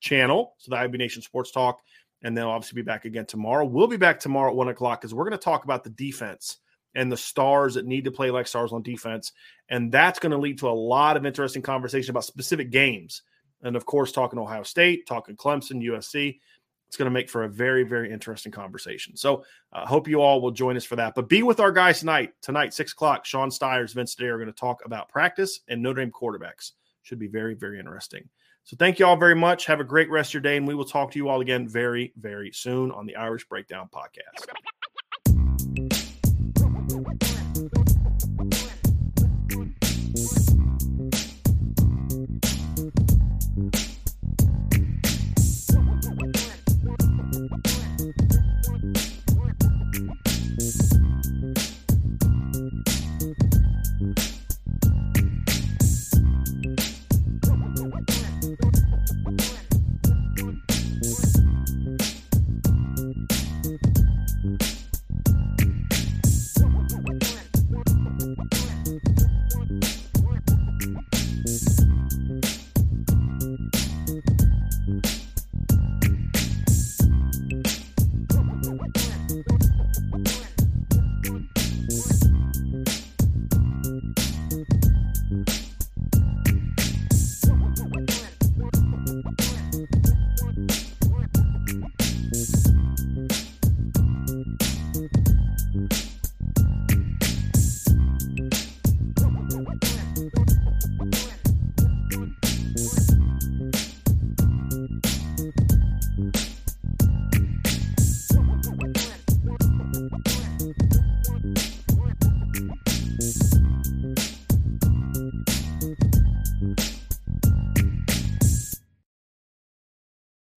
channel, so the IB Nation Sports Talk, and they'll obviously be back again tomorrow. We'll be back tomorrow at 1 o'clock because we're going to talk about the defense and the stars that need to play like stars on defense, and that's going to lead to a lot of interesting conversation about specific games. And, of course, talking Ohio State, talking Clemson, USC. It's going to make for a very, very interesting conversation. So I hope you all will join us for that. But be with our guys tonight, 6 o'clock. Sean Stiers, Vince D'Addario are going to talk about practice and Notre Dame quarterbacks. Should be very, very interesting. So thank you all very much. Have a great rest of your day, and we will talk to you all again very, very soon on the Irish Breakdown Podcast.